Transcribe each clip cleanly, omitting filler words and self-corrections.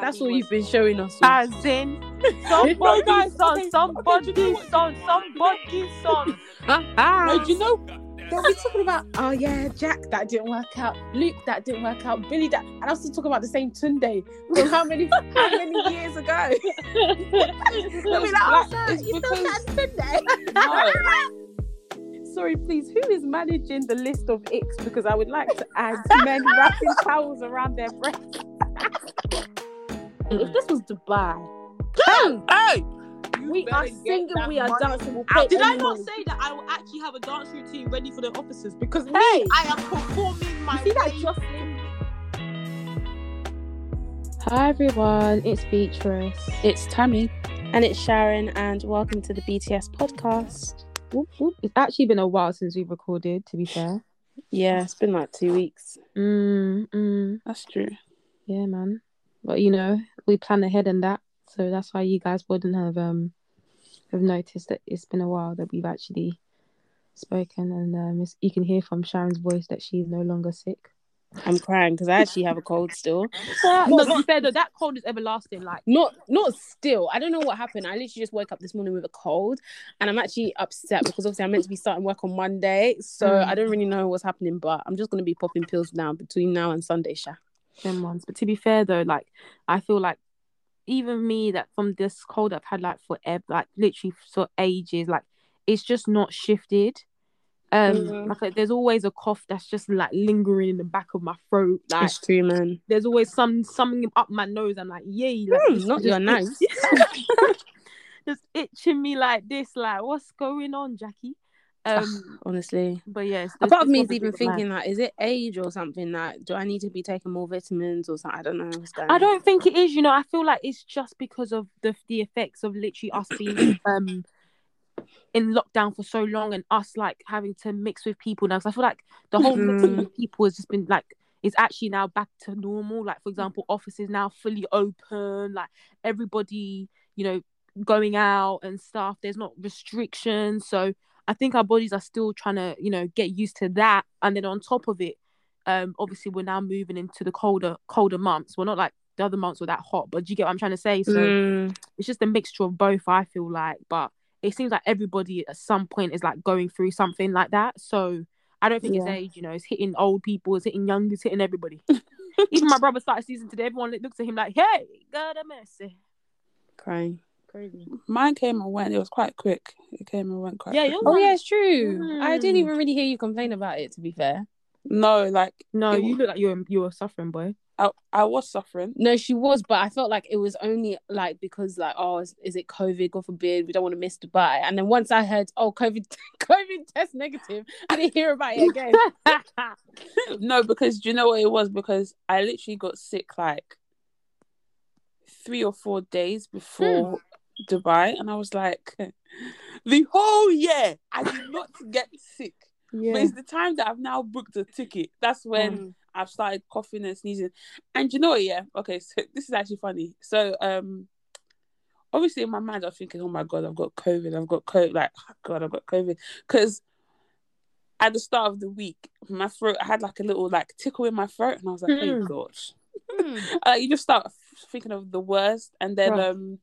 That's what you've been showing us. As in, somebody's son. Do you know, they'll be talking about, oh yeah, Jack, that didn't work out. Luke, that didn't work out. Billy, that... And I was still talking about the same Tunde from how many years ago? They'll be like, oh, sir, you still had Tunde? No. Sorry, please, who is managing the list of icks? Because I would like to add men wrapping towels around their breasts. If this was Dubai, hey, we are singing, we are dancing. Did I not say that I will actually have a dance routine ready for the officers? Because hey, I am performing my. You see that, Jocelyn? Hi everyone, it's Beatrice, it's Tammy, and it's Sharon, and welcome to the BTS podcast. Whoop, whoop. It's actually been a while since we've recorded. To be fair, yeah, it's been like 2 weeks. That's true. Yeah, man. But you know, we plan ahead and that, so that's why you guys wouldn't have noticed that it's been a while that we've actually spoken, and you can hear from Sharon's voice that she's no longer sick. I'm crying because I actually have a cold still. No, that cold is everlasting. Like not still. I don't know what happened. I literally just woke up this morning with a cold, and I'm actually upset because obviously I'm meant to be starting work on Monday, so I don't really know what's happening. But I'm just gonna be popping pills now between now and Sunday, them ones. But to be fair though, like I feel like even me, that from this cold I've had like forever, like literally for ages, like it's just not shifted. Like there's always a cough that's just like lingering in the back of my throat. Like it's true, man. There's always something up my nose. I'm like, yay, like it's not your nose. Just itching me like this. Like what's going on, Jackie? Honestly, but yes, a part of me is even thinking like, is it age or something? Like, do I need to be taking more vitamins or something? I don't know. I don't think it is. You know, I feel like it's just because of the effects of literally us being in lockdown for so long, and us like having to mix with people now. Because I feel like the whole mixing with people has just been like, it's actually now back to normal. Like for example, offices now fully open. Like everybody, you know, going out and stuff. There's not restrictions, so. I think our bodies are still trying to, you know, get used to that. And then on top of it, obviously we're now moving into the colder months. We're not like the other months were that hot, but do you get what I'm trying to say? So it's just a mixture of both, I feel like. But it seems like everybody at some point is like going through something like that. So I don't think it's age, you know, it's hitting old people, it's hitting young, it's hitting everybody. Even my brother started season today. Everyone looks at him like, hey, God have mercy. Crying. Crazy. Mine came and went. It was quite quick. It came and went quite quick. Oh yeah, it's true. I didn't even really hear you complain about it, to be fair. No, you look like you were suffering, boy. I was suffering. No, she was, but I felt like it was only like because like, oh, is it COVID? God forbid, we don't want to miss Dubai. And then once I heard, oh, COVID test negative, I didn't hear about it again. No, because do you know what it was? Because I literally got sick like 3 or 4 days before Dubai, and I was like, the whole year I did not get sick. But it's the time that I've now booked a ticket, that's when I've started coughing and sneezing. And you know what, so this is actually funny. So obviously in my mind I'm thinking, oh my god, I've got COVID, like oh god, I've got COVID, because at the start of the week my throat, I had like a little like tickle in my throat, and I was like, oh gosh. You just start thinking of the worst, and then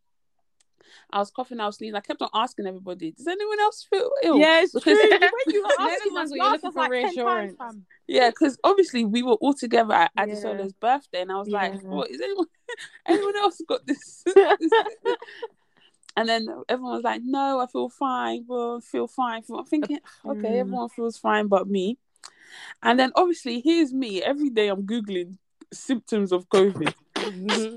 I was coughing, I was sneezing. I kept on asking everybody, does anyone else feel ill? Yes, yeah, because you were asking us, you're looking for reassurance. Yeah, because obviously we were all together at Adesola's birthday, and I was like, what is anyone else got this? And then everyone was like, no, I feel fine. Well, I feel fine. I'm thinking, okay, everyone feels fine but me. And then obviously, here's me. Every day I'm Googling symptoms of COVID.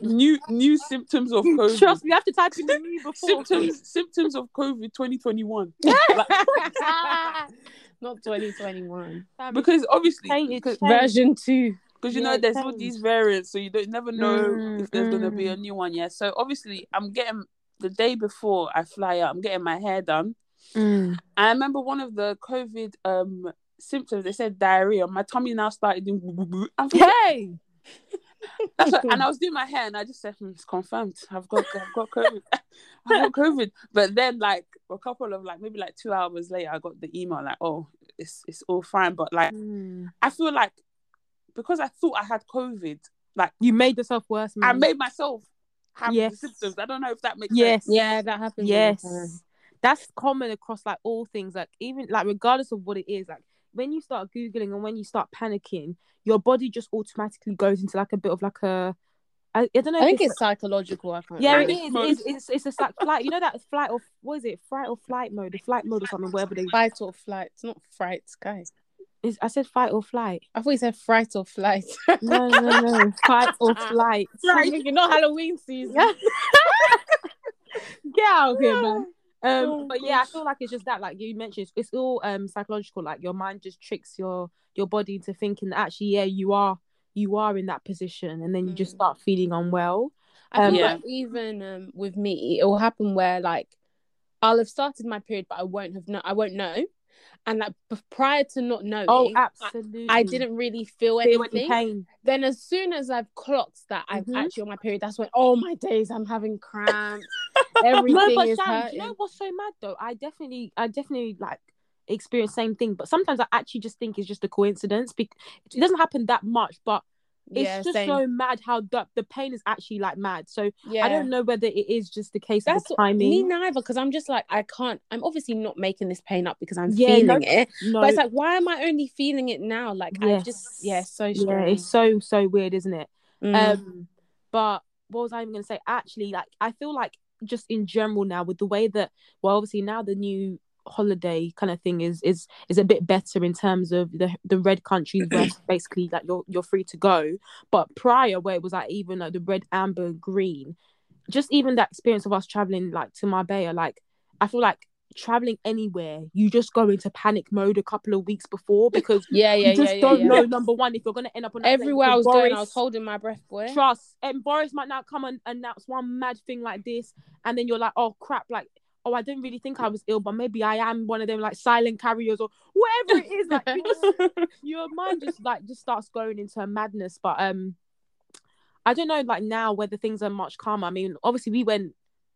New symptoms of COVID. Trust me, you have to type in the new before. Symptoms of COVID 2021. Not 2021. Because obviously, version 2. Because you know there's all these variants, so you don't never know if there's going to be a new one. Yeah. So obviously, I'm getting... The day before I fly out, I'm getting my hair done. I remember one of the COVID symptoms, they said diarrhea. My tummy now started doing That's what, and I was doing my hair and I just said, it's confirmed. I've got COVID. I've got COVID. But then like a couple of maybe 2 hours later, I got the email it's all fine. But I feel like because I thought I had COVID, you made yourself worse, man. I made myself have symptoms. I don't know if that makes sense. Yeah, that happens. Yes. That's common across all things, even regardless of what it is, when you start Googling and when you start panicking, your body just automatically goes into a bit of I don't know. I think it's psychological. I can't remember. It's just flight. You know that flight or what is it? Fright or flight mode? The flight mode or something. Whatever they fight or flight. It's not fright, guys. I said fight or flight. I thought you said fright or flight. No. Fight or flight. You're not Halloween season. Get out of here, man. I feel like it's just that, you mentioned, it's all psychological. Your mind just tricks your body into thinking that actually, you are in that position, and then you just start feeling unwell. I feel like even with me, it will happen where I'll have started my period, but I won't know. And prior to not knowing, absolutely, I didn't really feel anything. Pain. Then as soon as I've clocked that I'm actually on my period, that's when all my days I'm having cramps. Everything is hurting. You know what's so mad though? I definitely experience the same thing. But sometimes I actually just think it's just a coincidence because it doesn't happen that much. But it's just same. So mad how the pain is actually mad. So I don't know whether it is just the case of the timing. Me neither, because I'm just I can't. I'm obviously not making this pain up because I'm feeling it. No. But it's why am I only feeling it now? I just so strange. Yeah, it's so weird, isn't it? But what was I even going to say? Actually, I feel just in general now with the way that obviously now the new holiday kind of thing is a bit better in terms of the red countries where basically you're free to go, but prior where it was even the red, amber, green, just even that experience of us traveling to Marbella, I feel traveling anywhere you just go into panic mode a couple of weeks before because you just don't know number one if you're going to end up on everywhere. I was going, I was holding my breath, boy, trust, and Boris might now come and announce one mad thing like this, and then you're like, oh crap, I didn't really think I was ill, but maybe I am one of them silent carriers or whatever it is. Your mind just starts going into madness. But I don't know now whether things are much calmer. I mean, obviously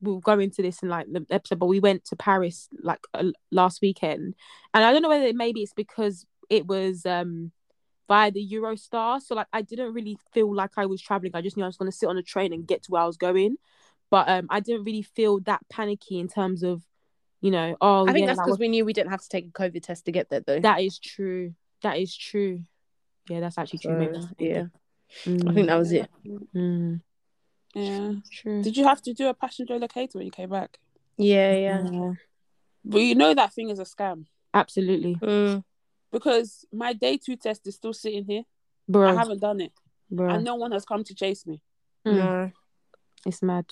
we'll go into this in the episode, but we went to Paris last weekend, and I don't know whether maybe it's because it was via the Eurostar, so I didn't really feel like I was traveling. I just knew I was going to sit on a train and get to where I was going. But I didn't really feel that panicky in terms of, I think that's because we knew we didn't have to take a COVID test to get there, though. That is true. Yeah, that's actually true. Yeah. I think that was it. Yeah, true. Did you have to do a passenger locator when you came back? Yeah. But you know that thing is a scam. Absolutely. Because my day 2 test is still sitting here. Bro. I haven't done it. Bro. And no one has come to chase me. Yeah. It's mad.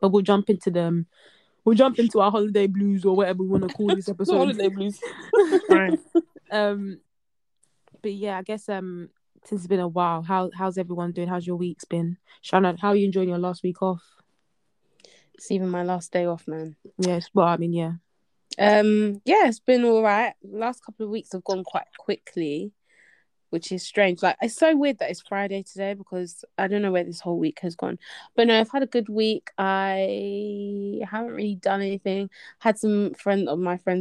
But we'll jump into them. We'll jump into our holiday blues or whatever we want to call this episode. Holiday blues. Right. But yeah, I guess since it's been a while, how's everyone doing? How's your week's been? Sharon, how are you enjoying your last week off? It's even my last day off, man. Yes. Well, I mean, yeah. It's been all right. Last couple of weeks have gone quite quickly. which is strange. Like, it's so weird that it's Friday today because I don't know where this whole week has gone. But no, I've had a good week. I haven't really done anything. Had some friends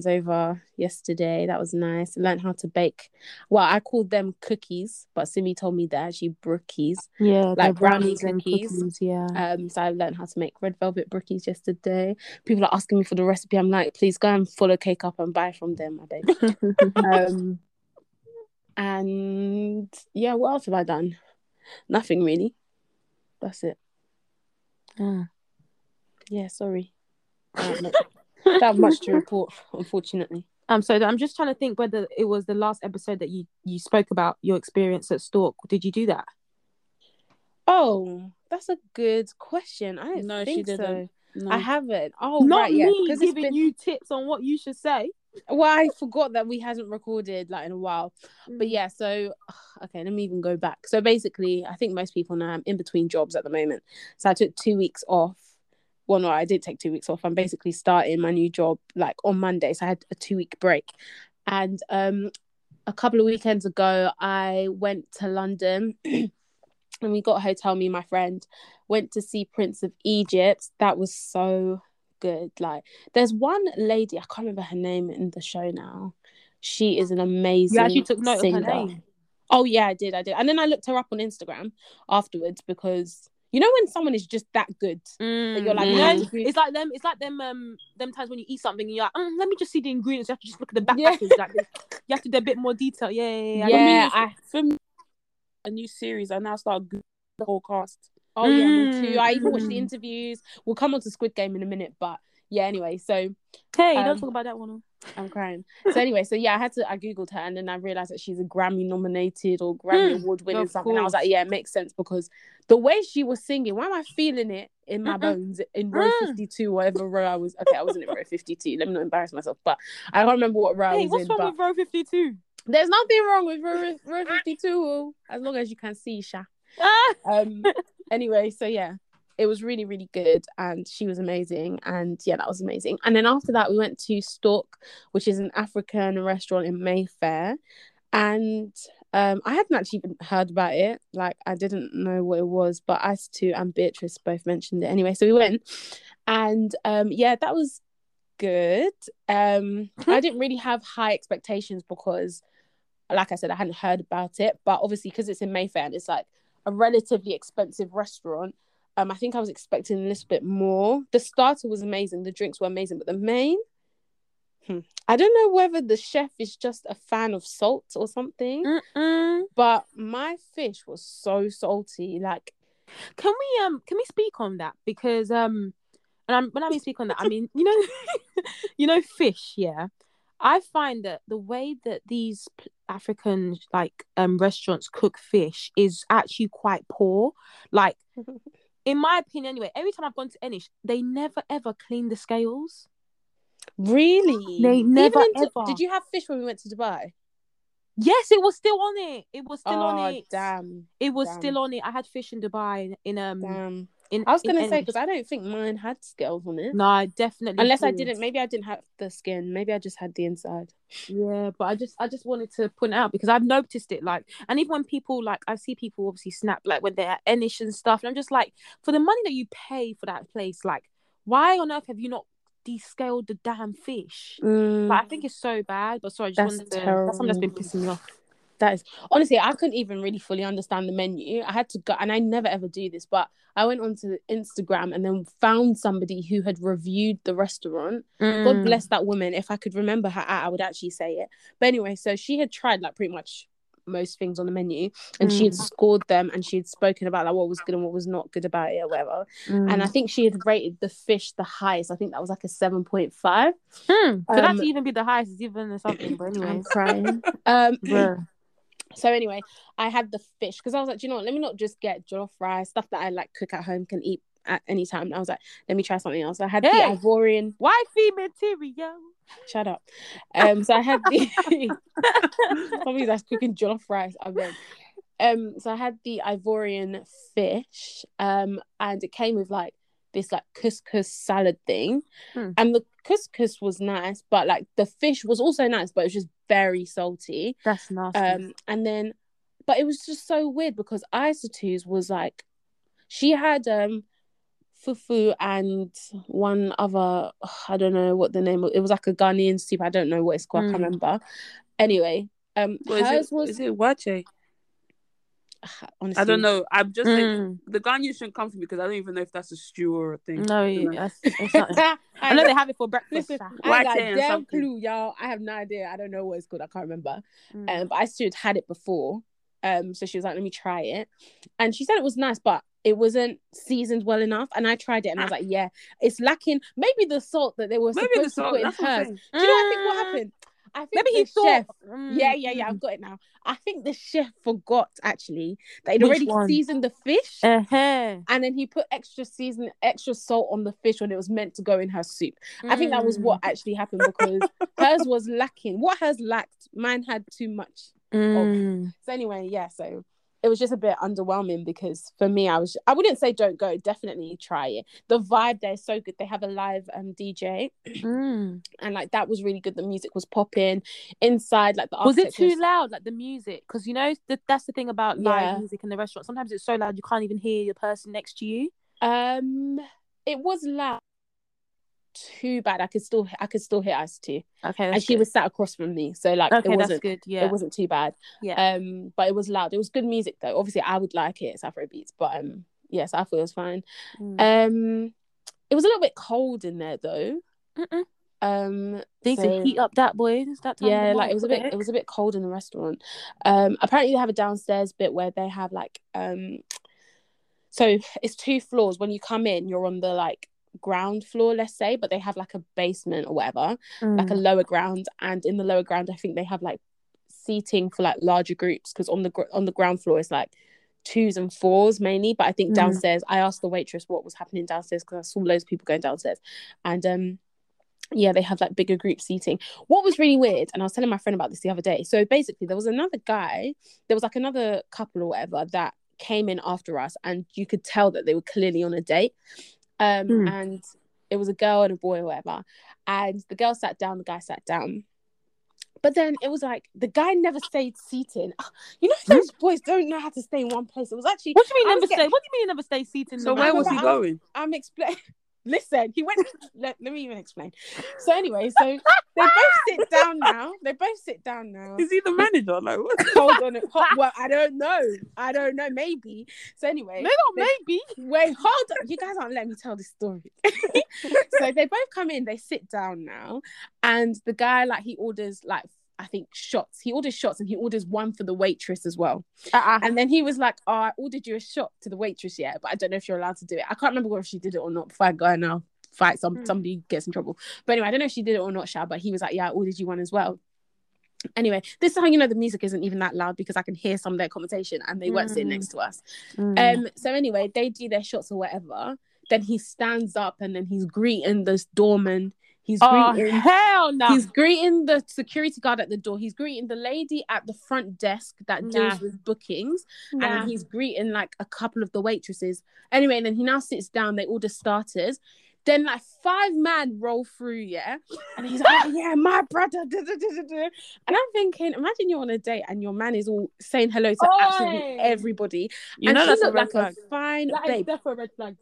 over yesterday. That was nice. I learned how to bake. Well, I called them cookies, but Simi told me they're actually brookies. Yeah, like brownies and cookies. Yeah. So I learned how to make red velvet brookies yesterday. People are asking me for the recipe. I'm like, please go and follow Cake Up and buy from them. I beg. And yeah, what else have I done? Nothing really. That's it. Yeah, sorry. Don't have much to report, unfortunately. So I'm just trying to think whether it was the last episode that you spoke about your experience at Stork. Did you do that? Oh, that's a good question. I don't think she didn't. So. No. I haven't. Oh, not right, yeah. Me giving you tips on what you should say. Well, I forgot that we hadn't recorded like in a while. But yeah, so okay, let me even go back. So basically, I think most people know I'm in between jobs at the moment. So I took 2 weeks off. Well, no, I did take 2 weeks off. I'm basically starting my new job like on Monday. So I had a 2 week break. And a couple of weekends ago, I went to London and we got a hotel, me and my friend. Went to see Prince of Egypt. That was so good. Like, there's one lady, I can't remember her name in the show now. She is an amazing singer. Yeah, you took note of her name. Oh yeah, I did. And then I looked her up on Instagram afterwards because you know when someone is just that good, that you're like, it's like them them times when you eat something and you're like, let me just see the ingredients. You have to just look at the back. Yeah. Like, you have to do a bit more detail. Yeah. For me, a new series. I now start Googling the whole cast. Oh yeah, me too. I even watched the interviews. We'll come on to Squid Game in a minute, but yeah, anyway, so hey, don't talk about that one. I'm crying. So anyway, so yeah, I googled her and then I realised that she's a Grammy nominated or Grammy award winning something. And I was like, yeah, it makes sense because the way she was singing, why am I feeling it in my bones in row 52, whatever row I was? Okay, I wasn't in row 52. Let me not embarrass myself, but I can't remember what row I was in. What's wrong with row 52? There's nothing wrong with row 52, as long as you can see, Sha. Anyway, so yeah, it was really, really good, and she was amazing, and yeah, that was amazing. And then after that, we went to Stork, which is an African restaurant in Mayfair, and I hadn't actually even heard about it. Like, I didn't know what it was, but us two and Beatrice both mentioned it anyway. So we went, and yeah, that was good. I didn't really have high expectations because, like I said, I hadn't heard about it, but obviously because it's in Mayfair and it's like a relatively expensive restaurant, I think I was expecting a little bit more. The starter was amazing, the drinks were amazing, but the main, I don't know whether the chef is just a fan of salt or something, but my fish was so salty. Like, can we speak on that? Because when I mean speak on that, I mean, you know, fish. Yeah, I find that the way that these African restaurants cook fish is actually quite poor. Like, in my opinion, anyway. Every time I've gone to Enish, they never ever clean the scales. Really? They never ever. Did you have fish when we went to Dubai? Yes, it was still on it. Damn. I had fish in Dubai I was gonna say because I don't think mine had scales on it. No, I definitely. Unless I didn't. Maybe I didn't have the skin. Maybe I just had the inside. Yeah, but I just wanted to point out because I've noticed it. Like, and even when people I see people obviously snap like when they're at Enish and stuff, and I'm just like, for the money that you pay for that place, like, why on earth have you not descaled the damn fish? Like, I think it's so bad. But sorry, that's something that's been pissing me off. That is, honestly, I couldn't even really fully understand the menu. I had to go, and I never ever do this, but I went onto Instagram and then found somebody who had reviewed the restaurant. God bless that woman. If I could remember her, I would actually say it. But anyway, so she had tried like pretty much most things on the menu, and she had scored them, and she had spoken about like what was good and what was not good about it or whatever. And I think she had rated the fish the highest. I think that was like a 7.5. Could actually even be the highest, even something. But anyway, I'm crying. So anyway, I had the fish because I was like, you know what? Let me not just get jollof rice, stuff that I like cook at home, can eat at any time. And I was like, let me try something else. So I had the Ivorian wifey material. Shut up. So I had the somebody that's cooking jollof rice. I mean, so I had the Ivorian fish, and it came with like this like couscous salad thing, and the couscous was nice, but like the fish was also nice, but it was just very salty. That's nasty. And then But it was just so weird because Isatu's was like, she had fufu and one other, I don't know what the name of it was, like a Ghanaian soup. I don't know what it's called. I can't remember. Anyway, hers was wache? Honestly, I don't know. I'm just saying the Ghanaian shouldn't come for me because I don't even know if that's a stew or a thing. No, it's not. I know they have it for breakfast. Listen, I got damn clue, y'all. I have no idea. I don't know what it's called. I can't remember. But I still had it before. So she was like, let me try it. And she said it was nice, but it wasn't seasoned well enough. And I tried it and I was like, yeah, it's lacking maybe the salt that they were supposed to put in hers. Do you know I think what happened? I think maybe he thought, yeah, I've got it now. I think the chef forgot actually that he'd already seasoned the fish, and then he put extra salt on the fish when it was meant to go in her soup. I think that was what actually happened because hers was lacking. What hers lacked, mine had too much. Of. So anyway, yeah. So it was just a bit underwhelming because for me, I wouldn't say don't go. Definitely try it. The vibe there is so good. They have a live DJ, and like that was really good. The music was popping inside. Like the was it too loud? Like the music, because you know that's the thing about live music in the restaurant. Sometimes it's so loud you can't even hear the person next to you. It was loud. Too bad. I could still hear us too. Okay, and she was sat across from me, so like it wasn't. That's good. Yeah, it wasn't too bad. Yeah, but it was loud. It was good music though. Obviously, I would like it. It's Afro beats, but yes, I thought it was fine. It was a little bit cold in there though. They need to heat up that boy. Is that time it was a bit. It was a bit cold in the restaurant. Apparently they have a downstairs bit where they have like so it's two floors. When you come in, you're on the like ground floor, let's say, but they have like a basement or whatever, like a lower ground, and in the lower ground I think they have like seating for like larger groups because on the ground floor it's like 2s and 4s mainly, but I think downstairs I asked the waitress what was happening downstairs because I saw loads of people going downstairs, and they have like bigger group seating. What was really weird, and I was telling my friend about this the other day, so basically there was another couple or whatever that came in after us, and you could tell that they were clearly on a date. And it was a girl and a boy or whatever, and the girl sat down, the guy sat down, but then it was like the guy never stayed seating. You know those boys don't know how to stay in one place. It was actually what do you mean never stay seating? So where was he going? I'm explaining. Listen, he went let me even explain. So anyway, so they both sit down now. Is he the manager? Like what? Hold on. Well, I don't know. Maybe. So anyway. Maybe. Wait, hold on. You guys aren't letting me tell this story. So they both come in, they sit down now, and the guy he orders I think shots. He orders shots, and he orders one for the waitress as well. And then he was like, "Oh, I ordered you a shot to the waitress, yeah, but I don't know if you're allowed to do it." I can't remember whether she did it or not. Before I go and I'll fight somebody gets in trouble. But anyway, I don't know if she did it or not, Shah. But he was like, "Yeah, I ordered you one as well." Anyway, this is how you know the music isn't even that loud because I can hear some of their conversation, and they weren't sitting next to us. So anyway, they do their shots or whatever. Then he stands up, and then he's greeting this doorman. He's greeting the security guard at the door. He's greeting the lady at the front desk that deals with bookings. And then he's greeting like a couple of the waitresses. Anyway, and then he now sits down. They order starters. Then like 5 men roll through, yeah? And he's like, "Oh, yeah, my brother. Da, da, da, da." And I'm thinking, imagine you're on a date and your man is all saying hello to absolutely everybody. She looked like a fine babe. That is definitely a red flag.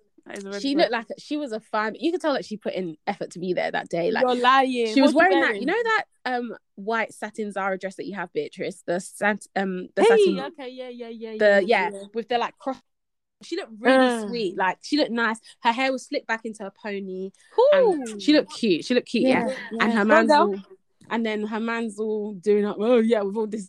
She looked like she was a fan. You could tell that she put in effort to be there that day. Like, you're lying. She was wearing that, you know, that white satin Zara dress that you have, Beatrice. The satin. Okay, yeah. With the like cross. She looked really sweet. Like she looked nice. Her hair was slicked back into a pony. And she looked cute. Yeah. And her man's all, doing up. Oh yeah, with all this.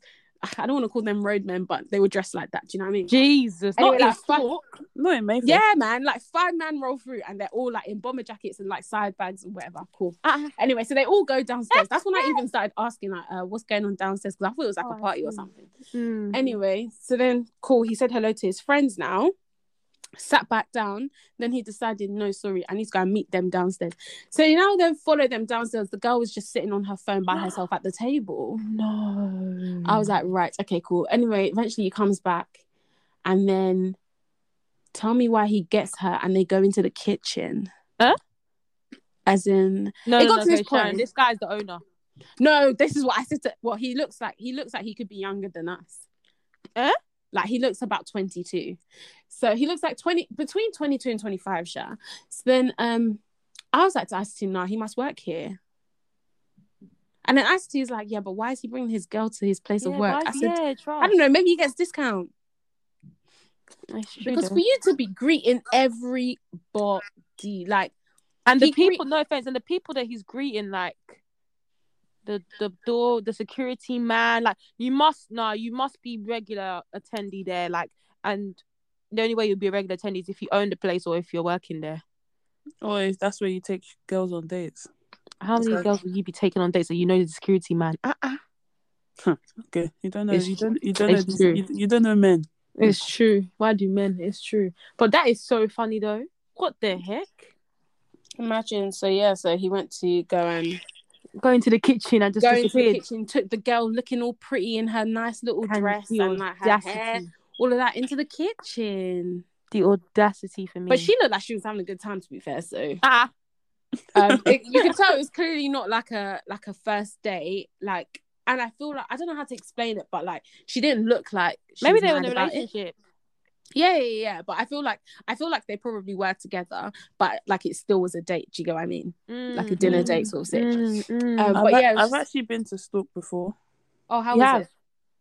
I don't want to call them roadmen, but they were dressed like that. Do you know what I mean? Jesus. Anyway, not in Stork. Not in Mayfair. Yeah, man. 5 men roll through and they're all in bomber jackets and side bags or whatever. Cool. Anyway, so they all go downstairs. That's when I even started asking what's going on downstairs because I thought it was a party or something. Anyway, so then, cool. He said hello to his friends now. Sat back down. Then he decided, no, sorry, I need to go and meet them downstairs. So then follow them downstairs. The girl was just sitting on her phone by herself at the table. No. I was like, right, okay, cool. Anyway, eventually he comes back and then tell me why he gets her and they go into the kitchen. Huh? As in... No, this guy's the owner. No, this is what I said to... Well, he looks like he could be younger than us. Like, he looks about 22. So he looks like between 22 and 25, Sha. So then I was like to Icety, nah, he must work here. And then Icety is like, yeah, but why is he bringing his girl to his place of work? I said, I don't know, maybe he gets discount. Because for you to be greeting everybody, like... And the people, no offense, and the people that he's greeting, like... The door, the security man, like you must be regular attendee there, like, and the only way you'll be a regular attendee is if you own the place or if you're working there. Or if that's where you take girls on dates. How many girls will you be taking on dates that you know the security man? Okay, you don't know men. It's true. Why do men? It's true. But that is so funny though. What the heck? Imagine. So yeah, so he went to go into the kitchen and just disappeared. The kitchen, took the girl looking all pretty in her nice little dress and like her hair, all of that into the kitchen. The audacity for me. But she looked like she was having a good time, to be fair. So you can tell it was clearly not like a first date. Like, and I feel like I don't know how to explain it, but like she didn't look like she maybe they were in a relationship. Yeah. But I feel like they probably were together, but like it still was a date. Do you get what I mean? Like a dinner date sort of thing. I've actually been to Stork before. Oh, how was it?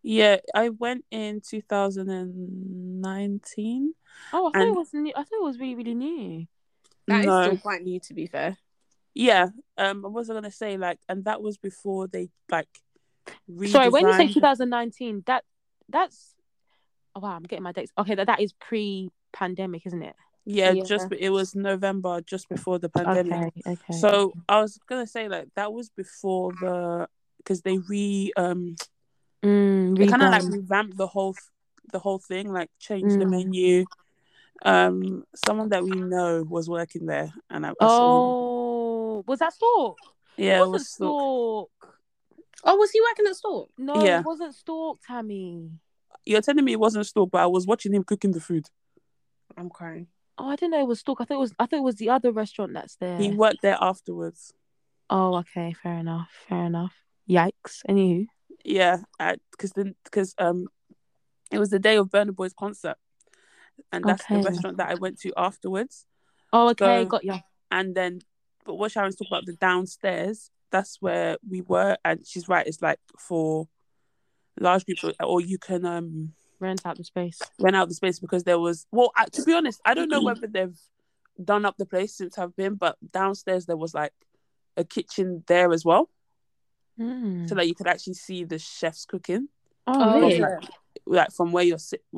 Yeah, I went in 2019. Oh, I thought it was new. I thought it was really, really new. That is still quite new, to be fair. Yeah. I was gonna say like, and that was before they like. Redesigned... Sorry, when you say 2019, that's. Oh, wow, I'm getting my dates. Okay, that is pre-pandemic, isn't it? Yeah. It was November, just before the pandemic. Okay. So I was gonna say like that was before because they kind of like revamped the whole thing, like changed the menu. Someone that we know was working there, and was that Stork? Yeah, it was Stork. Oh, was he working at Stork? No, It wasn't Stork, Tammy. You're telling me it wasn't Stork, but I was watching him cooking the food. I'm crying. Oh, I didn't know it was Stork. I thought it was the other restaurant that's there. He worked there afterwards. Oh, okay, fair enough. Yikes! Anywho. Yeah, because it was the day of Burna Boy's concert, and that's the restaurant that I went to afterwards. Oh, okay, so, got you. And then, but what Sharon's talking about, the downstairs, that's where we were, and she's right. It's like for. Large groups, or you can rent out the space because there was to be honest, I don't know whether they've done up the place since I've been, but downstairs there was like a kitchen there as well, so that you could actually see the chefs cooking. Oh, really? Like from where you're sitting,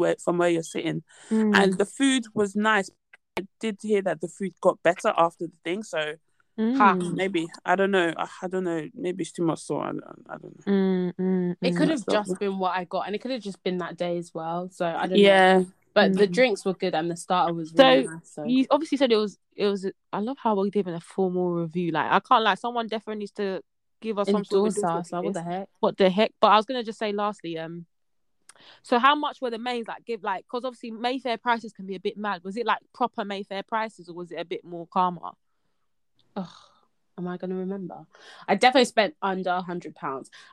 and the food was nice. I did hear that the food got better after the thing, so. Maybe I don't know. Maybe it's too much salt. I don't know. It could have just been what I got, and it could have just been that day as well. So I don't know. But the drinks were good, and the starter was really nice. So you obviously said it was. I love how we're giving a formal review. Like I can't lie. Someone definitely needs to give us some sort of sauce. Like, what the heck? But I was gonna just say lastly, so how much were the mains like? Because obviously Mayfair prices can be a bit mad. Was it like proper Mayfair prices, or was it a bit more calmer? Oh, am I going to remember? I definitely spent under £100,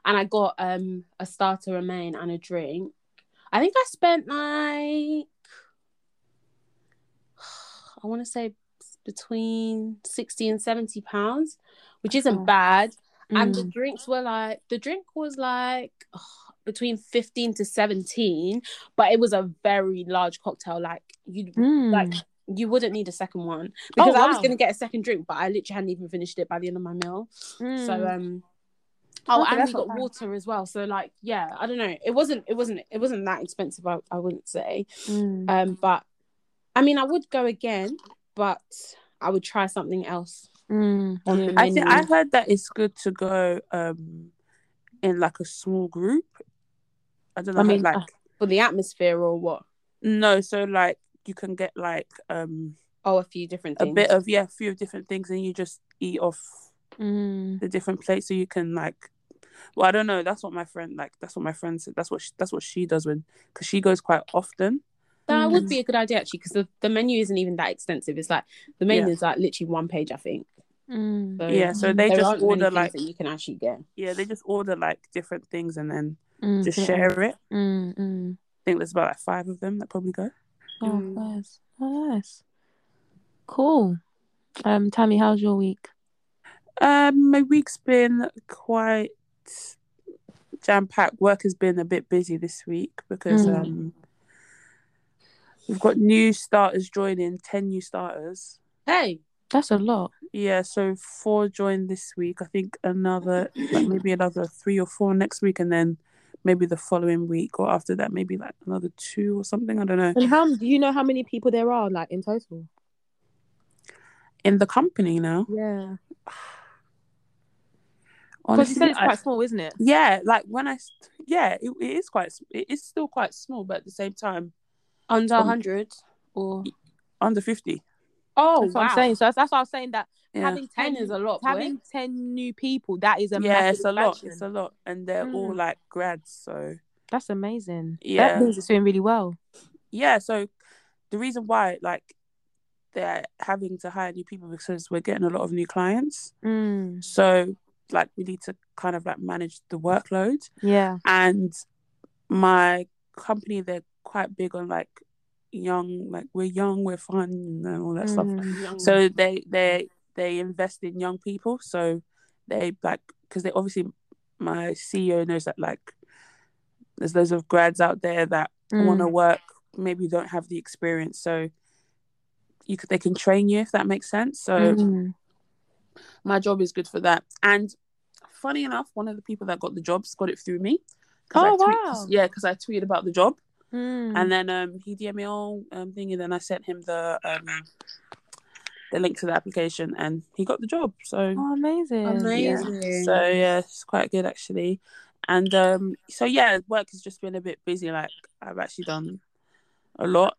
and I got a starter, a main, and a drink. I think I spent I want to say between £60 and £70, which isn't bad. And the drinks were like between 15 to 17, but it was a very large cocktail. Like you wouldn't need a second one because I was going to get a second drink, but I literally hadn't even finished it by the end of my meal. So, and we got water as well. So, like, yeah, I don't know. It wasn't that expensive. I wouldn't say. But I mean, I would go again, but I would try something else. I think I heard that it's good to go in like a small group. I don't know. I mean, like for the atmosphere or what? No, so like. You can get like a few different things. A few different things, and you just eat off the different plates. So you can like, well, I don't know. That's what my friend like. That's what my friend said. That's what she does because she goes quite often. That would be a good idea actually, because the menu isn't even that extensive. It's like the menu is like literally one page, I think. So, yeah, so they just order like that you can actually get. Yeah, they just order like different things and then just share it. think there's about like 5 of them that probably go. Oh, nice. Oh, nice. Cool. Tammy, how's your week? My week's been quite jam-packed. Work has been a bit busy this week because we've got new starters joining, 10 new starters. Hey, that's a lot. Yeah, so 4 joined this week. I think another, like maybe another 3 or 4 next week, and then maybe the following week or after that, maybe like another 2 or something. I don't know. And do you know how many people there are, like in total? In the company now? Yeah. Because you said it's quite small, isn't it? Yeah, like it is quite. It is still quite small, but at the same time, under 100 or under 50. Oh, that's wow! What I'm saying. So that's what I was saying, that having 10 is a lot. Having 10 new people, that is a massive it's a lot. It's a lot, and they're all like grads. So that's amazing. Yeah, that means it's doing really well. Yeah. So the reason why they're having to hire new people because we're getting a lot of new clients. Mm. So. We need to kind of manage the workload. Yeah. And my company, they're quite big on young, we're young, we're fun, and all that stuff. Young. So they invest in young people. So they because they obviously, my CEO knows that there's loads of grads out there that want to work, maybe don't have the experience. So they can train you, if that makes sense. So. Mm. My job is good for that. And funny enough, one of the people that got the jobs got it through me. Because I tweeted about the job. Mm. And then he DM'd me all thingy. Then I sent him the link to the application and he got the job. So amazing. Yeah. So yeah, it's quite good actually. And work has just been a bit busy. I've actually done a lot.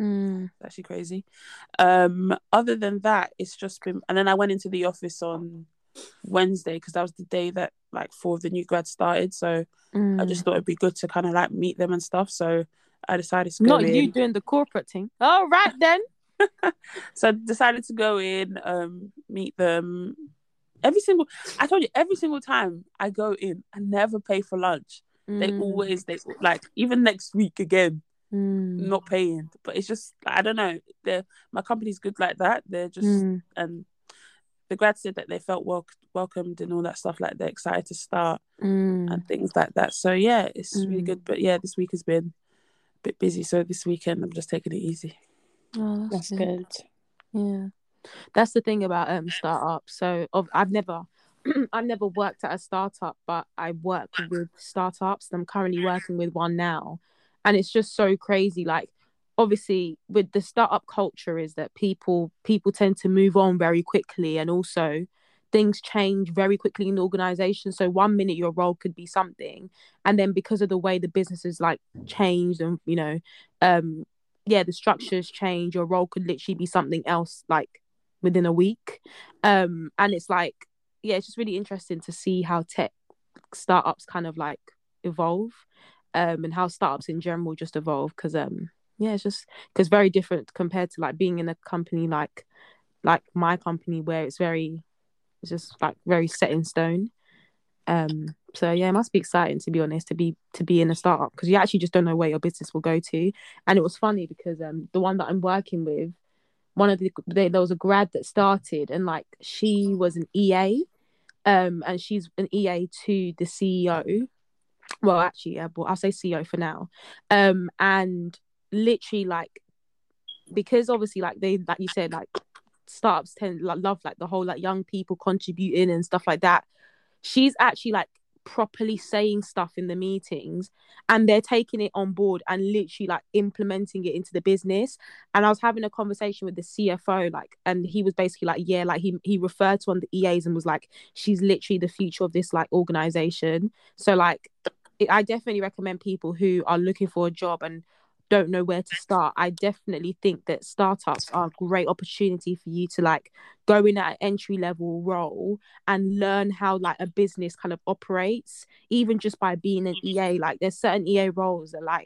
It's actually crazy. Other than that, it's just been. And then I went into the office on Wednesday because that was the day that 4 of the new grads started. So I just thought it'd be good to kind of meet them and stuff. So I decided to go in. Not you doing the corporate thing. All right then. So I decided to go in, meet them. I told you, every single time I go in, I never pay for lunch. They always, even next week again. Not paying, but it's just I don't know. My company's good like that. They're just the grads said that they felt welcomed and all that stuff. They're excited to start and things like that. So yeah, it's really good. But yeah, this week has been a bit busy. So this weekend I'm just taking it easy. Oh, that's good. Yeah, that's the thing about startups. So I've never worked at a startup, but I work with startups. I'm currently working with one now. And it's just so crazy. Obviously, with the startup culture is that people tend to move on very quickly. And also, things change very quickly in the organisation. So one minute your role could be something. And then because of the way the business is changed and, the structures change, your role could literally be something else, within a week. And it's it's just really interesting to see how tech startups kind of, evolve. And how startups in general just evolve because it's just because very different compared to being in a company like my company where it's just very set in stone. So yeah, it must be exciting to be honest to be in a startup because you actually just don't know where your business will go to. And it was funny because the one that I'm working with, there was a grad that started and she was an EA, and she's an EA to the CEO. Well, actually, yeah, but I'll say CEO for now. And literally, because obviously, they, you said, startups tend love the whole young people contributing and stuff like that. She's actually properly saying stuff in the meetings, and they're taking it on board and literally implementing it into the business. And I was having a conversation with the CFO, and he was basically he referred to one of the EAs and was she's literally the future of this organization. So I definitely recommend people who are looking for a job and don't know where to start. I definitely think that startups are a great opportunity for you to go in at an entry level role and learn how a business kind of operates, even just by being an EA. There's certain EA roles that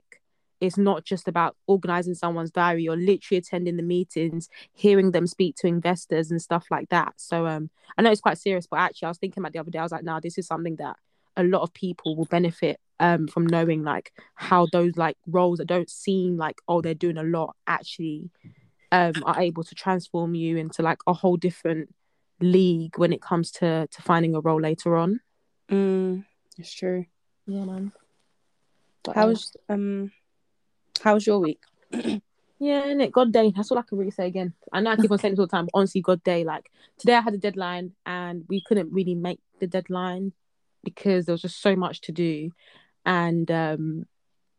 it's not just about organizing someone's diary. You're literally attending the meetings, hearing them speak to investors and stuff like that. So I know it's quite serious, but actually I was thinking about the other day, I was this is something that a lot of people will benefit from knowing like how those like roles that don't seem like, oh, they're doing a lot, actually are able to transform you into like a whole different league when it comes to finding a role later on. It's true. Yeah, man. But how was your week? Yeah, and it God day. That's all I can really say again. I know I keep on saying this all the time, but honestly, God day. Like today, I had a deadline, and we couldn't really make the deadline because there was just so much to do. And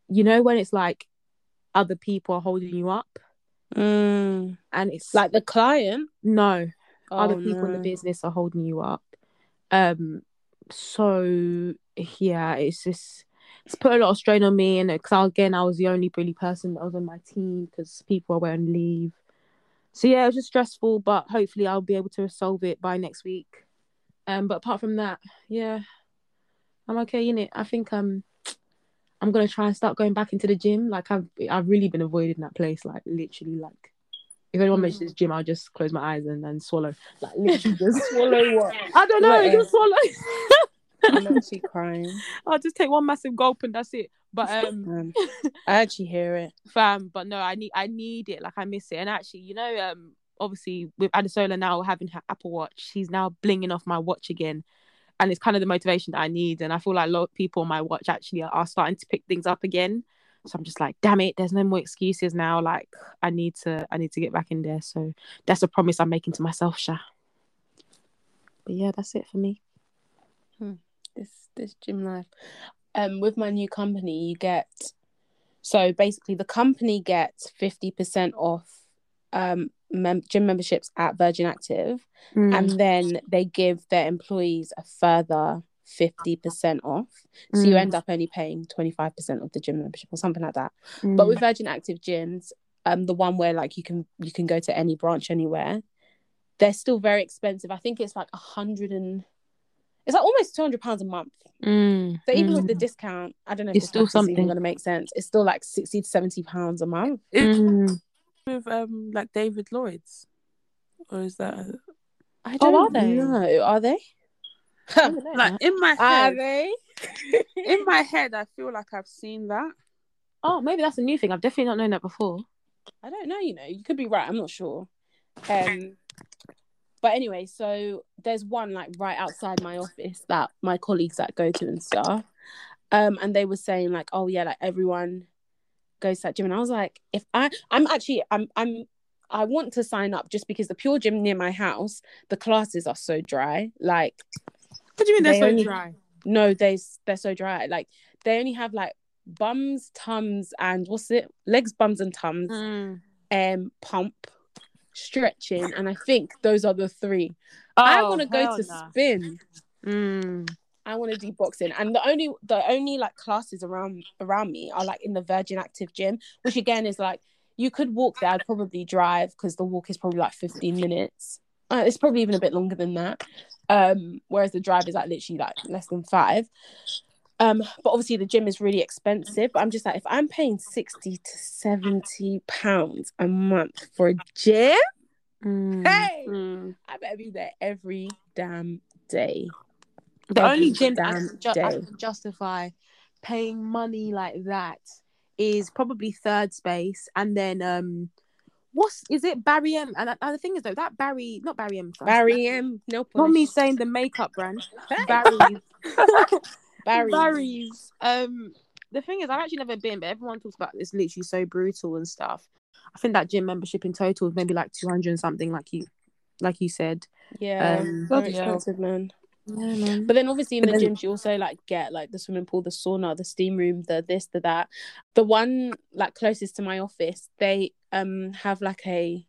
you know when it's like other people are holding you up, and it's like the client. No, oh, other people in the business are holding you up. So yeah, it's just. It's put a lot of strain on me, and because again, I was the only really person that was on my team because people were on leave. So yeah, it was just stressful, but hopefully I'll be able to resolve it by next week. But apart from that, yeah, I'm okay in it. I think I'm gonna try and start going back into the gym. Like I've really been avoiding that place. Like literally, like if anyone mentions this gym, I'll just close my eyes and swallow. Like literally, just swallow what? I don't know. Just swallow. I'm actually crying. I'll just take one massive gulp and that's it. But I actually hear it, fam. But no, I need it. Like I miss it. And actually, you know, obviously with Adesola now having her Apple Watch, she's now blinging off my watch again, and it's kind of the motivation that I need. And I feel like a lot of people on my watch actually are starting to pick things up again. So I'm just like, damn it, there's no more excuses now. Like I need to get back in there. So that's a promise I'm making to myself, Sha. But yeah, that's it for me. This gym life. With my new company, you get, so basically the company gets 50% off gym memberships at Virgin Active, and then they give their employees a further 50% off, so you end up only paying 25% of the gym membership or something like that. But with Virgin Active gyms, the one where like you can go to any branch anywhere, they're still very expensive. I think it's like it's like almost £200 a month. So even with the discount, I don't know if it's still something going to make sense. It's still like £60 to £70 a month. With like David Lloyd's, or is that? I don't know. Are they? Like in my head, are they? In my head, I feel like I've seen that. Oh, maybe that's a new thing. I've definitely not known that before. I don't know. You know, you could be right. I'm not sure. But anyway, so there's one like right outside my office that my colleagues that go to and stuff. And they were saying like, oh yeah, like everyone goes to that gym. And I was like, if I want to sign up just because the Pure Gym near my house, the classes are so dry. Like, what do you mean they're so dry? No, they're so dry. Like they only have like bums, tums, and legs, bums and tums, pump, stretching, and I think those are the three. I want to go to spin. I want to do boxing, and the only like classes around me are like in the Virgin Active gym, which again is like you could walk there. I'd probably drive because the walk is probably like 15 minutes. It's probably even a bit longer than that. Whereas the drive is like literally like less than 5. But obviously the gym is really expensive. But I'm just like, if I'm paying £60 to £70 a month for a gym, I better be there every damn day. The only gym I can justify paying money like that is probably Third Space, and then Barry M? And the thing is though, that Barry, not Barry M. First, Barry M. No point. Not me saying the makeup brand. Barry's. Barry's. The thing is, I've actually never been, but everyone talks about this. Literally so brutal and stuff. I think that gym membership in total is maybe like 200 and something, like you said. Yeah, that's expensive, man. Yeah, man. But then obviously in the gyms you also like get like the swimming pool, the sauna, the steam room, the this, the that. The one like closest to my office, they have like a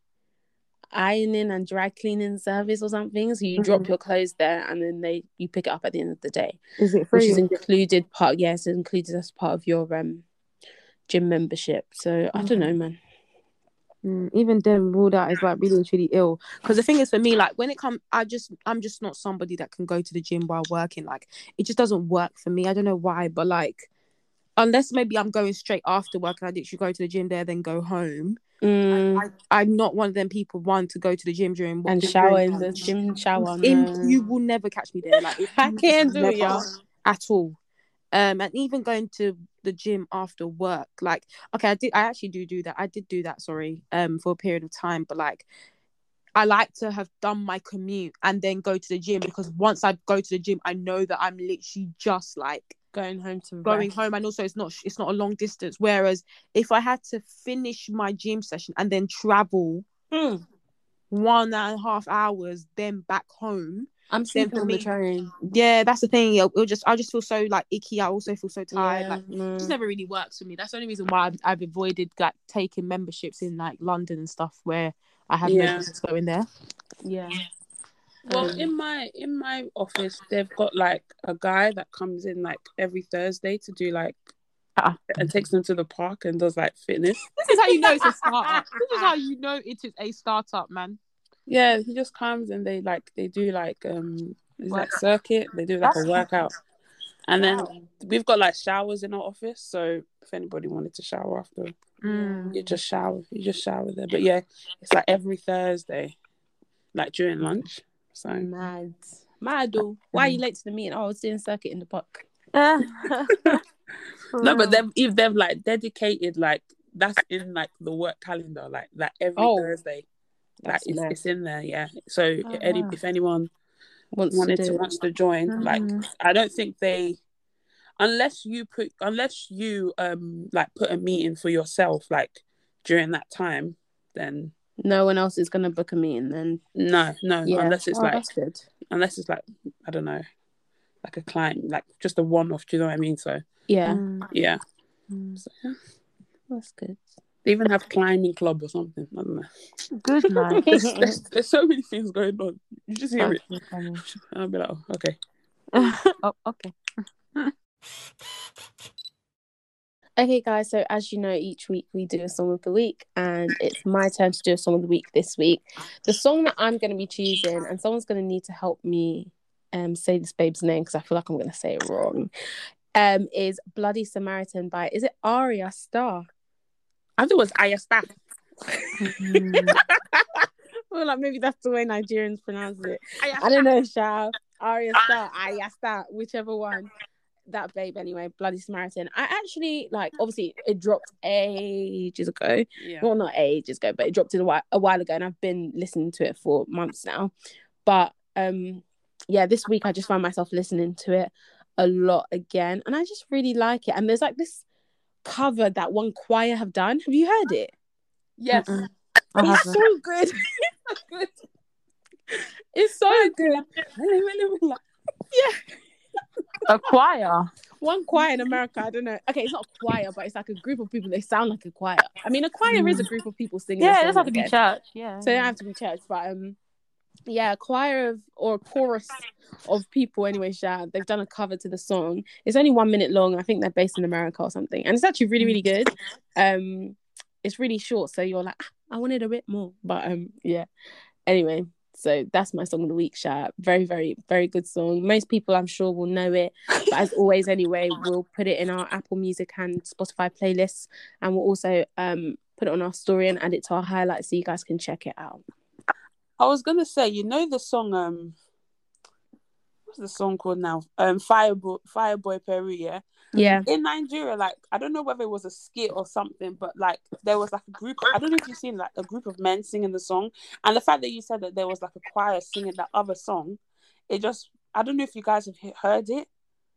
ironing and dry cleaning service or something, so you drop your clothes there and then you pick it up at the end of the day. Is it free? Which is included part, yes, it's included as part of your gym membership. So I don't know, man. Even then, all that is like really, really ill. Because the thing is, for me, like when it comes, I'm just not somebody that can go to the gym while working. Like it just doesn't work for me. I don't know why, but like unless maybe I'm going straight after work and I literally go to the gym there, then go home. I'm not one of them people to go to the gym during and shower in the gym shower. You will never catch me there. Like I can't do it at all. And even going to the gym after work, like, okay, I did do that for a period of time, but like I like to have done my commute and then go to the gym, because once I go to the gym, I know that I'm literally just like going home, and also it's not a long distance. Whereas if I had to finish my gym session and then travel 1.5 hours, then back home, I'm sleeping on the train. Yeah, that's the thing. I just feel so like icky. I also feel so tired. Yeah, it just never really works for me. That's the only reason why I've avoided like taking memberships in like London and stuff where I have no business going there. Yeah. Well, in my office, they've got like a guy that comes in like every Thursday to do like and takes them to the park and does like fitness. This is how you know it's a startup. This is how you know it is a startup, man. Yeah, he just comes and they do like circuit. They do like a workout, and then we've got like showers in our office. So if anybody wanted to shower after, you just shower there. But yeah, it's like every Thursday, like during lunch. So mad. Why are you late to the meeting? Oh, I was doing circuit in the park. No, but they've like dedicated, like that's in like the work calendar, like every Thursday. That's like it's in there, yeah. So if anyone wants to join, like I don't think they, unless you put a meeting for yourself like during that time, then no one else is gonna book a meeting. Then no, yeah. unless it's like I don't know, like a client, like just a one-off. Do you know what I mean? So yeah, that's good. They even have climbing club or something. I don't know. Good man. There's so many things going on. You just hear it. And I'll be like, oh, okay. Okay, guys. So as you know, each week we do a song of the week, and it's my turn to do a song of the week this week. The song that I'm going to be choosing, and someone's going to need to help me say this babe's name because I feel like I'm going to say it wrong, is Bloody Samaritan by, is it Ayra Starr? I thought it was Ayra Starr. Well, like maybe that's the way Nigerians pronounce it. I don't know, Ayra Starr, Ayra Starr, whichever one. That babe, anyway, Bloody Samaritan. I actually like. Obviously, it dropped ages ago. Yeah. Well, not ages ago, but it dropped a while ago, and I've been listening to it for months now. But yeah, this week I just found myself listening to it a lot again, and I just really like it. And there's like this cover that one choir have done. Have you heard it? Yes. It's so good. It's so good. Yeah. A choir. One choir in America. I don't know. Okay, it's not a choir, but it's like a group of people. They sound like a choir. I mean, a choir is a group of people singing. Yeah, it doesn't have to be church. Yeah. So they don't have to be church, but yeah, a choir of, or a chorus of people anyway, they've done a cover to the song. It's only 1 minute long. I think they're based in America or something, and it's actually really, really good. It's really short, so you're like, I wanted a bit more, but yeah. Anyway, so that's my song of the week, Very, very, very good song. Most people, I'm sure, will know it, but as always, anyway, we'll put it in our Apple Music and Spotify playlists, and we'll also put it on our story and add it to our highlights so you guys can check it out. I was gonna say, you know the song, what's the song called now? Fireboy Peru, yeah? Yeah. In Nigeria, like I don't know whether it was a skit or something, but like there was like a group, I don't know if you've seen like a group of men singing the song, and the fact that you said that there was like a choir singing that other song, it just, I don't know if you guys have heard it.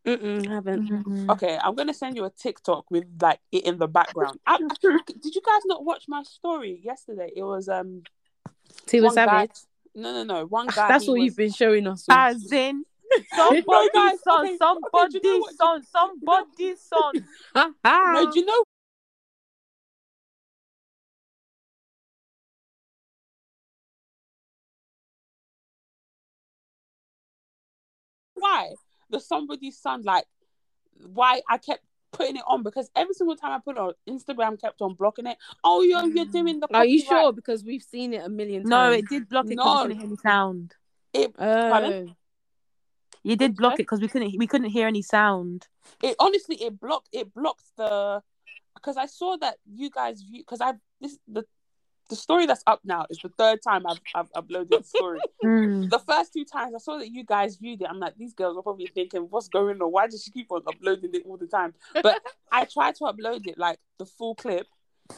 I haven't. Mm-mm. Okay, I'm gonna send you a TikTok with like it in the background. Did you guys not watch my story yesterday? It was T.W. Savage. No. One guy. That's what you've been showing us. As in, somebody's son. No, do you know? Why? The somebody's son, like, why I kept putting it on, because every single time I put it on, Instagram kept on blocking it. Oh, you're doing the. Are you sure? Right. Because we've seen it a million times. No, it did block it because we couldn't hear any sound. You did block it because we couldn't hear any sound. It honestly it blocked the, because I saw that you guys view, because I this the the story that's up now is the third time I've uploaded the story. The first two times I saw that you guys viewed it, I'm like, these girls are probably thinking, what's going on? Why does she keep on uploading it all the time? But I tried to upload it, like, the full clip.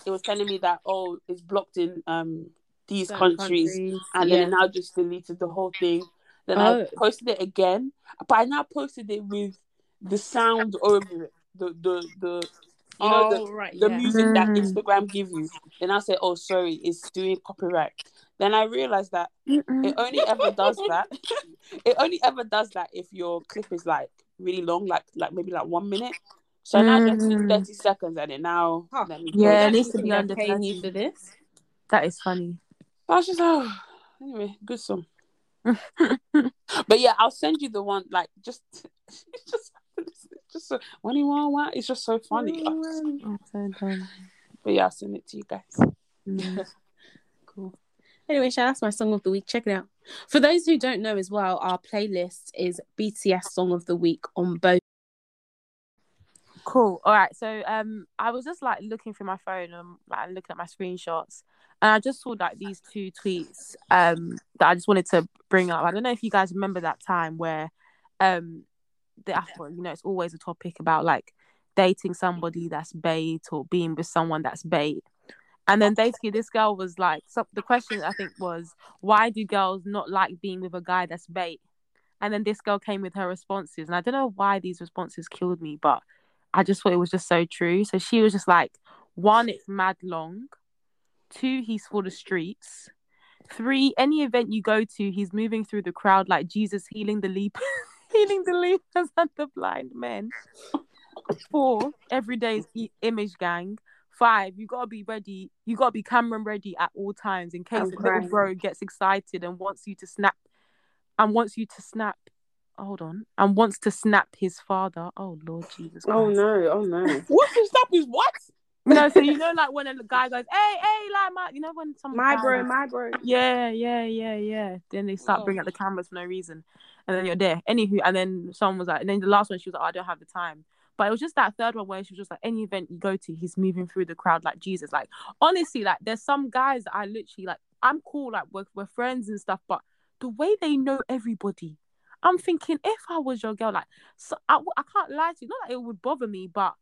It was telling me that, oh, it's blocked in these countries. And then I just deleted the whole thing. Then I posted it again. But I now posted it with the sound over it. The you know, the music that Instagram gives you. Then I say, oh, sorry, it's doing copyright. Then I realized that it only ever does that. It only ever does that if your clip is like really long, like maybe like 1 minute. So now I just do 30 seconds and it now. Yeah, it needs to be under 10 for this. That is funny. I was just, anyway, good song. But yeah, I'll send you the one, like, just, so funny, it's just so funny. But yeah, I'll send it to you guys. Cool. Anyway, that's my song of the week. Check it out. For those who don't know as well, our playlist is BTS Song of the Week on both. Cool. All right. So I was just like looking through my phone and like looking at my screenshots, and I just saw like these two tweets that I just wanted to bring up. I don't know if you guys remember that time where you know, it's always a topic about like dating somebody that's bait or being with someone that's bait. And then basically this girl was like, so the question I think was, why do girls not like being with a guy that's bait? And then this girl came with her responses, and I don't know why these responses killed me, but I just thought it was just so true. So she was just like, 1, it's mad long. 2, he's for the streets. 3, any event you go to, he's moving through the crowd like Jesus healing the lepers. Healing the lepers and the blind men. 4, every day's image gang. 5, you gotta be ready. You gotta be camera ready at all times in case the little bro gets excited and wants you to snap. And wants to snap his father. Oh Lord Jesus Christ. Oh no. What's to snap his what? No, so you know, like when a guy goes, hey, like my, you know, when some my bro. Yeah. Then they start bringing out the cameras for no reason. And then you're there. Anywho, and then someone was like, and then the last one, she was like, oh, I don't have the time. But it was just that third one where she was just like, any event you go to, he's moving through the crowd like Jesus. Like, honestly, like, there's some guys that I literally, like, I'm cool, like, we're friends and stuff, but the way they know everybody, I'm thinking, if I was your girl, like, so I can't lie to you, not that it would bother me, but,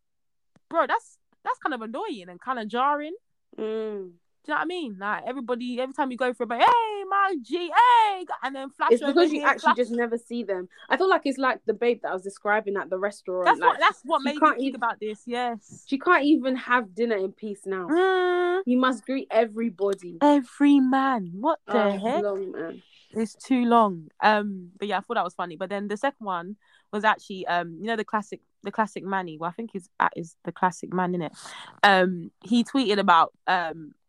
bro, that's kind of annoying and kind of jarring. Do you know what I mean? Like, everybody, every time you go for a break, hey, my G, hey, and then flash. It's because you actually just never see them. I feel like it's like the babe that I was describing at the restaurant. That's what made me think about this, yes. She can't even have dinner in peace now. You must greet everybody. Every man. What the heck? Long, man. It's too long. But yeah, I thought that was funny. But then the second one was actually, you know, the classic Manny. Well, I think is the classic man, innit? He tweeted about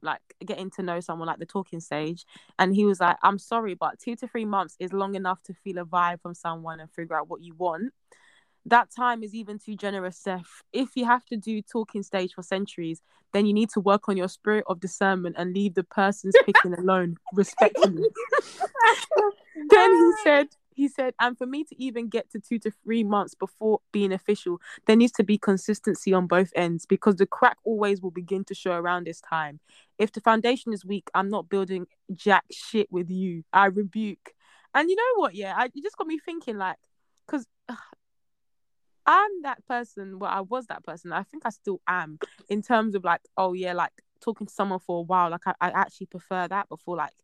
like getting to know someone, like the talking stage, and he was like, I'm sorry, but 2 to 3 months is long enough to feel a vibe from someone and figure out what you want. That time is even too generous, Seth. If you have to do talking stage for centuries, then you need to work on your spirit of discernment and leave the person's picking alone, respectfully. Then he said, and for me to even get to 2 to 3 months before being official, there needs to be consistency on both ends, because the crack always will begin to show around this time. If the foundation is weak, I'm not building jack shit with you. I rebuke. And you know what? Yeah, it just got me thinking, like, because I'm that person. Well, I was that person. I think I still am, in terms of like, oh yeah, like talking to someone for a while. Like I actually prefer that before like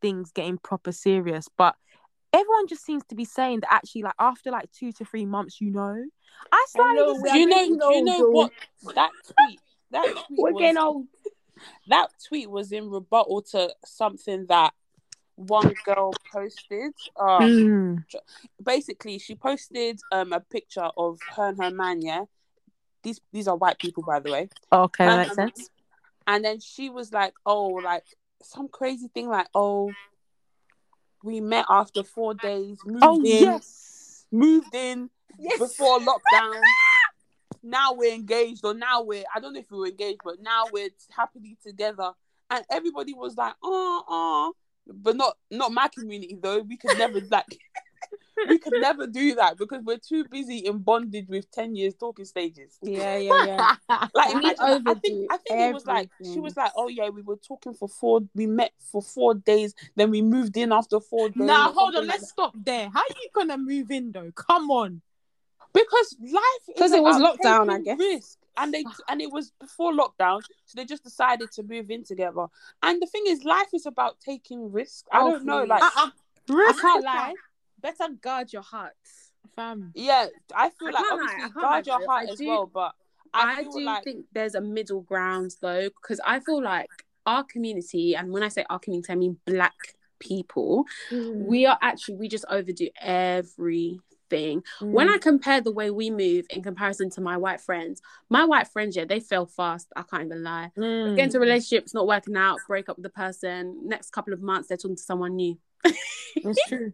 things getting proper serious. But everyone just seems to be saying that actually, like after like 2 to 3 months, you know, I slightly disagree. You know what that tweet we're getting old. That tweet was in rebuttal to something that one girl posted. Basically, she posted a picture of her and her man. Yeah, these are white people, by the way. Okay, that makes sense. And then she was like, "Oh, like some crazy thing, like oh." We met after 4 days. Moved in before lockdown. Now we're engaged, or now I don't know if we were engaged, but now we're happily together. And everybody was like, but not my community though. We could never like We could never do that because we're too busy and bonded with 10 years talking stages. Yeah. Like, imagine, I think it was like, she was like, oh yeah, we were talking for we met for 4 days, then we moved in after 4 days. Nah, hold on, let's stop there. How are you going to move in though? Come on. Because life is because it was lockdown, I guess. Risk. And it was before lockdown, so they just decided to move in together. And the thing is, life is about taking risk. I don't know, like... Risk. I can't lie. Better guard your heart, fam. Yeah, I feel like obviously guard your heart as well, but I do think there's a middle ground though, because I feel like our community, and when I say our community, I mean Black people, we just overdo everything. When I compare the way we move in comparison to my white friends, yeah, they fail fast. I can't even lie. Get into relationships, not working out, break up with the person. Next couple of months, they're talking to someone new. That's true.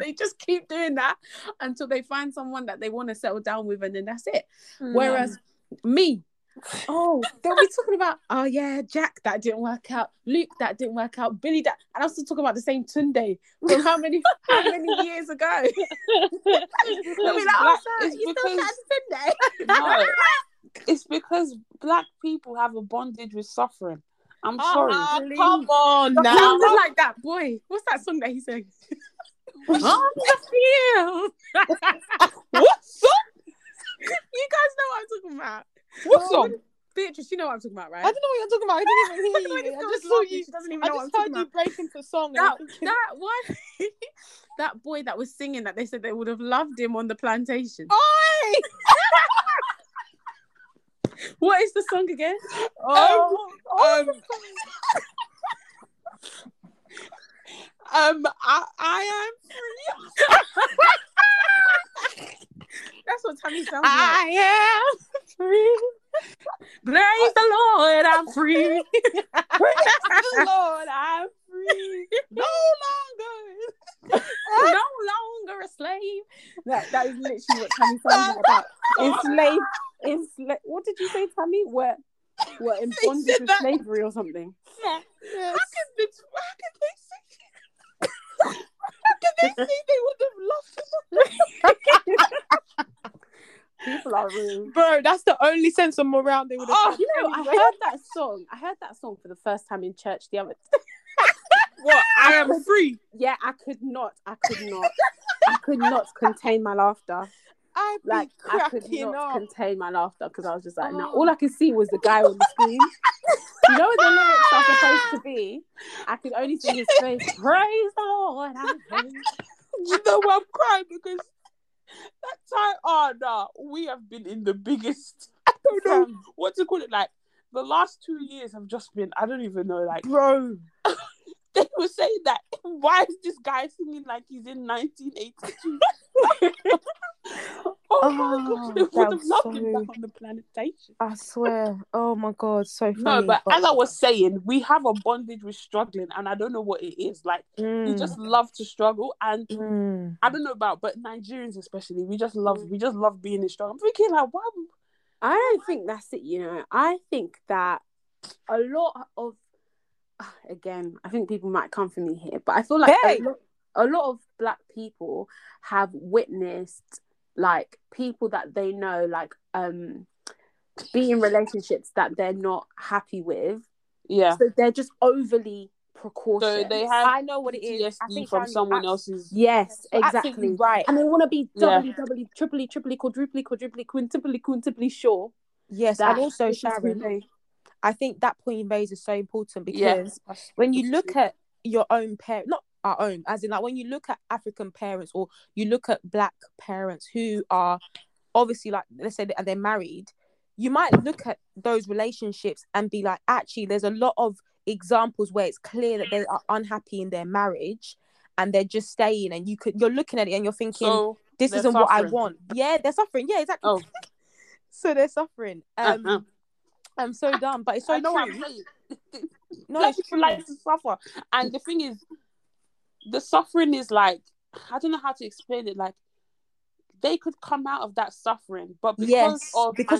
They just keep doing that until they find someone that they want to settle down with, and then that's it. Whereas me, they'll be talking about Jack, that didn't work out, Luke, that didn't work out, Billy, that, and I was still talking about the same Tunde from how many years ago. It's because Black people have a bondage with suffering. I'm sorry. Come on now. Sounds like that boy. What's that song that he sang? What song? You guys know what I'm talking about. What song? Beatrice, you know what I'm talking about, right? I don't know what you're talking about. I didn't even hear you. I just saw you. She doesn't even know what I'm talking about. I just heard you break into song. That one. That boy that was singing that they said they would have loved him on the plantation. Oi! What is the song again? I am free. That's what Tammy sounds like. I am free. Praise the Lord, I'm free. Praise the Lord, I'm free. No longer a slave. That is literally what Tammy sounds like. What did you say, Tammy? We're in bondage with slavery or something. Yeah. Yes. How can they say they would have loved him? People are rude. Bro, that's the only sense of morale they would have. Oh, you know, I heard that song for the first time in church the other day. What? I am free. Yeah, I could not contain my laughter. I could not contain my laughter because I was just like, no. All I could see was the guy on the screen. You know what the lyrics are supposed to be? I could only see his face. Praise the Lord. You know what? I'm crying because that time, we have been in the biggest, I don't know what to call it. Like, the last 2 years have just been, I don't even know, like, bro. They were saying that, why is this guy singing like he's in 1982? Oh my god, they would have loved him back on the plantation. I swear. Oh my god, so funny. No, but as I was saying, we have a bondage with struggling, and I don't know what it is. Like, we just love to struggle, and I don't know about, but Nigerians especially, we just love being in struggle. I'm thinking like, why? I don't think that's it. You know, I think that a lot of, again, I think people might come for me here, but I feel like a lot of Black people have witnessed, like, people that they know, like, be in relationships that they're not happy with. Yeah. So they're just overly precautious. So they have, I know what it is. I think from someone else's. Yes, exactly. Right. And they want to be doubly, quadruply sure. Yes, and also Sharon. I think that point you made is so important because when you look at your own parents, not our own, as in, like, when you look at African parents or you look at Black parents who are obviously, like, let's say they're married, you might look at those relationships and be like, actually, there's a lot of examples where it's clear that they are unhappy in their marriage and they're just staying, and you're looking at it and you're thinking, so this isn't suffering. What I want. Yeah, they're suffering. Yeah, exactly. Oh. So they're suffering. I'm so dumb, but it's so true. No, Black people like to suffer, and the thing is, the suffering is like, I don't know how to explain it. Like, they could come out of that suffering, but because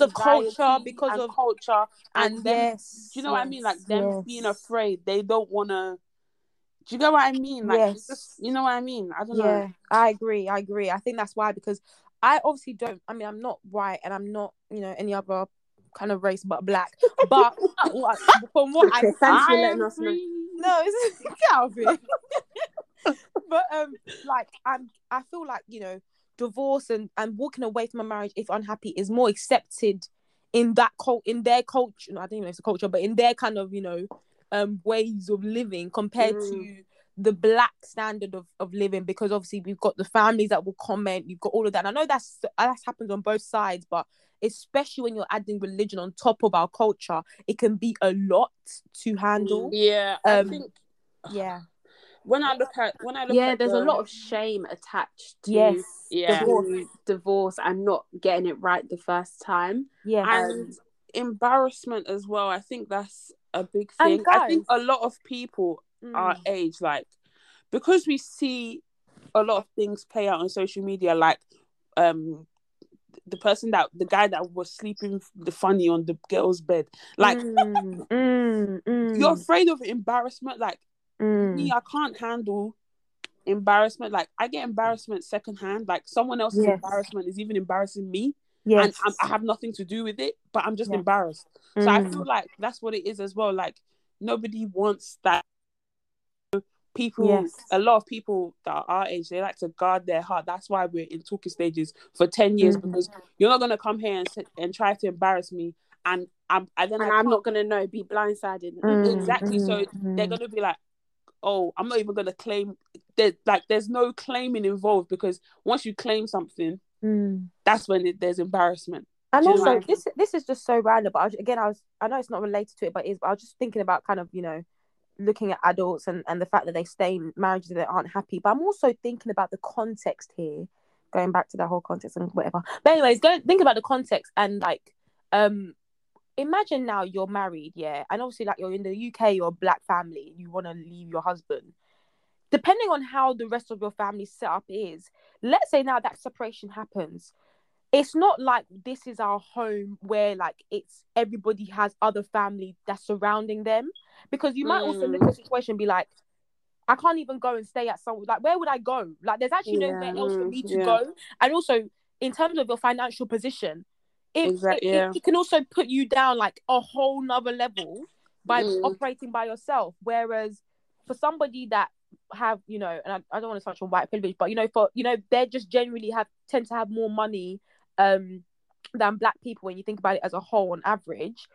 of culture, and them, do you know what I mean? Like, them being afraid, they don't want to. Do you know what I mean? Like, yes. Just, you know what I mean? I don't know. I agree. I think that's why, because I obviously don't, I mean, I'm not white and I'm not, you know, any other kind of race but black. But from what okay, get out of it. But like I feel like, you know, divorce and walking away from a marriage if unhappy is more accepted in that their culture. No, I don't even know if it's a culture, but in their kind of, you know, ways of living compared to the black standard of living, because obviously we've got the families that will comment, you've got all of that. And I know that's happened on both sides, but especially when you're adding religion on top of our culture, it can be a lot to handle. Yeah, I think. Yeah. When I look at there's a lot of shame attached to divorce and not getting it right the first time. Yeah, and embarrassment as well. I think that's a big thing. Guys, I think a lot of people our age, like, because we see a lot of things play out on social media, like the guy that was sleeping the funny on the girl's bed, like you're afraid of embarrassment, like. Me, I can't handle embarrassment. Like, I get embarrassment secondhand. Like, someone else's embarrassment is even embarrassing me, and I have nothing to do with it. But I'm just embarrassed. So I feel like that's what it is as well. Like, nobody wants that. People, a lot of people that are our age, they like to guard their heart. That's why we're in talking stages for 10 years, because you're not gonna come here and try to embarrass me. And I'm not gonna know. Be blindsided. Exactly. So they're gonna be like, oh, I'm not even going to claim. There's no claiming involved, because once you claim something, that's when there's embarrassment. And also, this is just so random. But I know it's not related to it, but it is. But I was just thinking about kind of, you know, looking at adults and the fact that they stay in marriages that aren't happy. But I'm also thinking about the context here, going back to that whole context and whatever. But anyways, think about the context and like, imagine now you're married, and obviously like you're in the UK, you're a black family, you want to leave your husband. Depending on how the rest of your family set up is, let's say now that separation happens, it's not like this is our home where like it's everybody has other family that's surrounding them, because you might also look at the situation and be like, I can't even go and stay at someone, like where would I go? Like there's actually nowhere else for me to go. And also in terms of your financial position, it can also put you down like a whole nother level by operating by yourself. Whereas for somebody that have, you know, and I don't want to touch on white privilege, but you know, they just generally tend to have more money than black people when you think about it as a whole on average.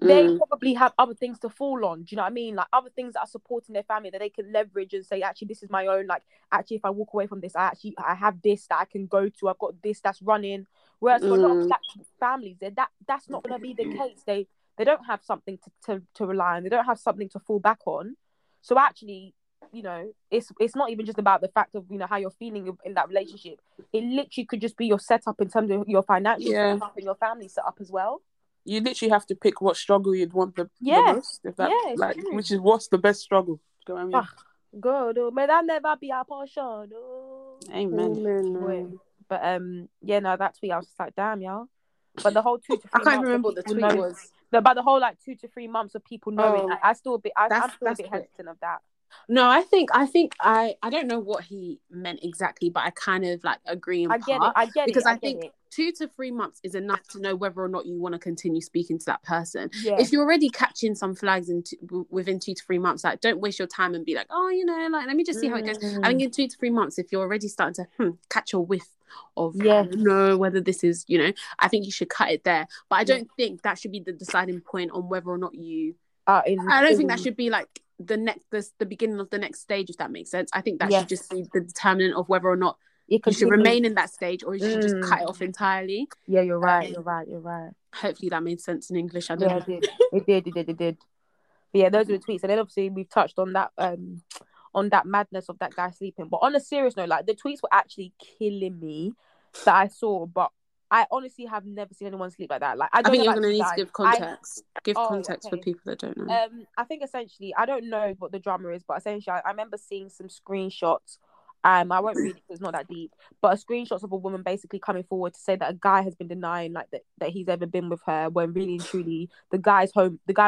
They probably have other things to fall on. Do you know what I mean? Like other things that are supporting their family that they can leverage and say, actually, this is my own. Like, actually, if I walk away from this, I have this that I can go to. I've got this that's running. Whereas for a lot of black families, that's not going to be the case. They don't have something to rely on. They don't have something to fall back on. So actually, you know, it's not even just about the fact of, you know, how you're feeling in that relationship. It literally could just be your setup in terms of your financial setup and your family setup as well. You literally have to pick what struggle you'd want the most, if that, like, true. Which is what's the best struggle. Do you know what I mean? God, may that never be our portion. Oh. Amen. But that tweet, I was just like, damn, y'all. But the whole 2 to 3 I can't remember what the tweet was. But the whole like 2 to 3 months of people knowing, I'm still a bit hesitant of that. No, I think I don't know what he meant exactly, but I kind of like agree in part. I think 2 to 3 months is enough to know whether or not you want to continue speaking to that person. If you're already catching some flags within 2 to 3 months, like, don't waste your time and be like, oh, you know, like, let me just see how it goes. I think in 2 to 3 months, if you're already starting to catch a whiff of know whether this is, you know, I think you should cut it there. But I don't think that should be the deciding point on whether or not you think that should be like the beginning of the next stage, if that makes sense. I think that should just be the determinant of whether or not you should remain in that stage or you should just cut it off entirely. Yeah, you're right. Hopefully that made sense in English. I don't know. It did. But yeah, those were the tweets. And then obviously we've touched on that madness of that guy sleeping. But on a serious note, like, the tweets were actually killing me that I saw, but I honestly have never seen anyone sleep like that. Like, I think you're going to need to give context. Give context for people that don't know. I think essentially, I don't know what the drama is, but essentially I remember seeing some screenshots I won't read it because it's not that deep, but a screenshot of a woman basically coming forward to say that a guy has been denying like that he's ever been with her, when really and truly the guy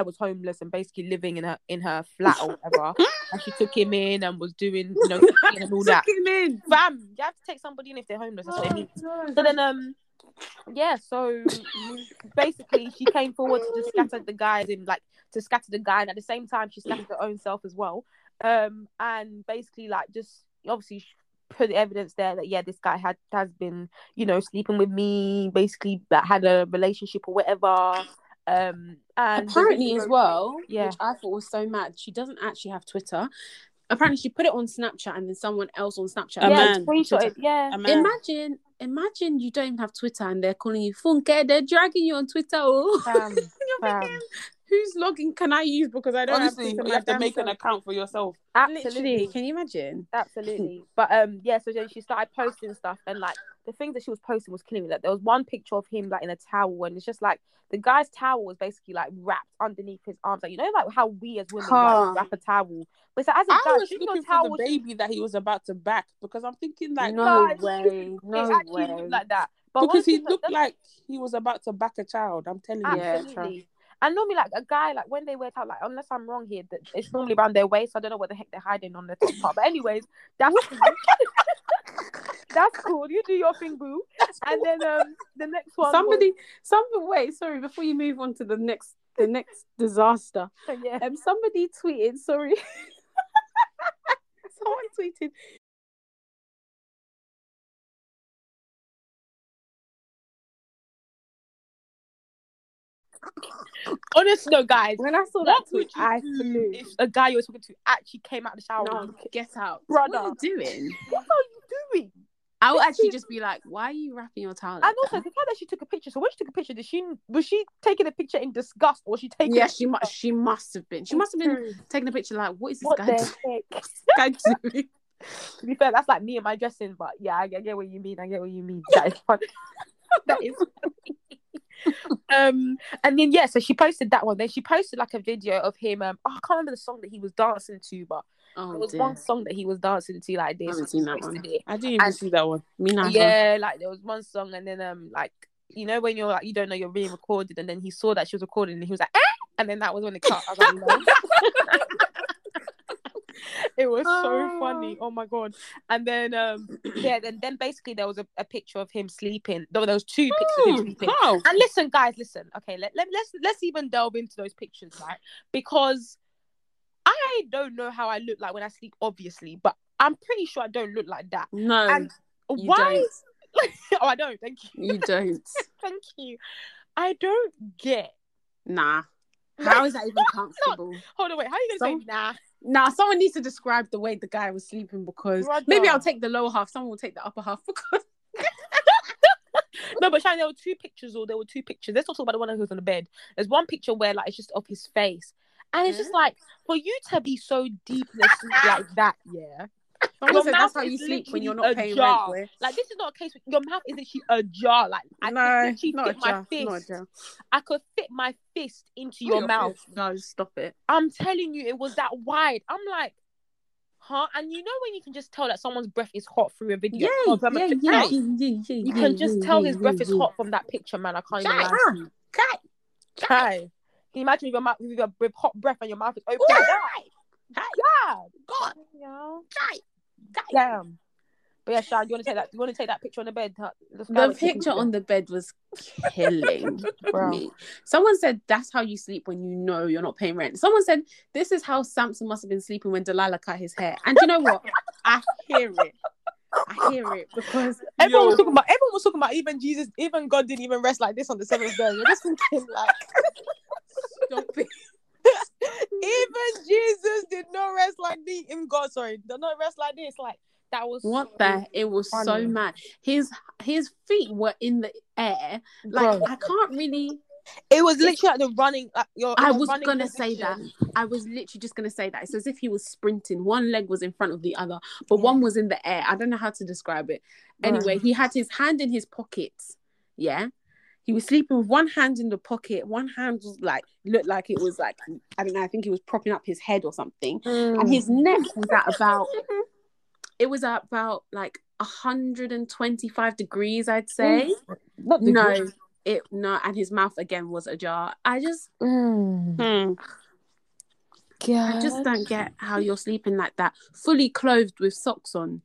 was homeless and basically living in her flat or whatever, and she took him in and was doing, you know, and all that. Bam, you have to take somebody in if they're homeless. That's what it means. So then so basically she came forward to just scatter the guys in, like to scatter the guy, and at the same time she scattered her own self as well, and basically like just obviously put evidence there that this guy has been, you know, sleeping with me, basically had a relationship or whatever. And apparently as well, which I thought was so mad, she doesn't actually have Twitter. Apparently she put it on Snapchat, and then someone else on Snapchat Imagine you don't even have Twitter and they're calling you Funke, they're dragging you on Twitter. Whose login can I use? Because I don't you have to make an account for yourself. Absolutely. Literally. Can you imagine? Absolutely. But so then she started posting stuff, and like the thing that she was posting was killing me. Like there was one picture of him like in a towel, and it's just like the guy's towel was basically like wrapped underneath his arms. Like, you know, like how we as women like, wrap a towel. But so as a guy, I was looking for the baby that he was about to back, because I'm thinking like no way like that. But because he looked like he was about to back a child. I'm telling you. Absolutely. And normally, like, a guy, like, when they wear towel, like, unless I'm wrong here, it's normally around their waist. So I don't know what the heck they're hiding on the top part. But anyways, that's cool. That's cool. You do your thing, boo. And then the next one. Wait, sorry, before you move on to the next disaster. Yeah. Somebody tweeted, sorry. Someone tweeted. Honestly, no, guys. When I saw that tweet, I flew. If a guy you were talking to actually came out of the shower, get out, brother. What are you doing? I would actually just be like, "Why are you wrapping your towel?" And also, the fact that she took a picture. So when she took a picture, was she taking a picture in disgust, or was she taking? Yeah, she must have been. She must have been taking a picture like, "What is this guy doing?" To be fair, that's like me and my dressing. But yeah, I get what you mean. That is funny. And then so she posted that one. Then she posted like a video of him. I can't remember the song that he was dancing to, but it was one song that he was dancing to like this. I haven't seen that one. I didn't even see that one. Me neither. Yeah, like there was one song, and then like, you know, when you're like, you don't know you're being recorded, and then he saw that she was recorded, and he was like, eh! And then that was when it cut. I was like, no. It was so funny. Oh my god. And then then basically there was a picture of him sleeping. There was two pictures of him sleeping. Wow. And listen guys, okay, let's even delve into those pictures, right? Because I don't know how I look like when I sleep, obviously, but I'm pretty sure I don't look like that. No. And why don't. Oh, I don't, thank you. You don't. Thank you. I don't get. Nah. How is that even comfortable? Hold on, wait, how are you gonna say nah? Nah, someone needs to describe the way the guy was sleeping, because maybe I'll take the lower half, someone will take the upper half, because no, but Sharon, there were two pictures. Let's not talk about the one who was on the bed. There's one picture where like it's just of his face, and it's just like, for you to be so deep in sleep like that, that's how you sleep when you're not paying rent. Like, this is not a case where your mouth is literally ajar. Like, I could fit my fist into your mouth. Fist. No, stop it. I'm telling you, it was that wide. I'm like, huh? And you know when you can just tell that someone's breath is hot through a video? You can just tell his breath is hot from that picture, man. I can't even lie. Can you imagine with hot breath and your mouth is open? God. Damn. But yeah, Sharon, you want to take that picture on the bed? The picture on the bed was killing me. Someone said that's how you sleep when you know you're not paying rent. Someone said this is how Samson must have been sleeping when Delilah cut his hair. And you know what? I hear it because everyone was talking about even Jesus, even God didn't even rest like this on the seventh day. You're just thinking like, stop it. Even Jesus did not rest like this. Even God, did not rest like this. Like, that was it was funny. So mad. His feet were in the air. Like, I can't really. It was literally like the running. Like, I was literally just gonna say that. It's as if he was sprinting. One leg was in front of the other, but one was in the air. I don't know how to describe it. Anyway, he had his hand in his pocket. Yeah. He was sleeping with one hand in the pocket. One hand was like, looked like it was like, I don't know, I think he was propping up his head or something. And his neck was at about it was about like 125 degrees, I'd say. Not degrees. No, and his mouth again was ajar. I just, God. I just don't get how you're sleeping like that, fully clothed with socks on.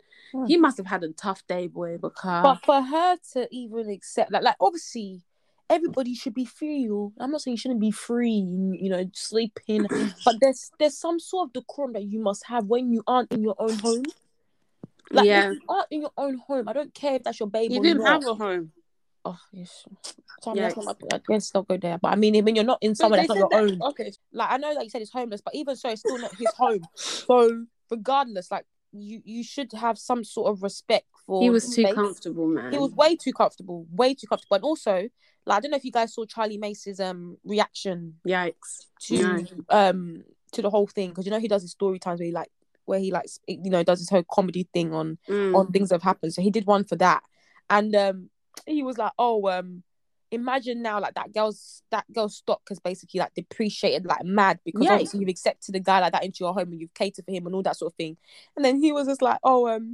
He must have had a tough day, boy. Because... But for her to even accept, like obviously, everybody should be free. I'm not saying you shouldn't be free, you know, sleeping. But there's some sort of decorum that you must have when you aren't in your own home. Like, if you aren't in your own home, I don't care if that's your baby. You didn't have a home. Oh, yes. So I can still go there. But I mean, when you're not in somewhere that's not your own. Okay. Like, I know, like you said, it's homeless, but even so, it's still not his home. So, regardless, like, you should have some sort of respect for... He was too comfortable, man. He was way too comfortable. And also, like, I don't know if you guys saw Charlie Mace's reaction. Yikes. To the whole thing, because you know he does his story times where he you know, does his whole comedy thing on things that have happened. So he did one for that, and he was like, imagine now, like that girl's stock has basically like depreciated like mad because obviously you've accepted a guy like that into your home and you've catered for him and all that sort of thing. And then he was just like, so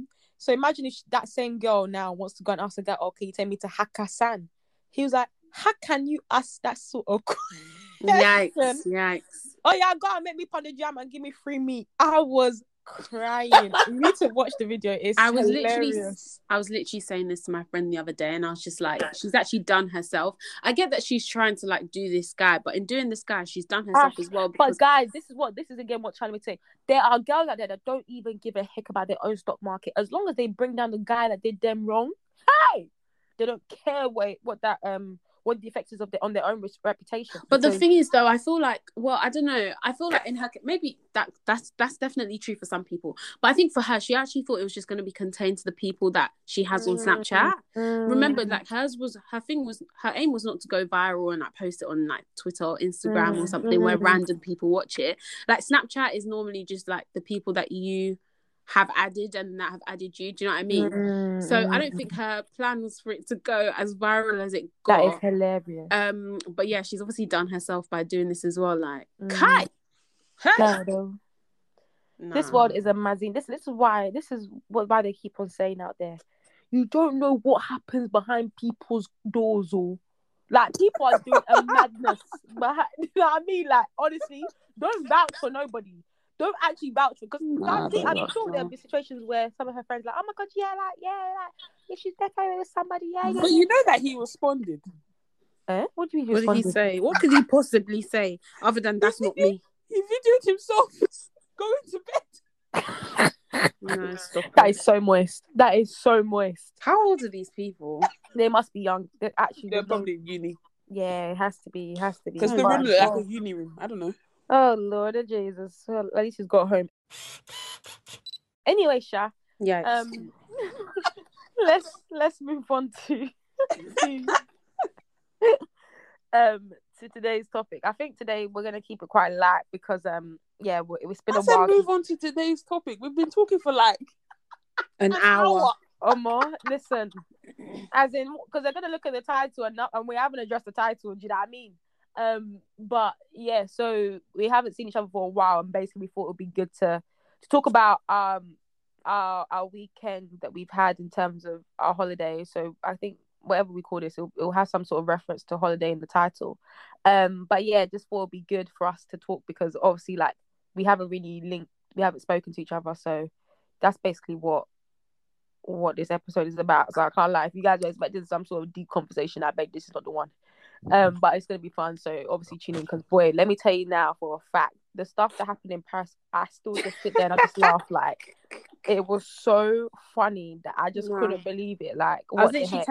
imagine if that same girl now wants to go and ask the guy, "Oh, can you take me to Hakkasan?" He was like, "How can you ask that sort of question?" Yikes! Oh yeah, go and make me pound the jam and give me free meat. I was crying. You need to watch the video. I was literally saying this to my friend the other day, and I was just like, she's actually done herself. I get that she's trying to like do this guy, but in doing this guy, she's done herself as well. Because... But guys, this is again what Charlie would say. There are girls out there that don't even give a heck about their own stock market as long as they bring down the guy that did them wrong. Hey, they don't care what the effect is on their own reputation. But the thing is, though, I feel like, well, I don't know. I feel like in her, maybe that's definitely true for some people. But I think for her, she actually thought it was just going to be contained to the people that she has on Snapchat. Remember, like her aim was not to go viral and like post it on like Twitter or Instagram or something where random people watch it. Like Snapchat is normally just like the people that you have added and that have added you. Do you know what I mean? So I don't think her plan was for it to go as viral as it got. That is hilarious. But yeah, she's obviously done herself by doing this as well. Like, Kai! Hey! No. This world is amazing. This is why they keep on saying out there, you don't know what happens behind people's doors. Like, people are doing a madness. You know what I mean? Like, honestly, don't vouch for nobody. Don't actually vouch for, because I'm sure there'll be situations where some of her friends are like, "Oh my god, yeah, she's definitely with somebody, yeah." But you know that he responded. What do you mean? What did he say? What could he possibly say other than "That's not me"? He videoed himself going to bed. No, that is so moist. How old are these people? They must be young. They're probably in uni. Yeah, it has to be. Because the room looked like a uni room. I don't know. Oh, Lord of Jesus. Well, at least he's got home. Anyway, Sha. Yes. Let's move on to today's topic. I think today we're going to keep it quite light because, it's been a while. Let's move on to today's topic. We've been talking for like an hour. Omar, listen. As in, because they're going to look at the title and we haven't addressed the title. Do you know what I mean? But yeah, so we haven't seen each other for a while, and basically we thought it would be good to talk about our weekend that we've had in terms of our holiday. So I think whatever we call this, it'll have some sort of reference to holiday in the title. But yeah, just thought it'd be good for us to talk because obviously, like, we haven't really linked, we haven't spoken to each other, so that's basically what this episode is about. So I can't lie, if you guys are expecting some sort of deep conversation, I bet this is not the one. But it's going to be fun, so obviously tune in, because boy, let me tell you now for a fact, the stuff that happened in Paris, I still just sit there and I just laugh. Like, it was so funny that I just couldn't believe it. Like, what I was literally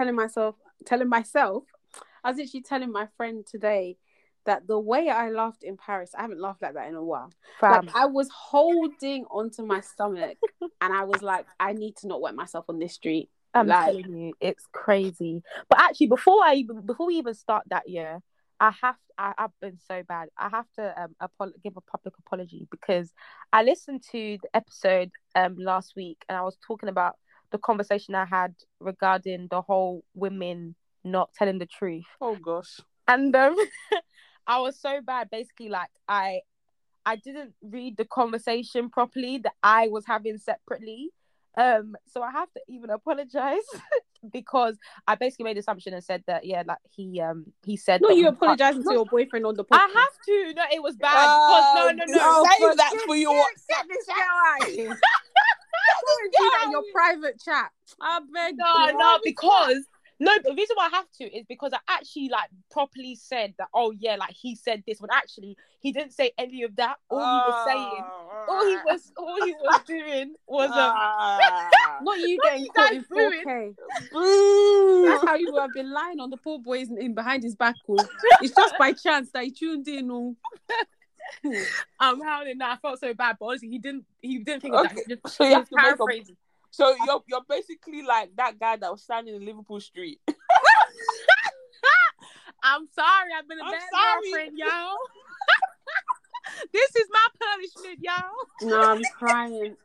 telling my friend today that the way I laughed in Paris, I haven't laughed like that in a while. Like, I was holding onto my stomach and I was like, I need to not wet myself on this street. I'm telling you, it's crazy. But actually, before we even start that year, I've been so bad. I have to give a public apology because I listened to the episode last week, and I was talking about the conversation I had regarding the whole women not telling the truth. Oh gosh! And I was so bad. Basically, like I didn't read the conversation properly that I was having separately. So I have to even apologize because I basically made an assumption and said that he said no. You apologizing to your boyfriend on the podcast? I have to. No, it was bad. No. Save that for your. Get this girl out. That your private chat. I beg. No, because. No, the reason why I have to is because I actually properly said that. Oh yeah, he said this, when actually he didn't say any of that. All he was doing was not you getting caught in 4K. Boo. That's how you would have been lying on the poor boy's in behind his back. It's just by chance that he tuned in. I'm howling now. I felt so bad, but honestly, he didn't think of that. So you have to paraphrase. So you're basically like that guy that was standing in Liverpool Street. I'm sorry, I've been a bad girlfriend, y'all. This is my punishment, y'all. No, I'm crying.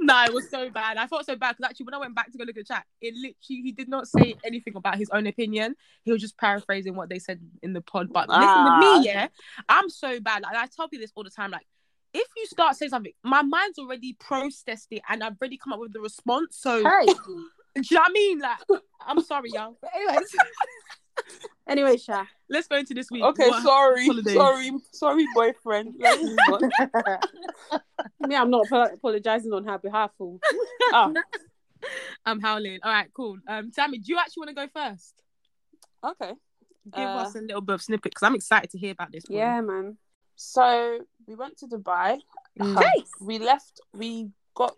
No, it was so bad. I felt so bad because actually when I went back to go look at the chat, he did not say anything about his own opinion. He was just paraphrasing what they said in the pod. But listen to me, yeah? I'm so bad. I tell people this all the time, if you start saying something, my mind's already processed it and I've already come up with the response. So, hey. Do you know what I mean? I'm sorry, y'all. But anyways. Anyway, Sha. Let's go into this week. Okay, sorry, boyfriend. Me, I'm not apologizing on her behalf. I'm howling. All right, cool. Tammy, do you actually want to go first? Okay. Give us a little bit of snippet because I'm excited to hear about this one. Yeah, man. So we went to Dubai. Nice. We left. We got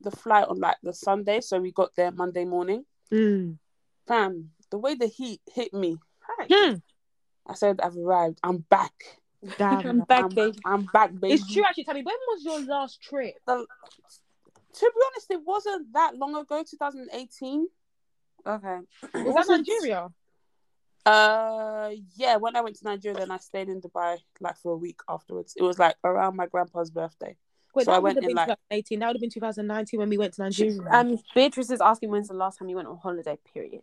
the flight on the Sunday, so we got there Monday morning. Bam! The way the heat hit me, I said, "I've arrived. I'm back. Damn. I'm back, baby." It's true, actually. Tell me, when was your last trip? To be honest, it wasn't that long ago. 2018. Okay. Was that Nigeria? Yeah, when I went to Nigeria, then I stayed in Dubai for a week afterwards. It was around my grandpa's birthday. Wait, so I went in 2018. That would have been 2019 when we went to Nigeria. Beatrice is asking when's the last time you went on holiday, period.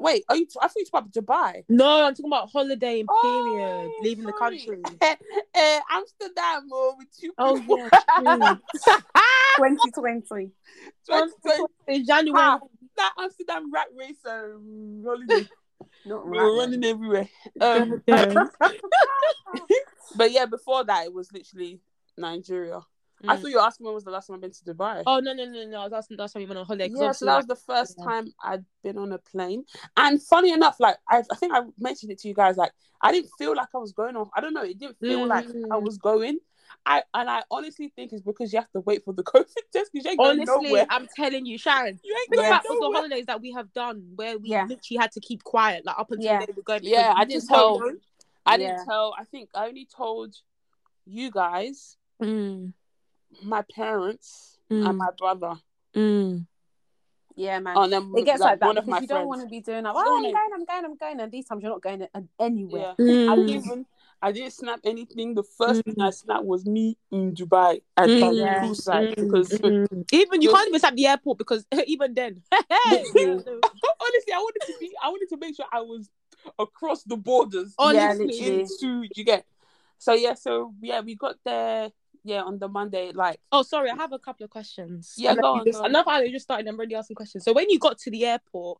Wait, I thought you were talking about Dubai. No, I'm talking about holiday, period. Leaving the country. Amsterdam, with you. Oh, yeah. 2020. In January. That Amsterdam rat race holiday. We're running everywhere. But yeah, before that, it was literally Nigeria. I thought you were asking when was the last time I've been to Dubai. Oh, no. I was asking the last time you went on holiday. Yeah, so that was the first time I'd been on a plane. And funny enough, I think I mentioned it to you guys, I didn't feel like I was going on. I don't know. It didn't feel like I was going. I honestly think it's because you have to wait for the COVID test because you ain't going nowhere. I'm telling you, Sharon, you ain't going nowhere. The holidays that we have done where we literally had to keep quiet up until they were going. Yeah, I didn't tell. I think I only told you guys, my parents, and my brother. Yeah, man. Oh, it gets like that one of my friends. You don't want to be doing that. Oh, I'm going. And these times you're not going anywhere. Yeah. I didn't snap anything. The first thing I snapped was me in Dubai at the poolside because even you can't even snap the airport because even then, honestly, I wanted to make sure I was across the borders. Honestly, you get. So we got there. Yeah, on the Monday, Oh, sorry, I have a couple of questions. Yeah, go on. I love how you just started and already asking questions. So when you got to the airport,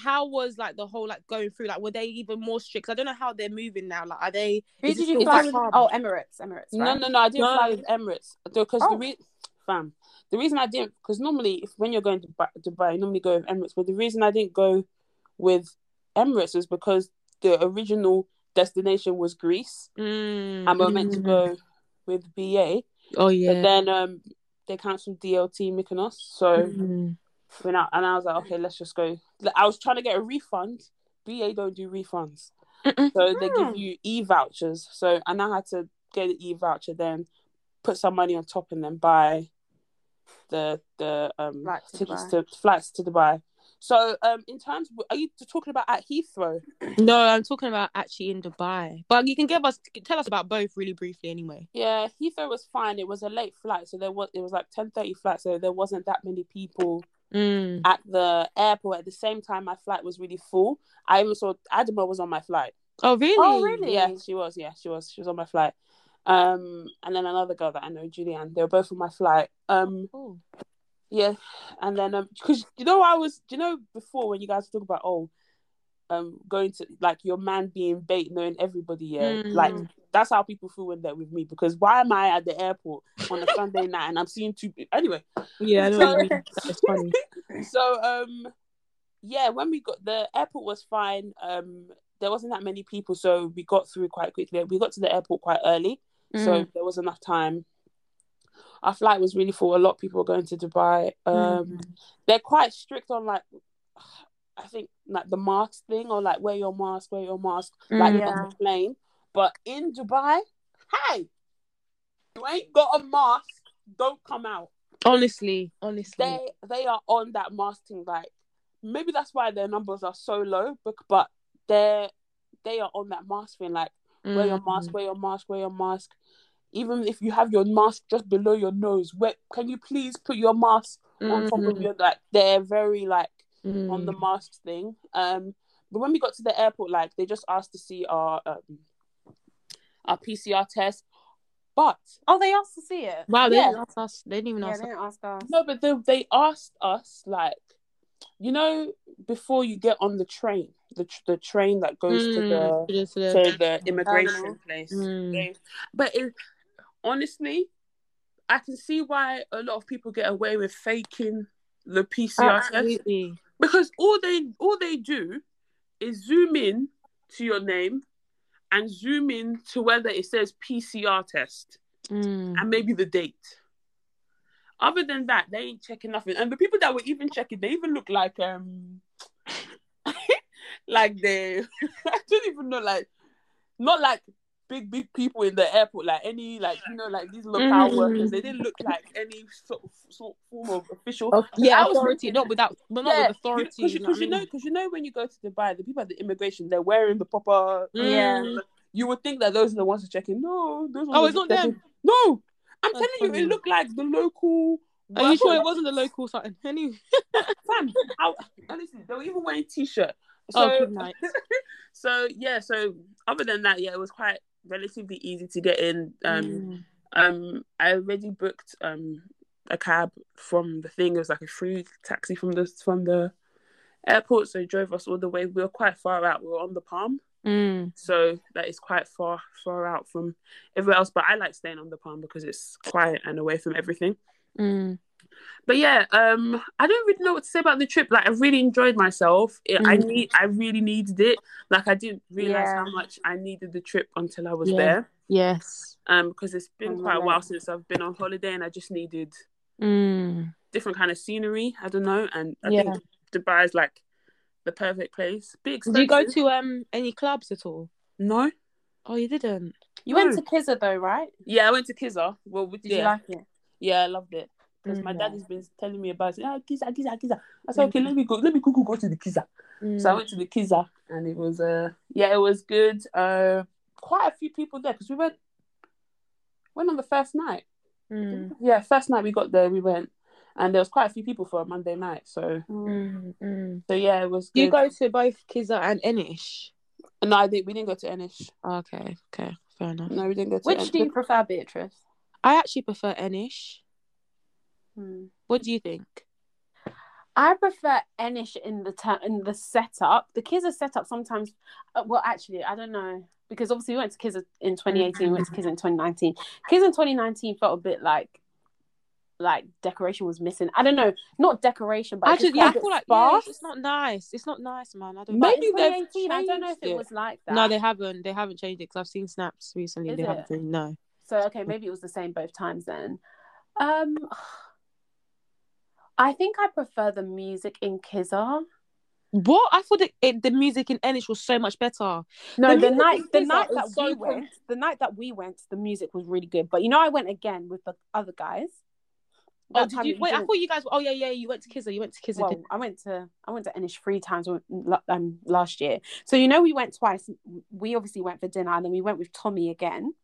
how was the whole going through? Were they even more strict? I don't know how they're moving now. Are they? Who did you fly with? Oh, Emirates. Right? No, I didn't fly with Emirates because the reason I didn't because normally when you're going to Dubai, you normally go with Emirates. But the reason I didn't go with Emirates was because the original destination was Greece, and we were meant to go with BA. Oh yeah. But then they cancelled DLT Mykonos. So I was okay, let's just go. I was trying to get a refund. BA don't do refunds. So they give you e-vouchers. So and I had to get an e-voucher then put some money on top and then buy the flights to Dubai. So, in terms, are you talking about at Heathrow? No, I'm talking about actually in Dubai. But you can tell us about both really briefly, anyway. Yeah, Heathrow was fine. It was a late flight, so it was 10:30 flight, so there wasn't that many people at the airport. At the same time, my flight was really full. I even saw Adama was on my flight. Oh really? Yeah, she was. She was on my flight. And then another girl that I know, Julianne. They were both on my flight. Yeah, and then because you know I was, do you know before when you guys talk about going to like your man being bait, knowing everybody, like that's how people feel when they're with me. Because why am I at the airport on a Sunday night and I'm seeing two? Anyway, yeah, I know what you mean. It's funny. So yeah, when we got the airport was fine. There wasn't that many people, so we got through quite quickly. We got to the airport quite early, so there was enough time. Our flight was really full. A lot of people were going to Dubai. They're quite strict on like, I think like the mask thing or like wear your mask, like on the plane. But in Dubai, hey, you ain't got a mask, don't come out. Honestly, they are on that masking. Like maybe that's why their numbers are so low, but they are on that mask thing. Like wear your mask. Even if you have your mask just below your nose, can you please put your mask on top of your, like, they're very, like, on the mask thing. But when we got to the airport, like, they just asked to see our PCR test. But... Oh, they asked to see it? Wow, they didn't ask us. They didn't even ask us. Yeah, they didn't ask us. No, but they asked us, like, you know, before you get on the train, the train that goes to the immigration place. But it... Honestly, I can see why a lot of people get away with faking the PCR test, because all they do is zoom in to your name and zoom in to whether it says PCR test and maybe the date. Other than that, they ain't checking nothing. And the people that were even checking, they even look like like they I don't even know, like not like big people in the airport, like any, like, you know, like these locale workers, they didn't look like any sort of form of official authority, not with authority. Because you know when you go to Dubai, the people at the immigration, they're wearing the proper. You would think that those are the ones who check in. No, those are it's not them. No, I'm telling you, it looked like the local. Are you sure it wasn't the local something? Anyway, listen, they were even wearing t-shirt. So other than that, it was quite relatively easy to get in. I already booked a cab from the thing. It was like a free taxi from the airport, so it drove us all the way. We were quite far out. We were on the Palm, so that is quite far out from everywhere else. But I like staying on the Palm because it's quiet and away from everything. But I don't really know what to say about the trip. Like, I really enjoyed myself. I really needed it. Like, I didn't realize how much I needed the trip until I was there. Yes. Because it's been quite a while since I've been on holiday, and I just needed different kind of scenery. I don't know, and I think Dubai is like the perfect place. Big expensive. Did you go to any clubs at all? No. Oh, you didn't. You went to Kizha though, right? Yeah, I went to Kizha. Well, did you like it? Yeah, I loved it. Because my dad has been telling me about it. Kizha. I said, okay, let me quickly go to the Kizha. So I went to the Kizha, and it was it was good. Quite a few people there because we went on the first night. Yeah, first night we got there, we went, and there was quite a few people for a Monday night. So so yeah, it was good. You go to both Kizha and Enish? No, we didn't go to Enish. Okay, fair enough. No, we didn't go to Enish. Which do you prefer, Beatrice? I actually prefer Enish. What do you think? I prefer Enish in the setup. The Kizha setup sometimes. Well, actually, I don't know, because obviously we went to Kizha in 2018. We went to Kizha in 2019. Kizha in 2019 felt a bit like decoration was missing. I don't know, not decoration, but I feel like it's not nice. It's not nice, man. I don't. Maybe in 2018. I don't know if it was like that. No, they haven't. They haven't changed it, because I've seen snaps recently. They haven't changed. No. So okay, maybe it was the same both times then. I think I prefer the music in Kizha. What? I thought the music in Enish was so much better. No, the night that we went, the music was really good. But you know, I went again with the other guys. Oh, did you? Wait, I thought you guys. Oh yeah. You went to Kizha. Well, I went to Enish 3 times last year. So you know, we went twice. We obviously went for dinner, and then we went with Tommy again.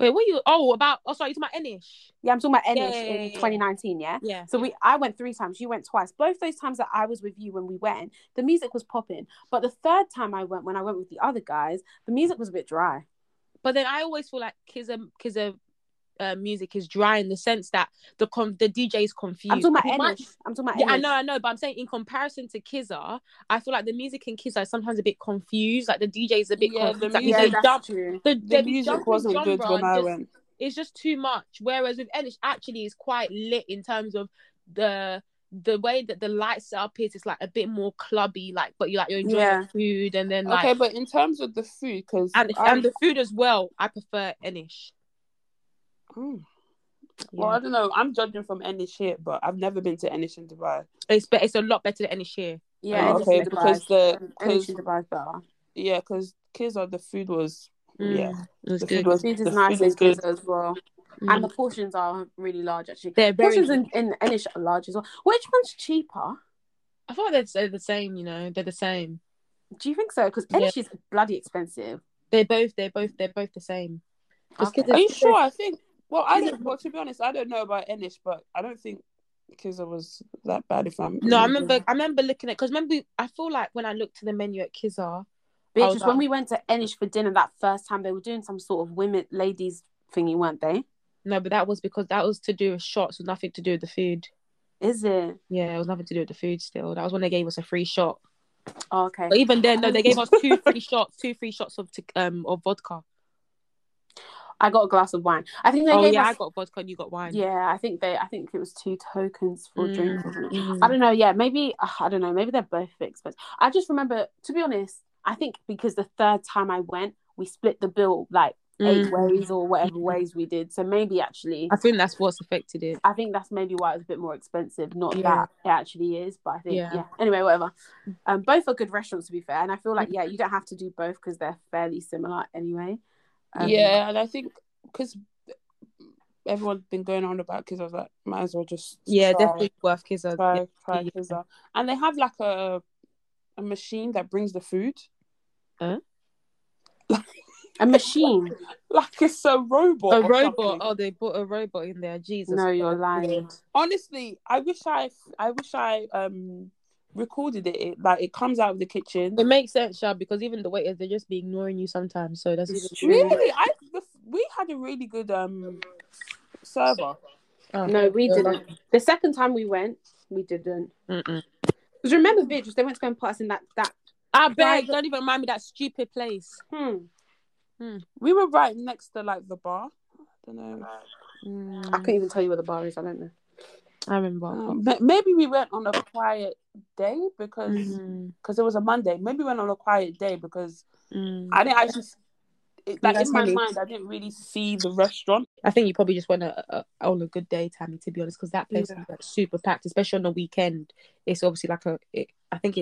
Wait, what are you? You're talking about Enish? Yeah, I'm talking about Enish in 2019, yeah? Yeah. So I went 3 times, you went twice. Both those times that I was with you when we went, the music was popping. But the third time I went, when I went with the other guys, the music was a bit dry. But then I always feel like Kizha music is dry in the sense that the DJ is confused. I'm talking about Enish. Yeah, I know, but I'm saying in comparison to Kizha, I feel like the music in Kizha is sometimes a bit confused. Like the DJ is a bit confused. The music wasn't good when I went. It's just too much. Whereas with Enish, actually, is quite lit in terms of the way that the light setup is. It's like a bit more clubby, like, but you're enjoying the food, and then like, okay. But in terms of the food, because and the food as well, I prefer Enish. Ooh. Well, I don't know. I'm judging from Enish here, but I've never been to Enish in Dubai. It's a lot better than Enish here. Yeah, oh, okay, because Enish in Dubai is better. Yeah, because Kizha, the food was the food is nice in Kizha as well, and the portions are really large. Actually, the portions in Enish are large as well. Which one's cheaper? I thought they're the same. You know, they're the same. Do you think so? Because Enish is bloody expensive. They're both the same. Okay. Are you sure? I think. Well, to be honest, I don't know about Enish, but I don't think Kizha was that bad. I remember looking at, because I feel like when I looked at the menu at Kizha, because when we went to Enish for dinner that first time, they were doing some sort of ladies thingy, weren't they? No, but that was because that was to do with shots, with nothing to do with the food. Is it? Yeah, it was nothing to do with the food. Still, that was when they gave us a free shot. Oh, okay. But even then, no, they gave us two free shots of vodka. I got a glass of wine. I think they I got vodka and you got wine. Yeah, I think it was 2 tokens for a drink, wasn't it? I don't know. Yeah, maybe I don't know. Maybe they're both expensive. I just remember, to be honest, I think because the third time I went, we split the bill like 8 ways or whatever ways we did. So maybe actually, I think that's what's affected it. I think that's maybe why it was a bit more expensive. Not that it actually is, but I think Anyway, whatever. Both are good restaurants, to be fair, and I feel like you don't have to do both because they're fairly similar anyway. And I think because everyone's been going on about Kizha, I was like, might as well just definitely worth Kizha. Try Kizha. And they have like a machine that brings the food. Huh? A machine? Like it's a robot. Oh, they bought a robot in there. Jesus. No, you're lying. Honestly, I wish I recorded it, like it comes out of the kitchen. It makes sense, Shab, because even the waiters, they're just be ignoring you sometimes. So that's even true. Really, we had a really good server. Oh. No, we didn't. The second time we went, we didn't. Because remember, Beatrice, they went to go and put us in that. I beg, don't even remind me that stupid place. We were right next to like the bar. I don't know. I couldn't even tell you where the bar is. I don't know. I remember. But maybe we went on a quiet day because it was a Monday. Maybe we went on a quiet day because I didn't actually... in my mind, I didn't really see the restaurant. I think you probably just went on a good day, Tammy, to be honest, because that place was like super packed, especially on the weekend. It's obviously like I think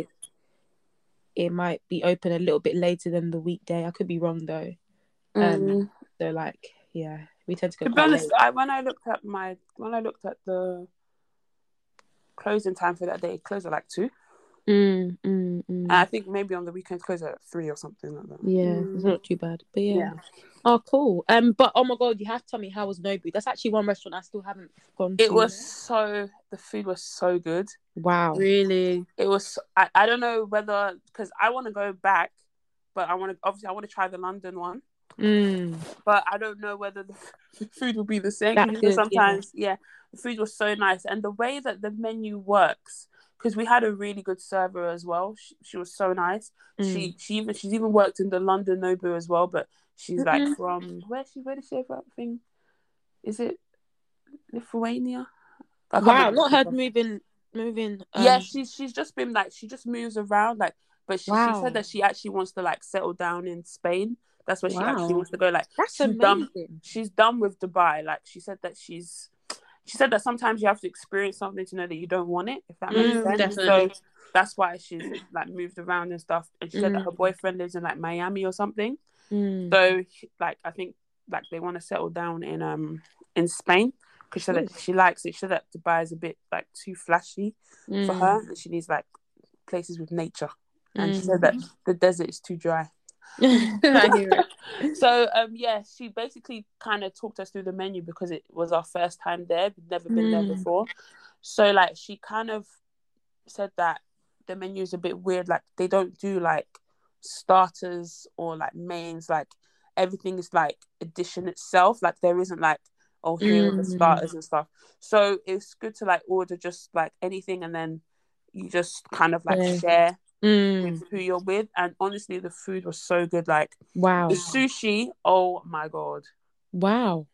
it might be open a little bit later than the weekday. I could be wrong, though. So, like, yeah, we tend to go quite late. When I looked at the... closing time for that day, close at like 2. And I think maybe on the weekend close at 3 or something like that. It's not too bad, but oh cool. But oh my god, you have to tell me, how was Nobu? That's actually one restaurant I still haven't gone to. The food was so good. Wow, really? It was. I don't know whether, because I want to go back, but I want to try the London one. But I don't know whether the food will be the same. The food was so nice, and the way that the menu works, because we had a really good server as well. She was so nice. She's even worked in the London Nobu as well, but she's like from where did she from? I think, is it Lithuania? Wow, not her moving. Yeah, she's just been like, she just moves around like, but she said that she actually wants to like settle down in Spain. That's where she actually wants to go. Like, that's amazing. She's done with Dubai. Like, she said that she said that sometimes you have to experience something to know that you don't want it, if that makes sense. Definitely. So that's why she's like moved around and stuff. And she said that her boyfriend lives in like Miami or something. So like, I think like they want to settle down in Spain, because she said that she likes it. She said that Dubai is a bit like too flashy for her, and she needs like places with nature. And she said that the desert is too dry. I hear it. So she basically kind of talked us through the menu, because it was our first time there. We'd never been there before, so like she kind of said that the menu is a bit weird, like they don't do like starters or like mains, like everything is like a dish in itself. Like there isn't like, oh, here are the starters and stuff. So it's good to like order just like anything, and then you just kind of like share with who you're with. And honestly, the food was so good. Like, wow, the sushi. Oh my god, wow,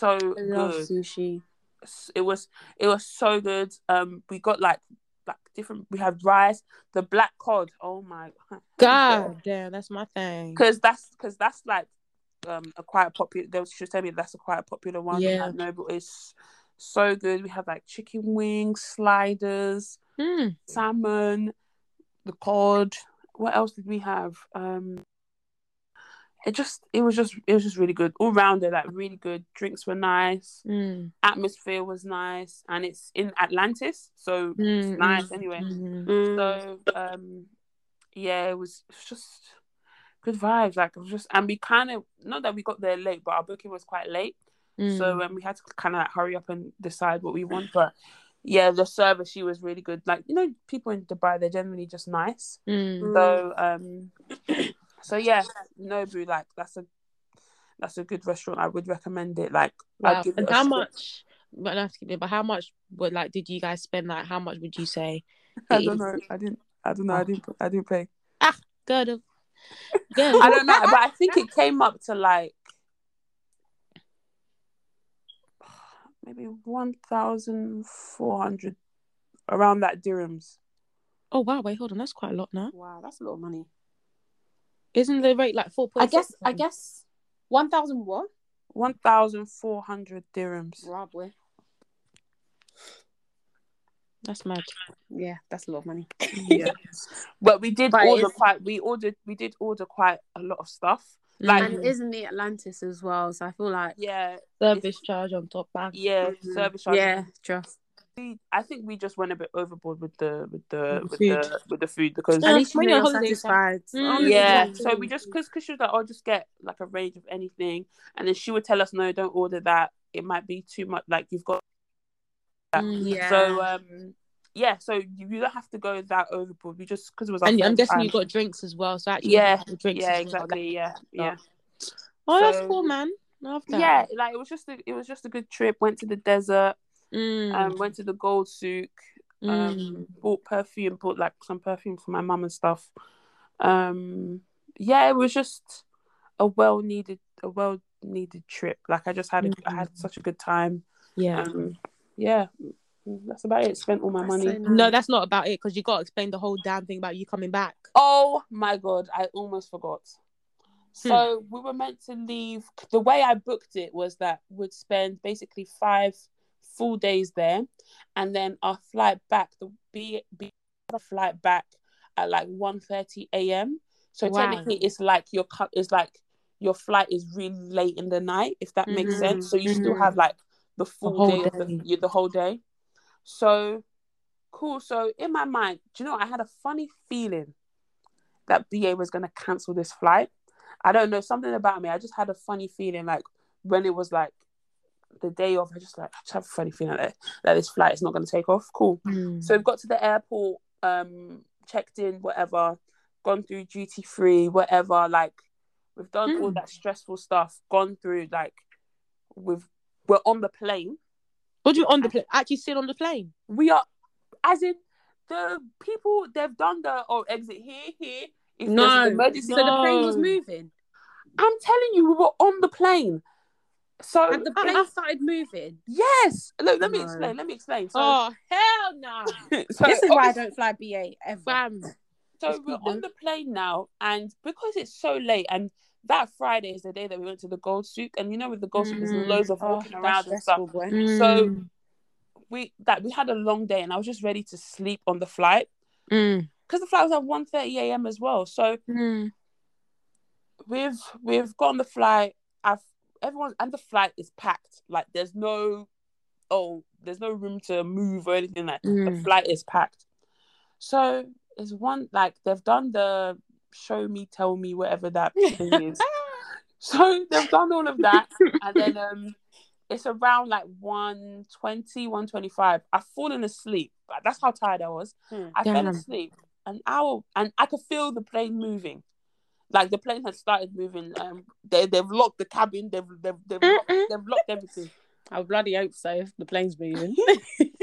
so I love sushi. It was so good. We got like different. We had rice, the black cod. Oh my god, damn, that's my thing. Because that's like a quite popular. They should tell me that's a quite popular one. Yeah, I know, but it's so good. We have like chicken wings, sliders, salmon, the cod. What else did we have? It was just really good all rounded, like really good. Drinks were nice, atmosphere was nice, and it's in Atlantis, so it's nice anyway. So it was just good vibes. Like it was just, and we kind of, not that we got there late, but our booking was quite late, so we had to kind of like hurry up and decide what we want. But yeah, the server, she was really good. Like, you know, people in Dubai, they're generally just nice. So so yeah, Nobu, like that's a good restaurant. I would recommend it. Like, wow. And how much? I have to keep it. But how much would like? Did you guys spend? Like, how much would you say? I don't know. I don't know. I didn't pay. Ah, God. Yeah. I don't know, but I think it came up to like maybe 1,400, around that dirhams. Oh wow! Wait, hold on. That's quite a lot now. Wow, that's a lot of money. Isn't the rate like 4.6? I guess 1,000 what? 1,400 dirhams. Bravo. That's mad. Yeah, that's a lot of money. Yeah. But we did order quite a lot of stuff. Like, and isn't the Atlantis as well? So I feel like service charge on top back. Yeah, service charge. Yeah, trust. I think we just went a bit overboard with the food, because at least we were satisfied. Yeah, so we just because she was like, "I'll just get like a range of anything," and then she would tell us, "No, don't order that. It might be too much. Like you've got." Yeah. So so you don't have to go that overboard. We just because it was. And I'm guessing you got drinks as well. So actually, drinks, exactly. Well. Yeah. Oh, that's cool, man. Love that. Yeah, like it was just a good trip. Went to the desert. Went to the gold souk, bought perfume, bought like some perfume for my mum and stuff. It was just a well needed trip. Like I just had I had such a good time. Yeah, that's about it. Spent all my money. So nice. No, that's not about it, because you got to explain the whole damn thing about you coming back. Oh my god, I almost forgot. So we were meant to leave. The way I booked it was that we'd spend basically 5 full days there, and then our flight back, the BA flight back at like 1:30 a.m. So technically, it's like your flight is really late in the night, if that makes sense. So you still have like the full day. The whole day. So cool. So in my mind, do you know, I had a funny feeling that BA was gonna cancel this flight. I don't know, something about me. I just had a funny feeling, like when it was like the day off, I just have a funny feeling that this flight is not going to take off. Cool. So we've got to the airport, checked in, whatever, gone through duty free, whatever. Like we've done all that stressful stuff, gone through. Like we're on the plane. What do you on the plane? Actually, still on the plane. We are, as in the people. They've done the exit here. If there's an emergency, so the plane was moving. I'm telling you, we were on the plane. So and the plane started moving. Yes. Look, let me explain. So, oh hell no! So this is why I don't fly BA ever. So we're on the plane now, and because it's so late, and that Friday is the day that we went to the gold souk, and you know, with the gold souk, there's loads of walking around and stuff. So we had a long day, and I was just ready to sleep on the flight because the flight was at 1:30 a.m. as well. So we've got on the flight. Everyone, and the flight is packed. Like there's no room to move or anything like that. The flight is packed. So there's one, like they've done the show me, tell me, whatever that thing is. So they've done all of that, and then it's around like 1:20, 1:25. I've fallen asleep. That's how tired I was. I fell asleep an hour, and I could feel the plane moving. Like the plane has started moving. They've locked the cabin. They've locked everything. I bloody hope so. The plane's moving.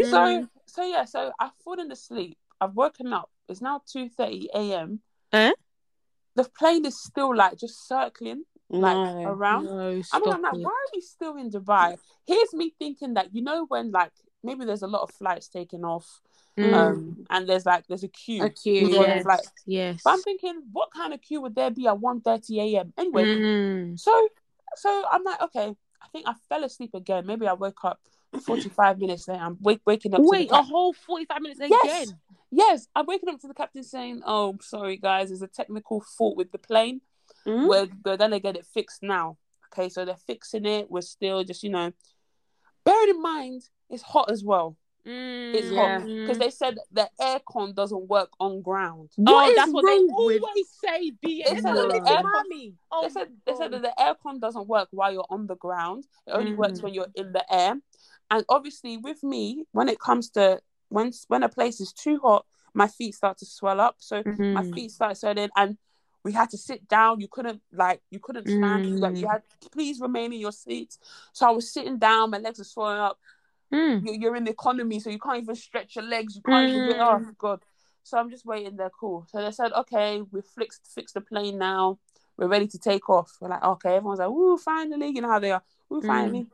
So yeah. So I've fallen asleep. I've woken up. It's now 2:30 a.m. The plane is still like just circling around. No, I mean, I'm like, why are we still in Dubai? Here's me thinking that, you know, when like maybe there's a lot of flights taking off, and there's a queue. A queue. Yes. Like, yes. But I'm thinking, what kind of queue would there be at 1:30 a.m. anyway? So I'm like, okay. I think I fell asleep again. Maybe I woke up 45 minutes later. I'm waking up. Wait, a whole 45 minutes again? Yes. I'm waking up to the captain saying, "Oh, I'm sorry, guys. There's a technical fault with the plane. But then they get it fixed now." Okay, so they're fixing it. We're still just, you know, bearing in mind, it's hot as well. It's hot because they said the aircon doesn't work on ground. That's what they always say. BS. They said that the aircon doesn't work while you're on the ground. It only works when you're in the air. And obviously, with me, when it comes to when a place is too hot, my feet start to swell up. So my feet start swelling, and we had to sit down. You couldn't stand. Like, you had, please remain in your seats. So I was sitting down. My legs are swelling up. You're in the economy, so you can't even stretch your legs. You can't even. Oh God! So I'm just waiting there. Cool. So they said, okay, we fixed the plane now. We're ready to take off. We're like, okay. Everyone's like, ooh, finally. You know how they are. Ooh, finally.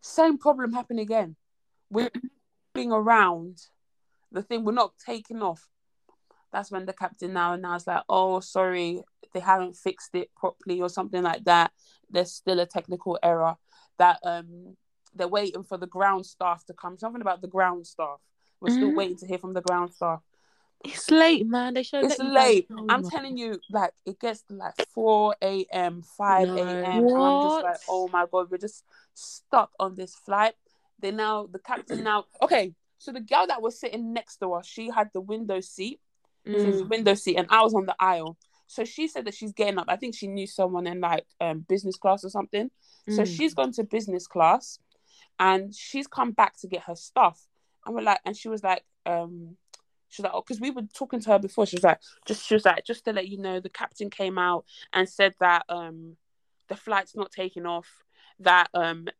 Same problem happened again. We're being around the thing. We're not taking off. That's when the captain now is like, oh, sorry, they haven't fixed it properly or something like that. There's still a technical error. That they're waiting for the ground staff to come. Something about the ground staff. We're still waiting to hear from the ground staff. It's late, man. It's late. I'm telling you, like, it gets to like 4 a.m., 5 a.m. And I'm just like, oh my God, we're just stuck on this flight. The captain now. Okay, so the girl that was sitting next to us, she had the window seat. This was the window seat, and I was on the aisle. So she said that she's getting up. I think she knew someone in like business class or something. So she's gone to business class, and she's come back to get her stuff. And she was like, oh, because we were talking to her before. She was like, just to let you know, the captain came out and said that the flight's not taking off. That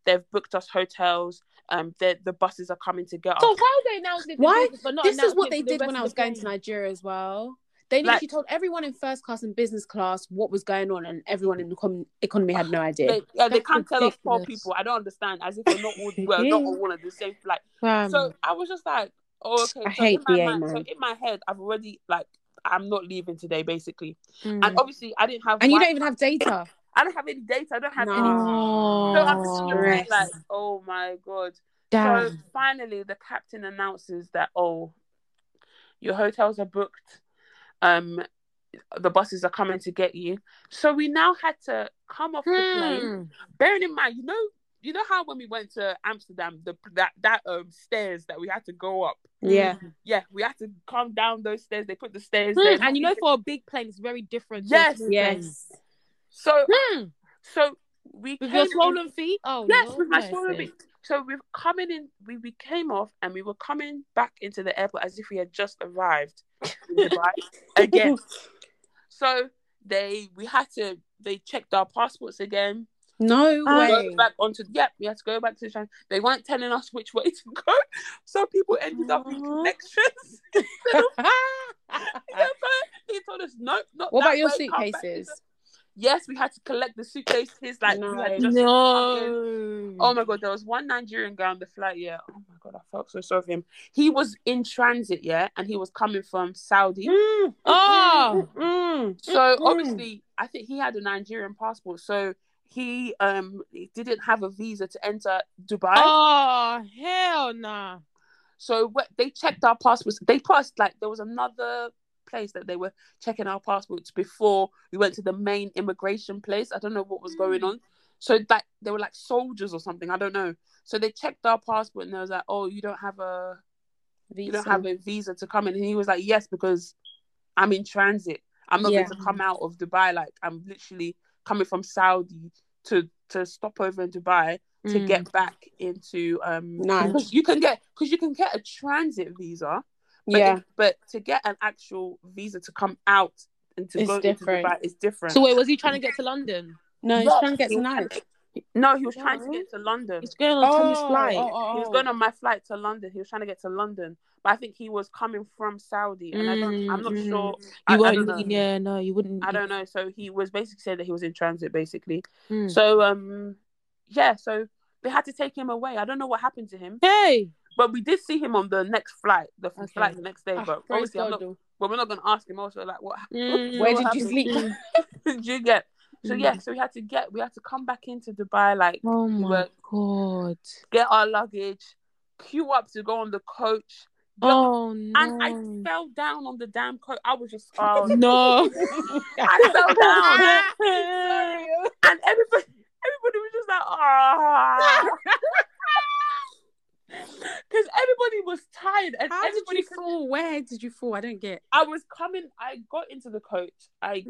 they've booked us hotels. The buses are coming to get us. So how they announced it? Why? This is what they did when I was going to Nigeria as well. They literally told everyone in first class and business class what was going on, and everyone in the economy had no idea. They can't tell us poor people. I don't understand. As if we're not all not all on the same flight. So I was just like, oh, okay. So in my head, I've already like, I'm not leaving today, basically. And obviously, I didn't have. And you don't even have data. I don't have any data. I don't have any. So I'm just like, oh my God. Damn. So finally, the captain announces that, oh, your hotels are booked. The buses are coming to get you. So we now had to come off the plane. Bearing in mind, you know how when we went to Amsterdam, that stairs that we had to go up. Yeah, we had to come down those stairs. They put the stairs there. And you know, for a big plane, it's very different. Yes. So, so we with your swollen feet. Oh, yes, with my swollen feet. So we've coming in. We came off, and we were coming back into the airport as if we had just arrived in Dubai again. So they checked our passports again. No way. We had to go back to the train. They weren't telling us which way to go, so people ended up in connections. He told us not. What about your suitcases? Yes, we had to collect the suitcases. Like, oh my God, there was one Nigerian guy on the flight. Yeah, oh my God, I felt so sorry for him. He was in transit, and he was coming from Saudi. So obviously, I think he had a Nigerian passport, so he didn't have a visa to enter Dubai. Oh hell nah! So they checked our passports. They passed like there was another place that they were checking our passports before we went to the main immigration place. I don't know what was going on. So that they were like soldiers or something. I don't know. So they checked our passport, and they was like, "Oh, you don't have a visa. You don't have a visa to come in." And he was like, "Yes, because I'm in transit. I'm not going to come out of Dubai. Like I'm literally coming from Saudi to stop over in Dubai to get back into because you can get a transit visa." But yeah. But to get an actual visa to come out and to go different. Into Dubai is different. So wait, was he trying to get to London? No, he's trying to get to Nice. No, he was trying to get to London. He's going on Tommy's flight. He was going on my flight to London. He was trying to get to London. But I think he was coming from Saudi. And I'm not sure. You wouldn't. I don't know. So he was basically saying that he was in transit, basically. Mm. So, so they had to take him away. I don't know what happened to him. Hey! But we did see him on the next flight. The flight the next day. But obviously, we're not going to ask him also, like, what happened? Where did you sleep? Did you get... So so we had to come back into Dubai, like, oh my God, get our luggage, queue up to go on the coach. And I fell down on the damn coach. I was just, no. I fell down. And everybody was just like, because everybody was tired. And how did you fall? Where did you fall? I don't get. I got into the coach. I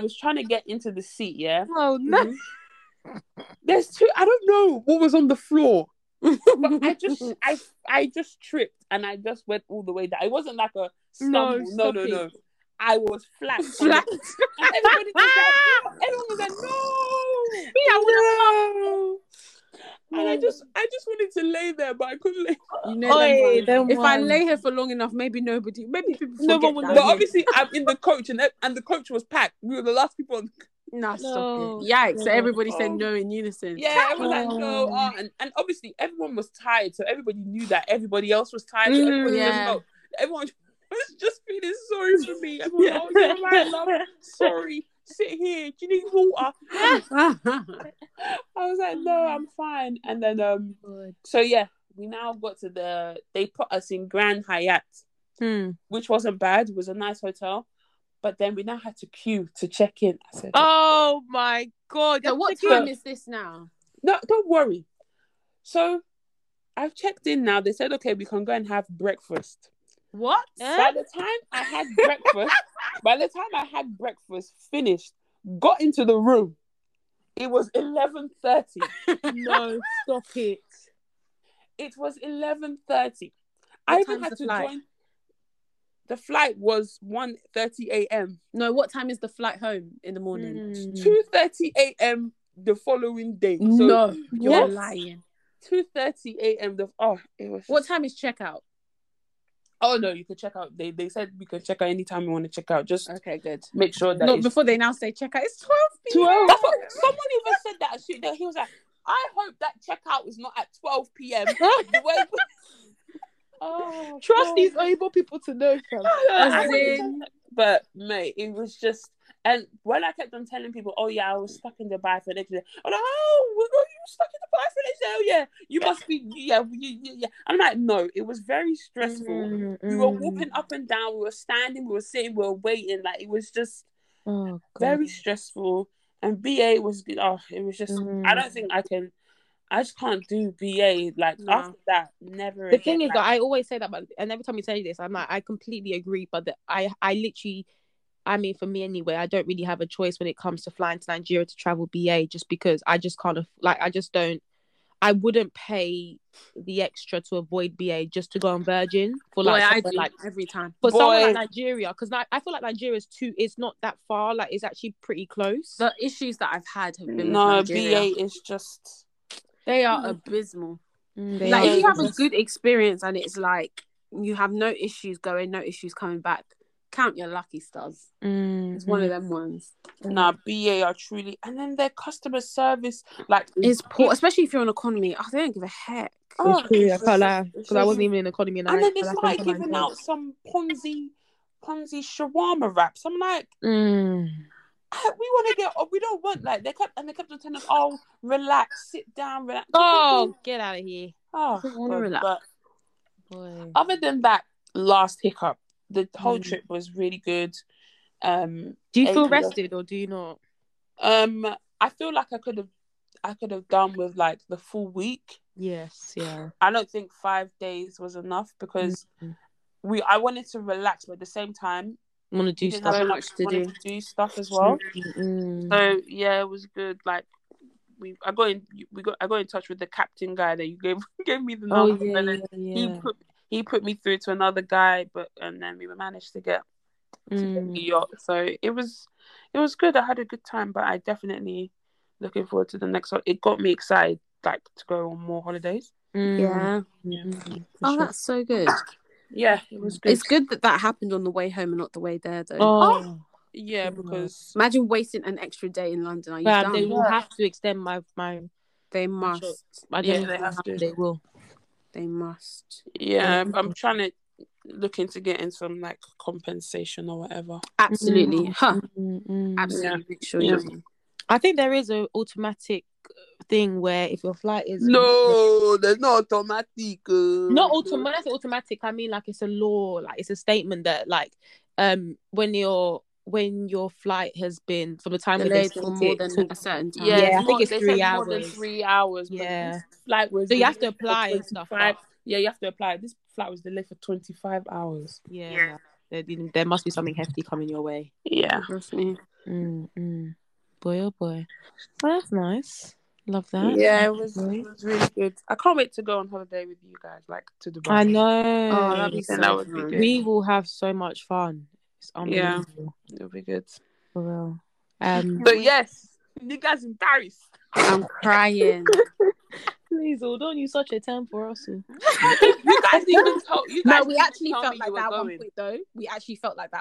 was trying to get into the seat. Yeah. Oh no. Mm-hmm. There's two. I don't know what was on the floor. But I just tripped and I just went all the way down. It wasn't like a stumble. No. I was flat. And everyone was like, no. Me, I wouldn't. And I just wanted to lay there, but I couldn't lay. You know, if I lay here for long enough, maybe people forget. No one would. But obviously, I'm in the coach, and the coach was packed. We were the last people on. Stop it! Yikes! No. So everybody said no in unison. Yeah, everyone was like no, and obviously everyone was tired, so everybody knew that everybody else was tired. So everyone was just feeling sorry for me. Everyone, oh, you're right, love. Sorry. Sit here, do you need water? I was like, no, I'm fine. And then we now got to they put us in Grand Hyatt, which wasn't bad. It was a nice hotel, but then we now had to queue to check in. I said, oh my God, so what time is this now? No, don't worry. So I've checked in now. They said, okay, we can go and have breakfast. What? By the time I had breakfast finished, got into the room, it was 11:30. No, stop it. It was 11:30. I even had to join. The flight was 1:30 a.m. No, what time is the flight home in the morning? 2:30 a.m. the following day. So no, you're lying. 2:30 a.m. What time is checkout? Oh no, you could check out. They said we could check out anytime you want to check out. Just okay, good. Make sure that before they now say check out. It's 12 p.m. That's what someone even said that. He was like, I hope that checkout is not at 12 p.m. Trust these able people to know. But mate, it was just. And when I kept on telling people, I was stuck in Dubai for the next day. I'm like, you were stuck in Dubai for the next day? Oh, yeah. You must be, yeah. I'm like, no, it was very stressful. We were walking up and down. We were standing. We were sitting. We were waiting. Like, it was just very stressful. And BA was, it was just, I don't think I just can't do BA. Like, after that, never again. The thing is that I always say that, but, and every time you tell you this, I'm like, I completely agree, but I literally... I mean, for me anyway, I don't really have a choice when it comes to flying to Nigeria to travel BA, just because I just can't, I wouldn't pay the extra to avoid BA just to go on Virgin for every time. For somewhere like Nigeria, because I feel like Nigeria's it's not that far, like it's actually pretty close. The issues that I've had have been with Nigeria. BA is just... They are abysmal. They are if you have a good experience and it's like, you have no issues going, no issues coming back, count your lucky stars. It's one of them ones. Nah, BA are truly... And then their customer service, like... is poor, especially if you're in economy. Oh, they don't give a heck. Oh, I can't lie. Because I wasn't even in economy. And then it's like giving out some Ponzi shawarma wraps. I'm like... We don't want... Like, they kept on telling us, relax, sit down, relax. Oh, get out of here. Oh, I want to relax. But other than that last hiccup, the whole trip was really good. Do you feel rested or do you not? I feel like I could have done with like the full week. Yes, yeah. I don't think 5 days was enough because I wanted to relax, but at the same time, I want to do stuff. To do stuff as well. So yeah, it was good. Like I got in touch with the captain guy that you gave me the number. he put me through to another guy, but and then we managed to get the yacht. So it was good. I had a good time, but I definitely looking forward to the next one. It got me excited, like, to go on more holidays. Sure. That's so good. Yeah, it was good. It's good that that happened on the way home and not the way there, though. Oh. Yeah, because imagine wasting an extra day in London. Are you done? They will have to extend my. They must. They must. Yeah, I'm trying to look into getting some like compensation or whatever. Absolutely, Absolutely, make sure. Yeah. I think there is an automatic thing where if your flight is there's no automatic. Not automatic. Automatic. I mean, like, it's a law. Like, it's a statement that, like, when your flight has been from the time delayed for more than a certain time. Yeah, I think it's 3 hours. More than 3 hours. Yeah, flight was. So you have to apply and stuff. Yeah, you have to apply. This flight was delayed for 25 hours. Yeah, there must be something hefty coming your way. Yeah, definitely. Boy, oh boy, well, that's nice. Love that. Yeah, it was really good. I can't wait to go on holiday with you guys, like to Dubai. I know. Oh, that'd be so fun. We will have so much fun. It's unbelievable. Yeah, it'll be good for real. But yes, you guys in Paris. I'm crying. Please, don't use such a term for us. You guys even told you guys. No, we actually felt like that at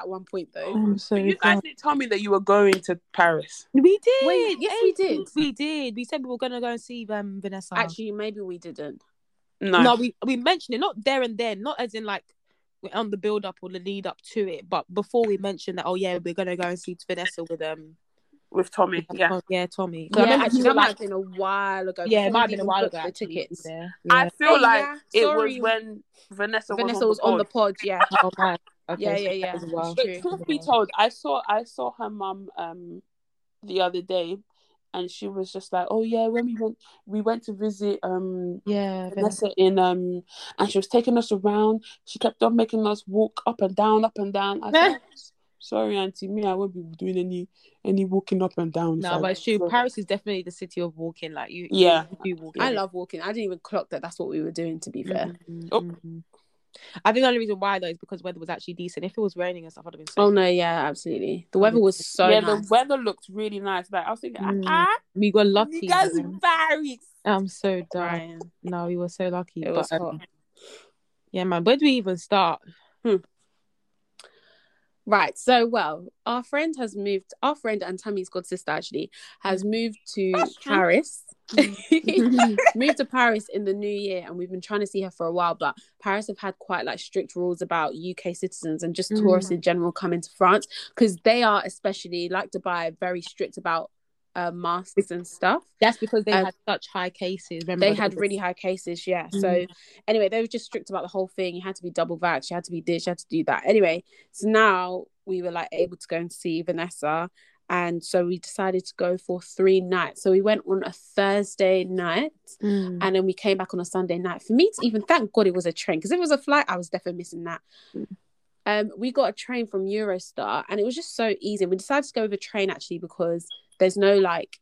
one point, though. So you guys didn't tell me that you were going to Paris. We did. Wait, yes, we did. We said we were going to go and see Vanessa. Actually, maybe we didn't. No, we mentioned it not there and then, not as in like on the build up or the lead up to it, but before we mentioned that, we're gonna go and see Vanessa with Tommy, Tommy. So yeah, I remember actually, that might have been a while ago. Yeah, it might have been a while ago. The tickets. Yeah. I feel it was when Vanessa was on the pod. Yeah. Oh, right. Okay, yeah. Well. But truth be told, I saw her mum the other day, and she was just like, "Oh yeah, when we went to visit Vanessa in and she was taking us around. She kept on making us walk up and down." I said, "Sorry, Auntie, I won't be doing any walking up and down." No, but it's true. Paris is definitely the city of walking. Like you walking. I love walking. I didn't even clock that's what we were doing. To be fair. I think the only reason why, though, is because weather was actually decent. If it was raining and stuff, I'd have been so good. No, yeah, absolutely. The weather was so nice. The weather looked really nice. Like, I was thinking, we got lucky. You guys are Barry's. I'm so dying. No, we were so lucky. It was hot. Yeah, man. Where do we even start? Right. So, our friend has moved. Our friend and Tammy's god sister, actually, has moved to Paris. Moved to Paris in the new year, and we've been trying to see her for a while, but Paris have had quite like strict rules about UK citizens and just tourists in general coming to France, because they are, especially like Dubai, very strict about masks and stuff. That's because they had such high cases. Remember, they had really high cases, yeah. So anyway, they were just strict about the whole thing. You had to be double vaxxed, you had to be this, you had to do that. Anyway, so now we were like able to go and see Vanessa. And so we decided to go for 3 nights. So we went on a Thursday night and then we came back on a Sunday night. For me to even thank God it was a train, because if it was a flight, I was definitely missing that. We got a train from Eurostar and it was just so easy. We decided to go with a train actually because there's no like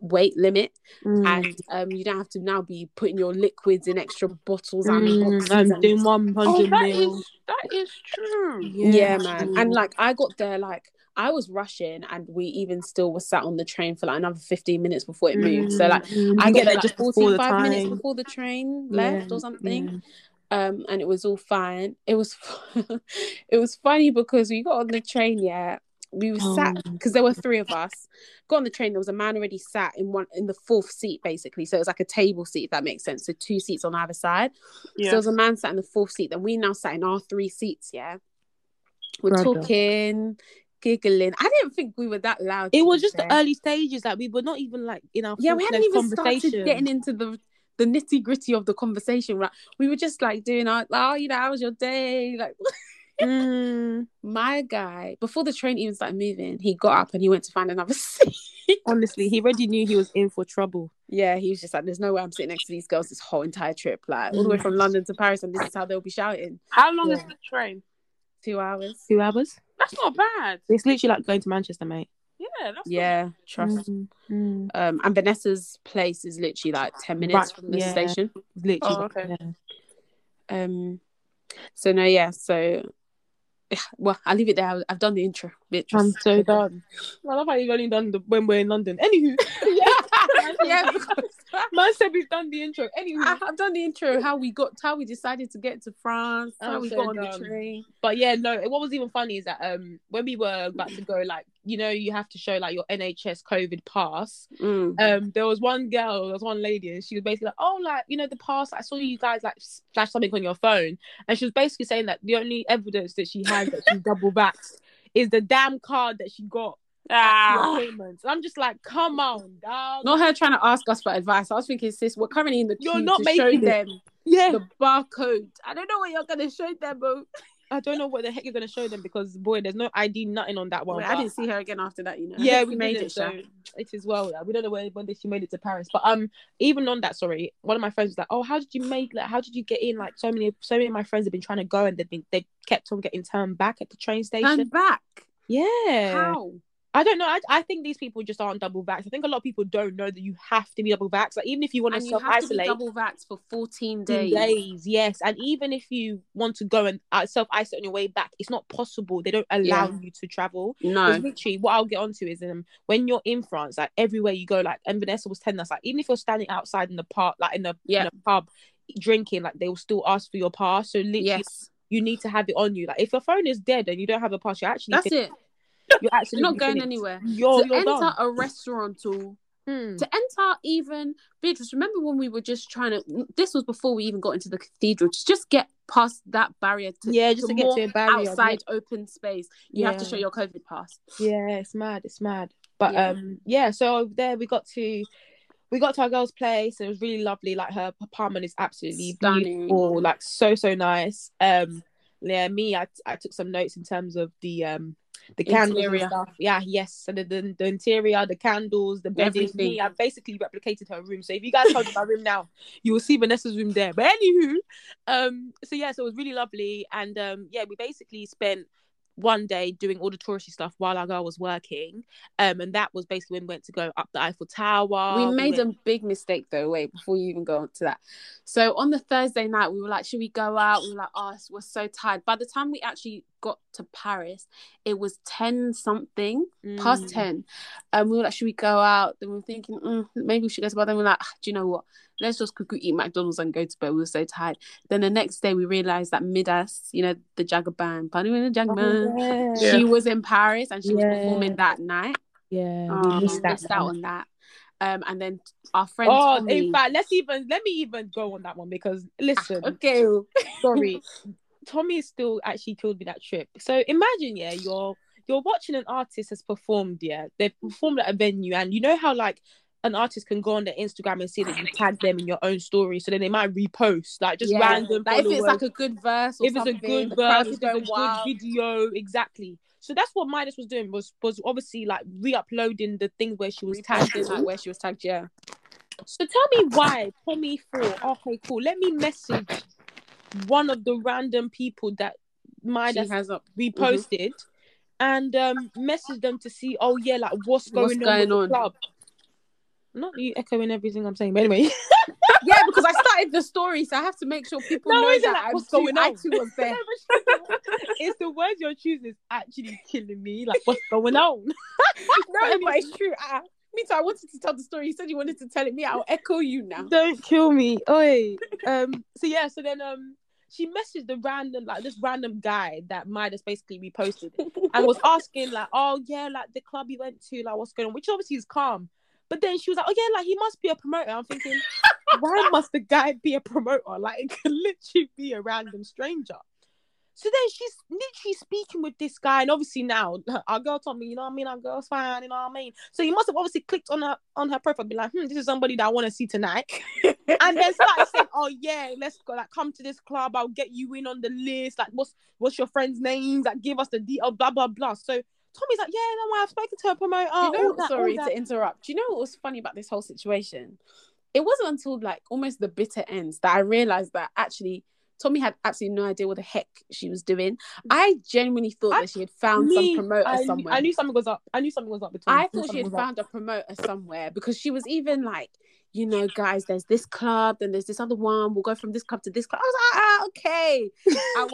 weight limit and you don't have to now be putting your liquids in extra bottles and doing 100 mils. That is true. Yeah, man. And like I got there like I was rushing and we even still were sat on the train for like another 15 minutes before it moved. So like I get there just 45 minutes before the train left or something. And it was all fine. It was it was funny because we got on the train, we were sat because there were 3 of us. Got on the train, there was a man already sat in the 4th seat basically. So it was like a table seat, if that makes sense. So 2 seats on either side. Yeah. So there was a man sat in the 4th seat, then we now sat in our 3 seats, We're talking, giggling. I didn't think we were that loud. It was just the early stages that we were not even like in our we hadn't even started getting into the nitty gritty of the conversation. Right, we were just like doing our how was your day? Like my guy, before the train even started moving, he got up and he went to find another seat. Honestly, he already knew he was in for trouble. Yeah, he was just like, there's no way I'm sitting next to these girls this whole entire trip, like all the way from London to Paris, and this is how they'll be shouting. How long is the train? 2 hours. 2 hours? That's not bad. It's literally like going to Manchester, mate. Yeah, that's not bad. Trust. And Vanessa's place is literally like 10 minutes from the station. Literally. Oh, okay. So no, yeah. So, well, I'll leave it there. I've done the intro. Beatrice. I'm so done. I love how you've only done when we're in London. Anywho, yeah. Man said we've done the intro. Anywho, I've done the intro. How we decided to get to France. How we got on the train. But yeah, no. What was even funny is that when we were about to go, like, you know, you have to show like your NHS COVID pass. Mm. There was one lady, and she was basically like, oh, like, you know, the pass. I saw you guys like flash something on your phone, and she was basically saying that the only evidence that she had that she double vaxxed is the damn card that she got. And I'm just like, come on, dog. Not her trying to ask us for advice. I was thinking, sis, we're currently in the queue. You're not to making show them the barcode. I don't know what you're gonna show them, bro. I don't know what the heck you're gonna show them, because boy, there's no ID, nothing on that one. Wait, I didn't see her again after that, you know. Yeah, we made it. So it is well. Like, we don't know when she made it to Paris, but even on that, sorry, one of my friends was like, "Oh, how did you make? Like, how did you get in? Like, so many of my friends have been trying to go, and they kept on getting turned back at the train station. Turned back? Yeah. How? I don't know. I think these people just aren't double vaxxed. I think a lot of people don't know that you have to be double vaxxed. Like, even if you want to self-isolate, you have to be double vaxxed for 14 days. Yes. And even if you want to go and self-isolate on your way back, it's not possible. They don't allow you to travel. No. Because literally, what I'll get onto is when you're in France, like, everywhere you go, like, and Vanessa was telling us, like, even if you're standing outside in the park, like, in a pub, drinking, like, they will still ask for your pass. So, literally, you need to have it on you. Like, if your phone is dead and you don't have a pass, that's it. You're not going anywhere. You're done. A restaurant or to enter even... Beatrice, remember when we were just trying to... This was before we even got into the cathedral. Just get past that barrier to get to a barrier. Outside open space. You have to show your COVID pass. Yeah, it's mad. But so there we got to our girl's place. It was really lovely. Like, her apartment is absolutely stunning, beautiful. Like, so nice. I took some notes in terms of the candles and stuff. Yeah, yes. And the interior, the candles, the bedding. I basically replicated her room. So if you guys come to my room now, you will see Vanessa's room there. But anywho, so it was really lovely. And we basically spent one day doing all the touristy stuff while our girl was working. And that was basically when we went to go up the Eiffel Tower. We made a big mistake though. Wait, before you even go on to that. So on the Thursday night, we were like, should we go out? We were like, oh, we're so tired. By the time we actually got to Paris, it was 10 something, past 10. And we were like, should we go out? Then we were thinking, maybe we should go to bed. Then we were like, do you know what? Let's just quickly eat McDonald's and go to bed. We were so tired. Then the next day, we realized that Midas, you know, the Jagaban, she was in Paris and she was performing that night. Yeah, we missed out on that. And then our friends. Oh, in fact, let me go on that one, because listen. Okay, sorry. Tommy still actually killed me that trip. So imagine, you're watching an artist has performed, they've performed at a venue, and you know how like an artist can go on their Instagram and see that you tag them in your own story, so then they might repost like just random. Like, if it's like a good verse, or if it's a good verse, if it's a good video, exactly. So that's what Midas was doing, was obviously like re-uploading the things where she was tagged, like where she was tagged. Yeah. So tell me why Tommy thought, okay, cool, let me message one of the random people that Midas has reposted and message them to see, what's going on with the club. I'm not echoing everything I'm saying, but anyway. Yeah, because I started the story, so I have to make sure people know that what's going on. It's the words you're choosing is actually killing me. Like, what's going on? No, but it's true. Me too. I wanted to tell the story. You said you wanted to tell it. Me, I'll echo you now. Don't kill me. Oi. So then she messaged the random guy that Midas basically reposted and was asking like, oh yeah, like the club you went to, like what's going on? Which obviously is calm. But then she was like, oh yeah, like he must be a promoter. I'm thinking, why must the guy be a promoter? Like, it could literally be a random stranger. So then she's literally speaking with this guy, and obviously now our girl told me, you know what I mean, our girl's fine, you know what I mean. So he must have obviously clicked on her profile, and be like, this is somebody that I want to see tonight, and then started saying, oh yeah, let's go, like come to this club, I'll get you in on the list, like what's your friend's names, like give us the detail, blah blah blah. So Tommy's like, yeah, no, I've spoken to her promoter. Sorry to interrupt. Do you know what was funny about this whole situation? It wasn't until like almost the bitter ends that I realized that actually Tommy had absolutely no idea what the heck she was doing. I genuinely thought that she had found some promoter somewhere. I knew something was up. I thought she had found a promoter somewhere, because she was even like, you know, guys, there's this club, then there's this other one. We'll go from this club to this club. I was like, okay,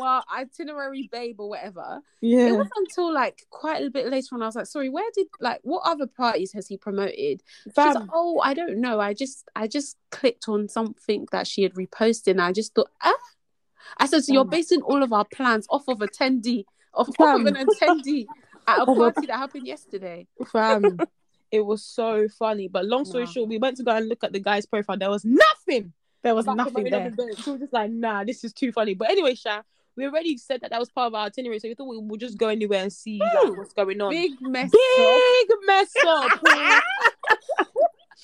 our itinerary babe or whatever. Yeah. It wasn't until like quite a bit later on I was like, sorry, what other parties has he promoted? She's like, oh, I don't know. I just clicked on something that she had reposted, and I just thought, I said, so you're basing all of our plans off of an attendee at a party that happened yesterday. Fam. It was so funny. But long story short, we went to go and look at the guy's profile. There was nothing. There was nothing there. So we were just like, nah, this is too funny. But anyway, Sha, we already said that was part of our itinerary. So we thought we would just go anywhere and see what's going on. Big mess up.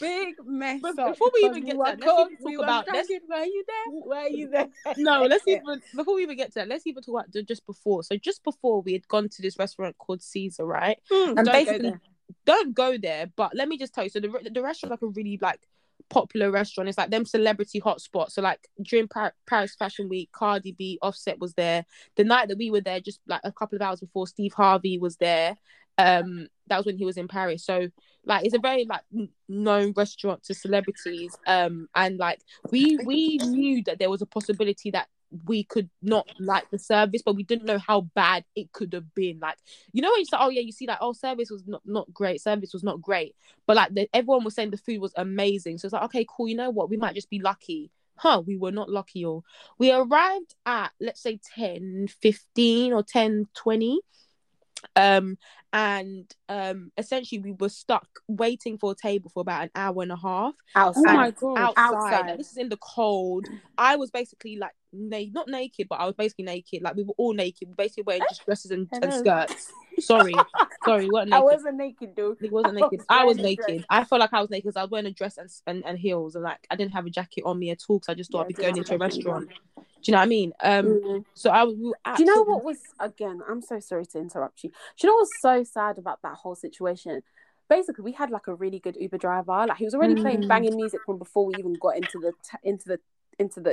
Big mess but up. Before we even get to that, were you there? No, let's even talk about just before. So just before, we had gone to this restaurant called Caesar, right? And basically, don't go there, but let me just tell you. So the restaurant is like a really like popular restaurant. It's like them celebrity hotspots. So like during Paris Fashion Week, Cardi B, Offset was there. The night that we were there, just like a couple of hours before, Steve Harvey was there. That was when he was in Paris. So like it's a very like known restaurant to celebrities. And like we knew that there was a possibility that we could not like the service, but we didn't know how bad it could have been. Like, you know, when you say, oh yeah, you see like, oh, service was not great, but like everyone was saying the food was amazing. So it's like, okay, cool, you know what, we might just be lucky. We were not lucky. All we arrived at, let's say 10:15 or 10:20, and essentially we were stuck waiting for a table for about an hour and a half outside. Oh my God. Outside. Like, this is in the cold. I was basically like not naked but I was basically naked, like we were all naked. We basically wearing just dresses and skirts. Sorry, weren't naked. I wasn't naked, dude. He wasn't naked. I was naked. I felt like I was naked because I was wearing a dress and heels, and like I didn't have a jacket on me at all because I just thought I'd be going into a restaurant. Do you know what I mean? So I was. Do you know what was, again, I'm so sorry to interrupt you. Do you know what's so sad about that whole situation? Basically, we had like a really good Uber driver. Like he was already playing banging music from before we even got into the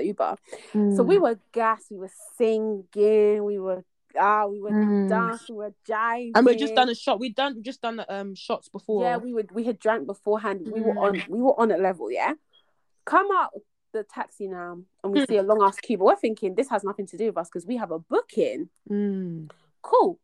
Uber. So we were gassed. We were singing. We were dancing, we were jiving, and we just done a shot. We just done shots before. Yeah, we had drank beforehand. We were on a level. Yeah, come out the taxi now, and we see a long ass queue. But we're thinking this has nothing to do with us because we have a booking. Cool.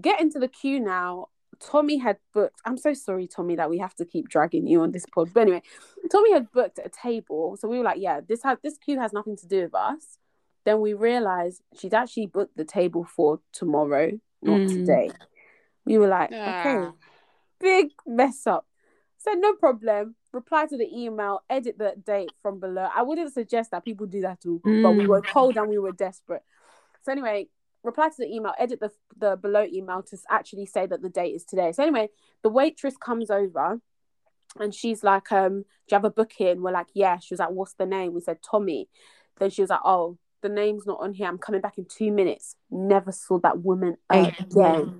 Get into the queue now. Tommy had booked. I'm so sorry, Tommy, that we have to keep dragging you on this pod. But anyway, Tommy had booked a table, so we were like, yeah, this queue has nothing to do with us. Then we realized she'd actually booked the table for tomorrow, not today. We were like, okay, big mess up. So no problem. Reply to the email, edit the date from below. I wouldn't suggest that people do that too, but we were cold and we were desperate. So anyway, reply to the email, edit the below email to actually say that the date is today. So anyway, the waitress comes over and she's like, do you have a booking? We're like, yeah. She was like, what's the name? We said, Tommy. Then she was like, oh, the name's not on here. I'm coming back in 2 minutes. Never saw that woman again.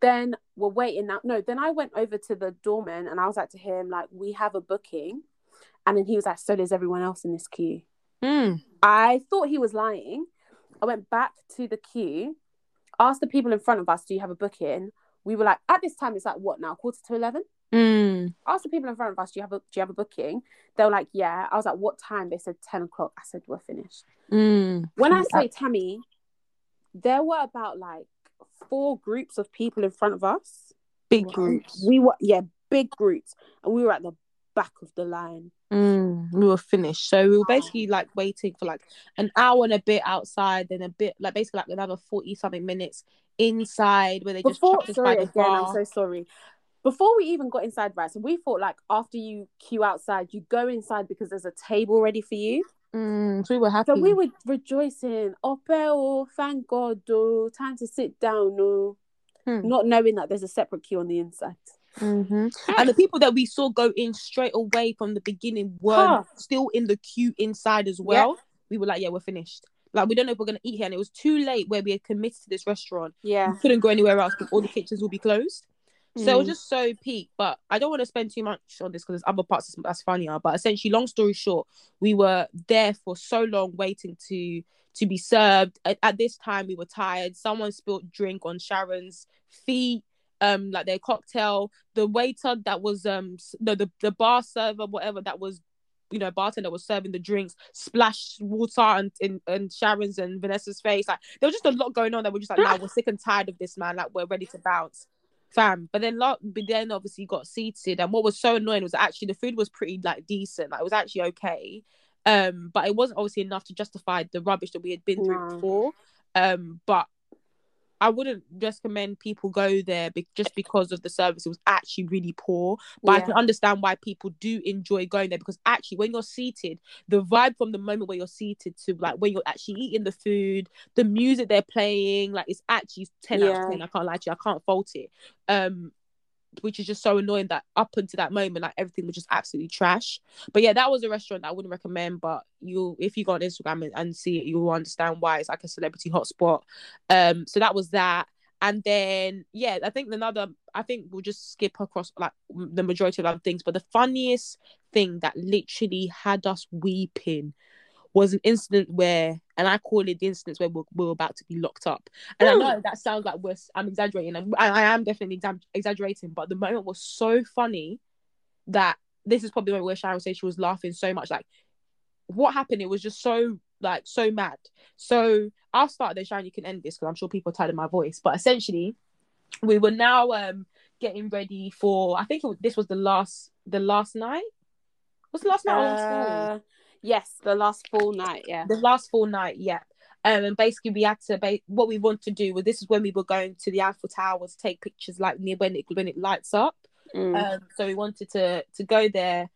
Then we're waiting now. No, then I went over to the doorman and I was like to him, like, we have a booking. And then he was like, so does everyone else in this queue. I thought he was lying. I went back to the queue, asked the people in front of us, do you have a booking? We were like, at this time, it's like, what now? 11:15? Asked the people in front of us, do you have a booking? They were like, yeah. I was like, what time? They said 10:00. I said, we're finished. When I say, Tammy, there were about like 4 groups of people in front of us. Big groups. Big groups. And we were at the back of the line. We were finished. So we were basically like waiting for like an hour and a bit outside, then a bit like basically like another 40 something minutes inside where they just chucked us by the bar. I'm so sorry. Before we even got inside, right, so we thought, like, after you queue outside, you go inside because there's a table ready for you. So we were happy. So we were rejoicing. Thank God, oh, time to sit down, oh. Not knowing that there's a separate queue on the inside. And the people that we saw go in straight away from the beginning were still in the queue inside as well. Yep. We were like, yeah, we're finished. Like, we don't know if we're going to eat here. And it was too late where we had committed to this restaurant. Yeah. We couldn't go anywhere else because all the kitchens will be closed. So it was just so peak, but I don't want to spend too much on this because there's other parts that's funnier. But essentially, long story short, we were there for so long waiting to be served. At this time, we were tired. Someone spilled drink on Sharon's feet. like their cocktail. The waiter that was the bar server, whatever that was, you know, bartender was serving the drinks, splashed water and Sharon's and Vanessa's face. Like, there was just a lot going on that we're just like, nah, we're sick and tired of this, man. Like, we're ready to bounce, fam. But then obviously got seated, and what was so annoying was actually the food was pretty like decent. Like, it was actually okay, but it wasn't obviously enough to justify the rubbish that we had been through before. But I wouldn't recommend people go there just because of the service. It was actually really poor. But yeah, I can understand why people do enjoy going there, because actually when you're seated, the vibe from the moment where you're seated to like when you're actually eating the food, the music they're playing, like, it's actually 10 out of 10. I can't lie to you. I can't fault it. Which is just so annoying that up until that moment, like, everything was just absolutely trash. But yeah, that was a restaurant that I wouldn't recommend, but if you go on Instagram and see it, you'll understand why. It's like a celebrity hotspot. So that was that. And then, yeah, I think we'll just skip across like the majority of other things. But the funniest thing that literally had us weeping was an incident where, and I call it the incident where we're about to be locked up. And I know that sounds like I'm exaggerating. I am definitely exaggerating, but the moment was so funny that this is probably where Sharon said she was laughing so much. Like, what happened? It was just so mad. So I'll start there, Sharon, you can end this because I'm sure people are tired of my voice. But essentially, we were now getting ready for, I think this was the last night? Was the last night on school? Yes, the last full night, yeah. And basically we had to, what we wanted to do was, this is when we were going to the Eiffel Tower to take pictures, like near when it lights up. So we wanted to go there,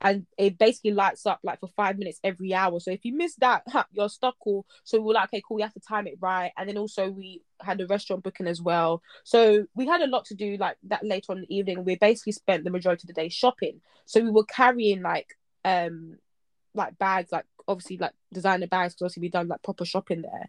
and it basically lights up like for 5 minutes every hour. So if you miss that, you're stuck. So we were like, okay, cool, we have to time it right. And then also we had a restaurant booking as well. So we had a lot to do like that later on in the evening. We basically spent the majority of the day shopping. So we were carrying like bags, like obviously like designer bags, because obviously we've done like proper shopping there.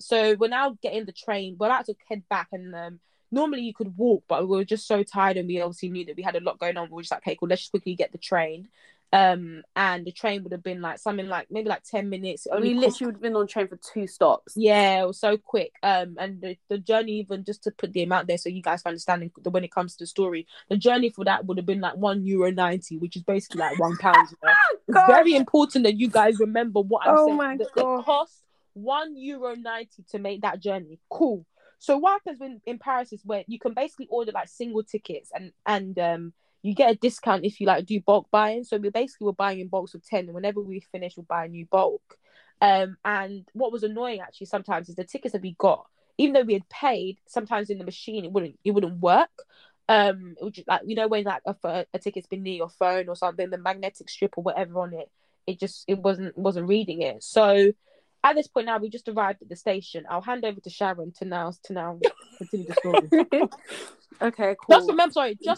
So we're now getting the train, we're about to head back, and normally you could walk, but we were just so tired, and we obviously knew that we had a lot going on. We were just like, okay, cool, let's just quickly get the train. And the train would have been like something like maybe like 10 minutes. We literally would have been on train for 2 stops. Yeah, it was so quick. And the journey, even just to put the amount there, so you guys can understand when it comes to the story, the journey for that would have been like €1.90, which is basically like £1. You know? It's very important that you guys remember what I'm saying. It cost €1.90 to make that journey. Cool. So what happens when in Paris is where you can basically order like single tickets and you get a discount if you like do bulk buying. So we basically were buying in bulks of 10, and whenever we finish, we'll buy a new bulk. And what was annoying actually sometimes is the tickets that we got, even though we had paid, sometimes in the machine it wouldn't work. It would just, like, you know, when like a ticket's been near your phone or something, the magnetic strip or whatever on it, it wasn't reading it. So at this point now, we just arrived at the station. I'll hand over to Sharon to now continue the story. Okay, cool. Just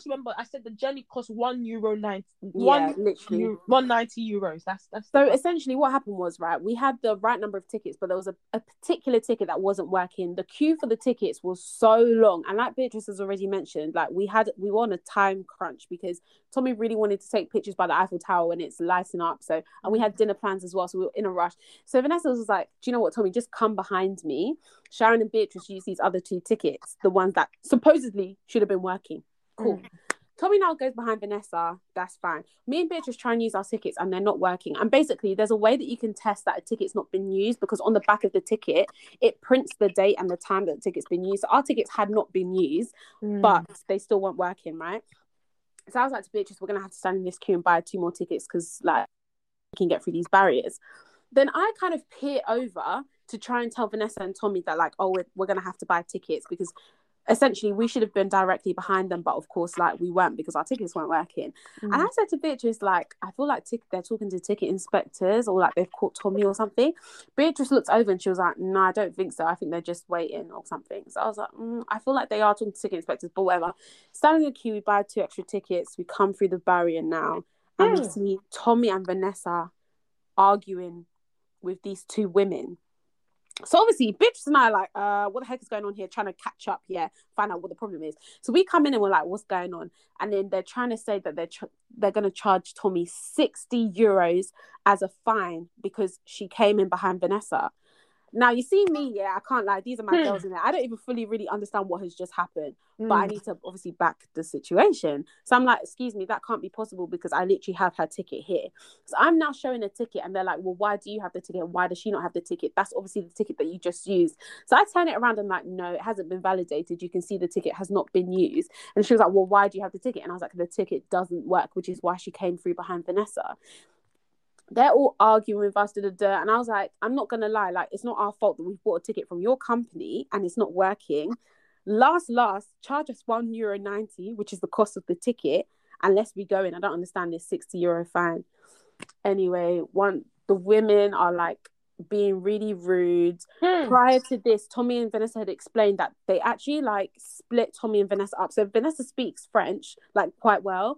remember, I said the journey cost €1.90. €1.90. That's so cool. Essentially what happened was, right, we had the right number of tickets, but there was a particular ticket that wasn't working. The queue for the tickets was so long, and like Beatrice has already mentioned, like we were on a time crunch because Tommy really wanted to take pictures by the Eiffel Tower when it's lighting up. So, and we had dinner plans as well, so we were in a rush. So Vanessa was like, do you know what, Tommy, just come behind me. Sharon and Beatrice used these other 2 tickets, the ones that supposedly should have been working. Cool. Tommy now goes behind Vanessa. That's fine. Me and Beatrice try and use our tickets, and they're not working. And basically, there's a way that you can test that a ticket's not been used, because on the back of the ticket, it prints the date and the time that the ticket's been used. So our tickets had not been used, but they still weren't working, right? So I was like to Beatrice, we're going to have to stand in this queue and buy 2 more tickets because, like, we can get through these barriers. Then I kind of peer over to try and tell Vanessa and Tommy that, like, oh, we're going to have to buy tickets, because essentially we should have been directly behind them, but of course, like, we weren't, because our tickets weren't working. And I said to Beatrice, like, I feel like they're talking to ticket inspectors, or like they've caught Tommy or something. Beatrice looked over and she was like, no, I don't think so, I think they're just waiting or something. So I was like, I feel like they are talking to ticket inspectors, but whatever. Standing in the queue, we buy 2 extra tickets, we come through the barrier now, and we see Tommy and Vanessa arguing with these 2 women. So obviously, Beatrice and I are like, what the heck is going on here? Trying to catch up, find out what the problem is. So we come in and we're like, what's going on? And then they're trying to say that they're going to charge Tommy €60 as a fine because she came in behind Vanessa. Now, you see me, yeah, I can't lie. These are my girls in there. I don't even fully really understand what has just happened. But I need to obviously back the situation. So I'm like, excuse me, that can't be possible because I literally have her ticket here. So I'm now showing a ticket and they're like, well, why do you have the ticket? Why does she not have the ticket? That's obviously the ticket that you just used. So I turn it around and like, no, it hasn't been validated. You can see the ticket has not been used. And she was like, well, why do you have the ticket? And I was like, the ticket doesn't work, which is why she came through behind Vanessa. They're all arguing with us, and I was like, I'm not going to lie, like, it's not our fault that we bought a ticket from your company and it's not working. Last, charge us €1.90, which is the cost of the ticket, unless we go in. I don't understand this €60 fine. Anyway, the women are, like, being really rude. Prior to this, Tommy and Vanessa had explained that they actually, like, split Tommy and Vanessa up. So Vanessa speaks French, like, quite well.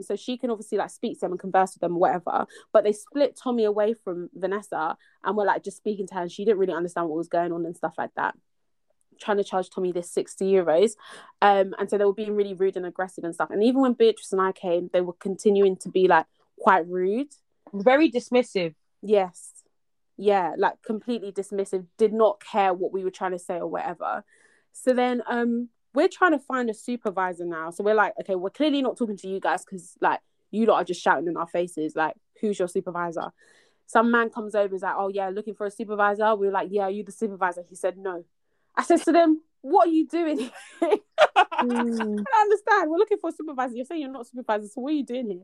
So she can obviously like speak to them and converse with them or whatever, but they split Tommy away from Vanessa and were like just speaking to her, and she didn't really understand what was going on and stuff like that, trying to charge Tommy this €60. And so they were being really rude and aggressive and stuff. And even when Beatrice and I came, they were continuing to be like quite rude, very dismissive. Yes, yeah, like completely dismissive, did not care what we were trying to say or whatever. So then we're trying to find a supervisor now. So we're like, okay, we're clearly not talking to you guys because, like, you lot are just shouting in our faces. Like, who's your supervisor? Some man comes over and is like, oh, yeah, looking for a supervisor. We were like, yeah, are you the supervisor? He said, no. I said to them, what are you doing here? I don't understand. We're looking for a supervisor. You're saying you're not a supervisor. So what are you doing here?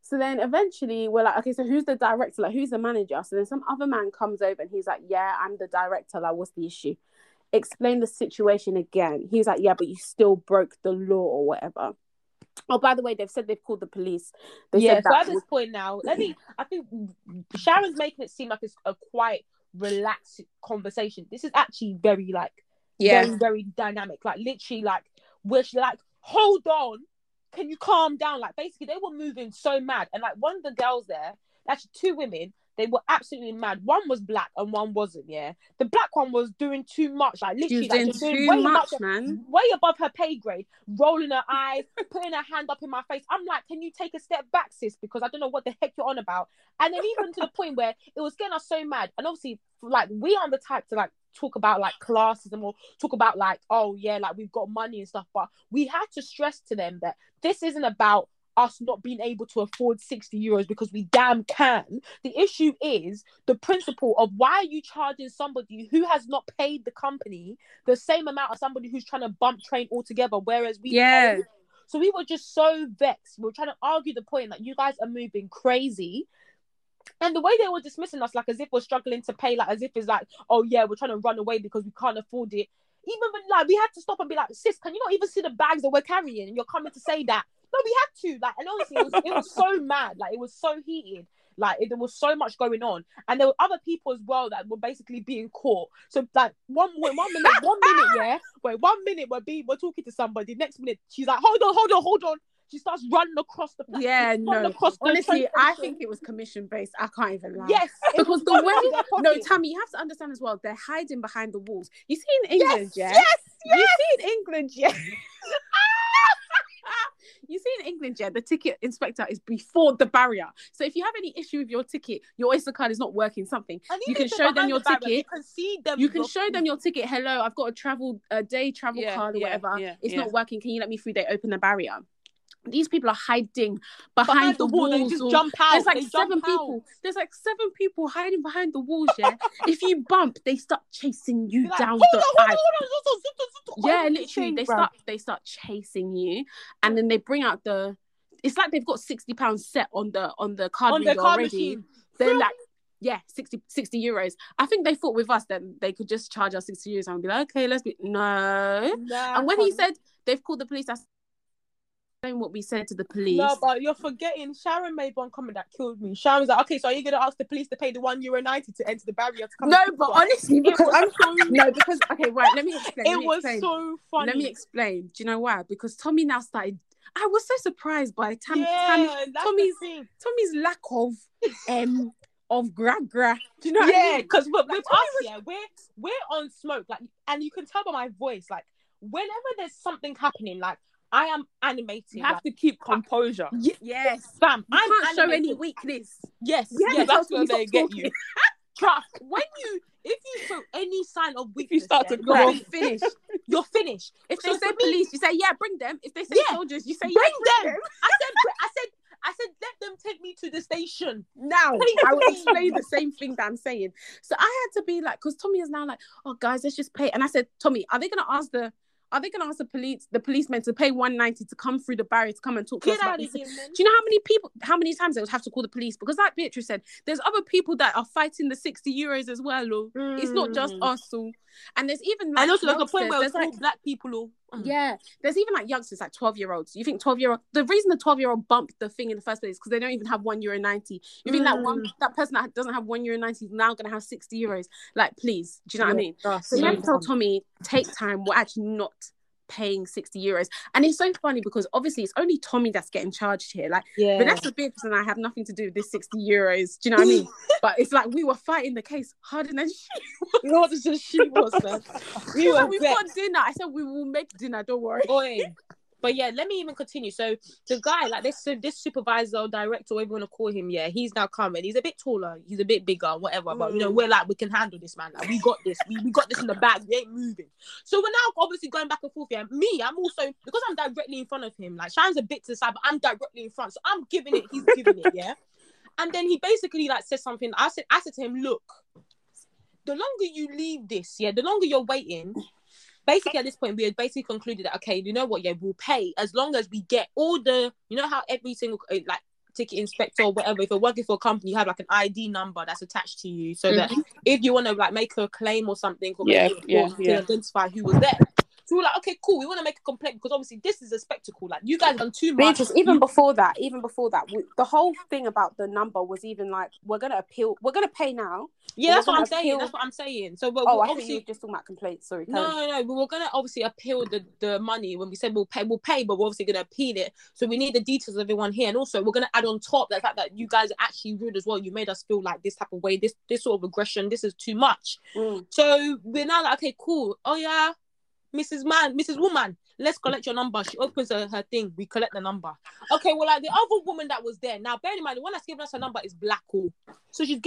So then eventually we're like, okay, so who's the director? Like, who's the manager? So then some other man comes over and he's like, yeah, I'm the director. Like, what's the issue? Explain the situation again. He was like, yeah, but you still broke the law or whatever. Oh, by the way, they've said they've called the police. So at this point now, I think Sharon's making it seem like it's a quite relaxed conversation. This is actually very, like, very, very dynamic. Like, literally, like, we're like, hold on, can you calm down? Like, basically, they were moving so mad. And, like, one of the girls there, actually two women, they were absolutely mad. One was black and one wasn't, yeah? The black one was doing too much. Like, literally, like, doing way too much, man. Way above her pay grade, rolling her eyes, putting her hand up in my face. I'm like, can you take a step back, sis? Because I don't know what the heck you're on about. And then even to the point where it was getting us so mad. And obviously, like, we aren't the type to, like, talk about, like, classism or talk about, like, oh, yeah, like, we've got money and stuff. But we had to stress to them that this isn't about us not being able to afford €60 because we damn can. The issue is the principle of why are you charging somebody who has not paid the company the same amount as somebody who's trying to bump train altogether, whereas we pay. So we were just so vexed. We were trying to argue the point that you guys are moving crazy. And the way they were dismissing us, like, as if we're struggling to pay, like, as if it's like, oh, yeah, we're trying to run away because we can't afford it. Even when, like, we had to stop and be like, sis, can you not even see the bags that we're carrying? And you're coming to say that. No, we had to. Like, and honestly, it was so mad. Like, it was so heated. Like, there was so much going on. And there were other people as well that were basically being caught. So, like, one minute we're talking to somebody. Next minute, she's like, hold on. She starts running across the place. Yeah, no. Honestly, I think it was commission-based. I can't even lie. Yes. Because the way... No, Tammy, you have to understand as well, they're hiding behind the walls. You see in England, yes, yeah? Yes. You see in England, yeah? You see in England, yeah, the ticket inspector is before the barrier. So if you have any issue with your ticket, your Oyster card is not working, something, you can show them your ticket. You can see them. You can show them your ticket. Hello, I've got a day travel card or whatever. Yeah, it's not working. Can you let me through? They open the barrier. These people are hiding behind the walls. They just jump out. There's like seven people hiding behind the walls, yeah? If you bump, they start chasing you down the aisle. Yeah, literally, they start chasing you. And then they bring out it's like they've got £60 set on the card reader already. They're like, yeah, 60 euros. I think they thought with us that they could just charge us €60 and be like, okay, let's be... No. And when he said they've called the police, that's what we said to the police. No, but you're forgetting, Sharon made one comment that killed me. Sharon was like, okay, so are you going to ask the police to pay the €1.90 to enter the barrier to come? No, but honestly, because I'm so... No, because... Okay, right, let me explain. It was so funny. Let me explain. Do you know why? Because Tommy now started... I was so surprised by Tommy's lack of gra. Do you know what I mean? Yeah, because with us, yeah, we're on smoke. Like, and you can tell by my voice, like, whenever there's something happening, like, I am animated. You have to keep composure. Yes. Bam. You can't show any weakness. Yes. That's where they get you. Trust. If you any sign of weakness, if you start to cry, you're finished. You're finished. If they say police, you say, yeah, bring them. If they say soldiers, you say, bring them. I said, let them take me to the station now. I will explain the same thing that I'm saying. So I had to be like, because Tommy is now like, oh guys, let's just pay. And I said, Tommy, are they gonna ask the policemen to pay $190 to come through the barrier to come and talk to us about this? Do you know how many times they would have to call the police? Because like Beatrice said, there's other people that are fighting the €60 as well. It's not just us. And there's even like, and also like a point where it's all like, black people. Yeah, there's even like youngsters, like 12-year-olds. You think 12-year-old? The reason the 12-year-old bumped the thing in the first place is because they don't even have €1.90. You think that person that doesn't have €1.90 is now going to have €60? Like, please, do you know what I mean? So you have to tell Tommy, take time. We're actually not paying €60. And it's so funny because obviously it's only Tommy that's getting charged here. Like, Vanessa, Beatrice and I have nothing to do with this €60. Do you know what I mean? But it's like we were fighting the case harder than she was. We've got dinner. I said, we will make dinner. Don't worry. But yeah, let me even continue. So the guy, like this supervisor or director, whatever you want to call him, he's now coming. He's a bit taller, he's a bit bigger, whatever. But you know, we're like, we can handle this, man. Like, we got this. We got this in the bag. We ain't moving. So we're now obviously going back and forth. Yeah, me, I'm also, because I'm directly in front of him. Like, Sharon's a bit to the side, but I'm directly in front. So I'm giving it. He's giving it. Yeah. And then he basically like says something. I said to him, look, the longer you leave this, the longer you're waiting. Basically, at this point, we had basically concluded that, okay, you know what, we'll pay as long as we get all the, you know how every single, like, ticket inspector or whatever, if you're working for a company, you have, like, an ID number that's attached to you so that if you want to, like, make a claim or something, or to identify who was there. So we're like, okay, cool, we want to make a complaint because obviously this is a spectacle. Like, you guys have done too much. Beatrice, even before that, the whole thing about the number was even like, we're going to appeal, we're going to pay now. Yeah, that's what I'm saying. So we're obviously you were just talking about complaints. Sorry. No. But we're going to obviously appeal the money. When we said we'll pay, but we're obviously going to appeal it. So we need the details of everyone here. And also, we're going to add on top the fact that you guys are actually rude as well. You made us feel like this type of way, this sort of aggression, this is too much. So we're now like, okay, cool. Oh, yeah. Mrs. Woman, let's collect your number. She opens her thing. We collect the number. Okay, well, like the other woman that was there. Now, bear in mind, the one that's given us her number is black. So she's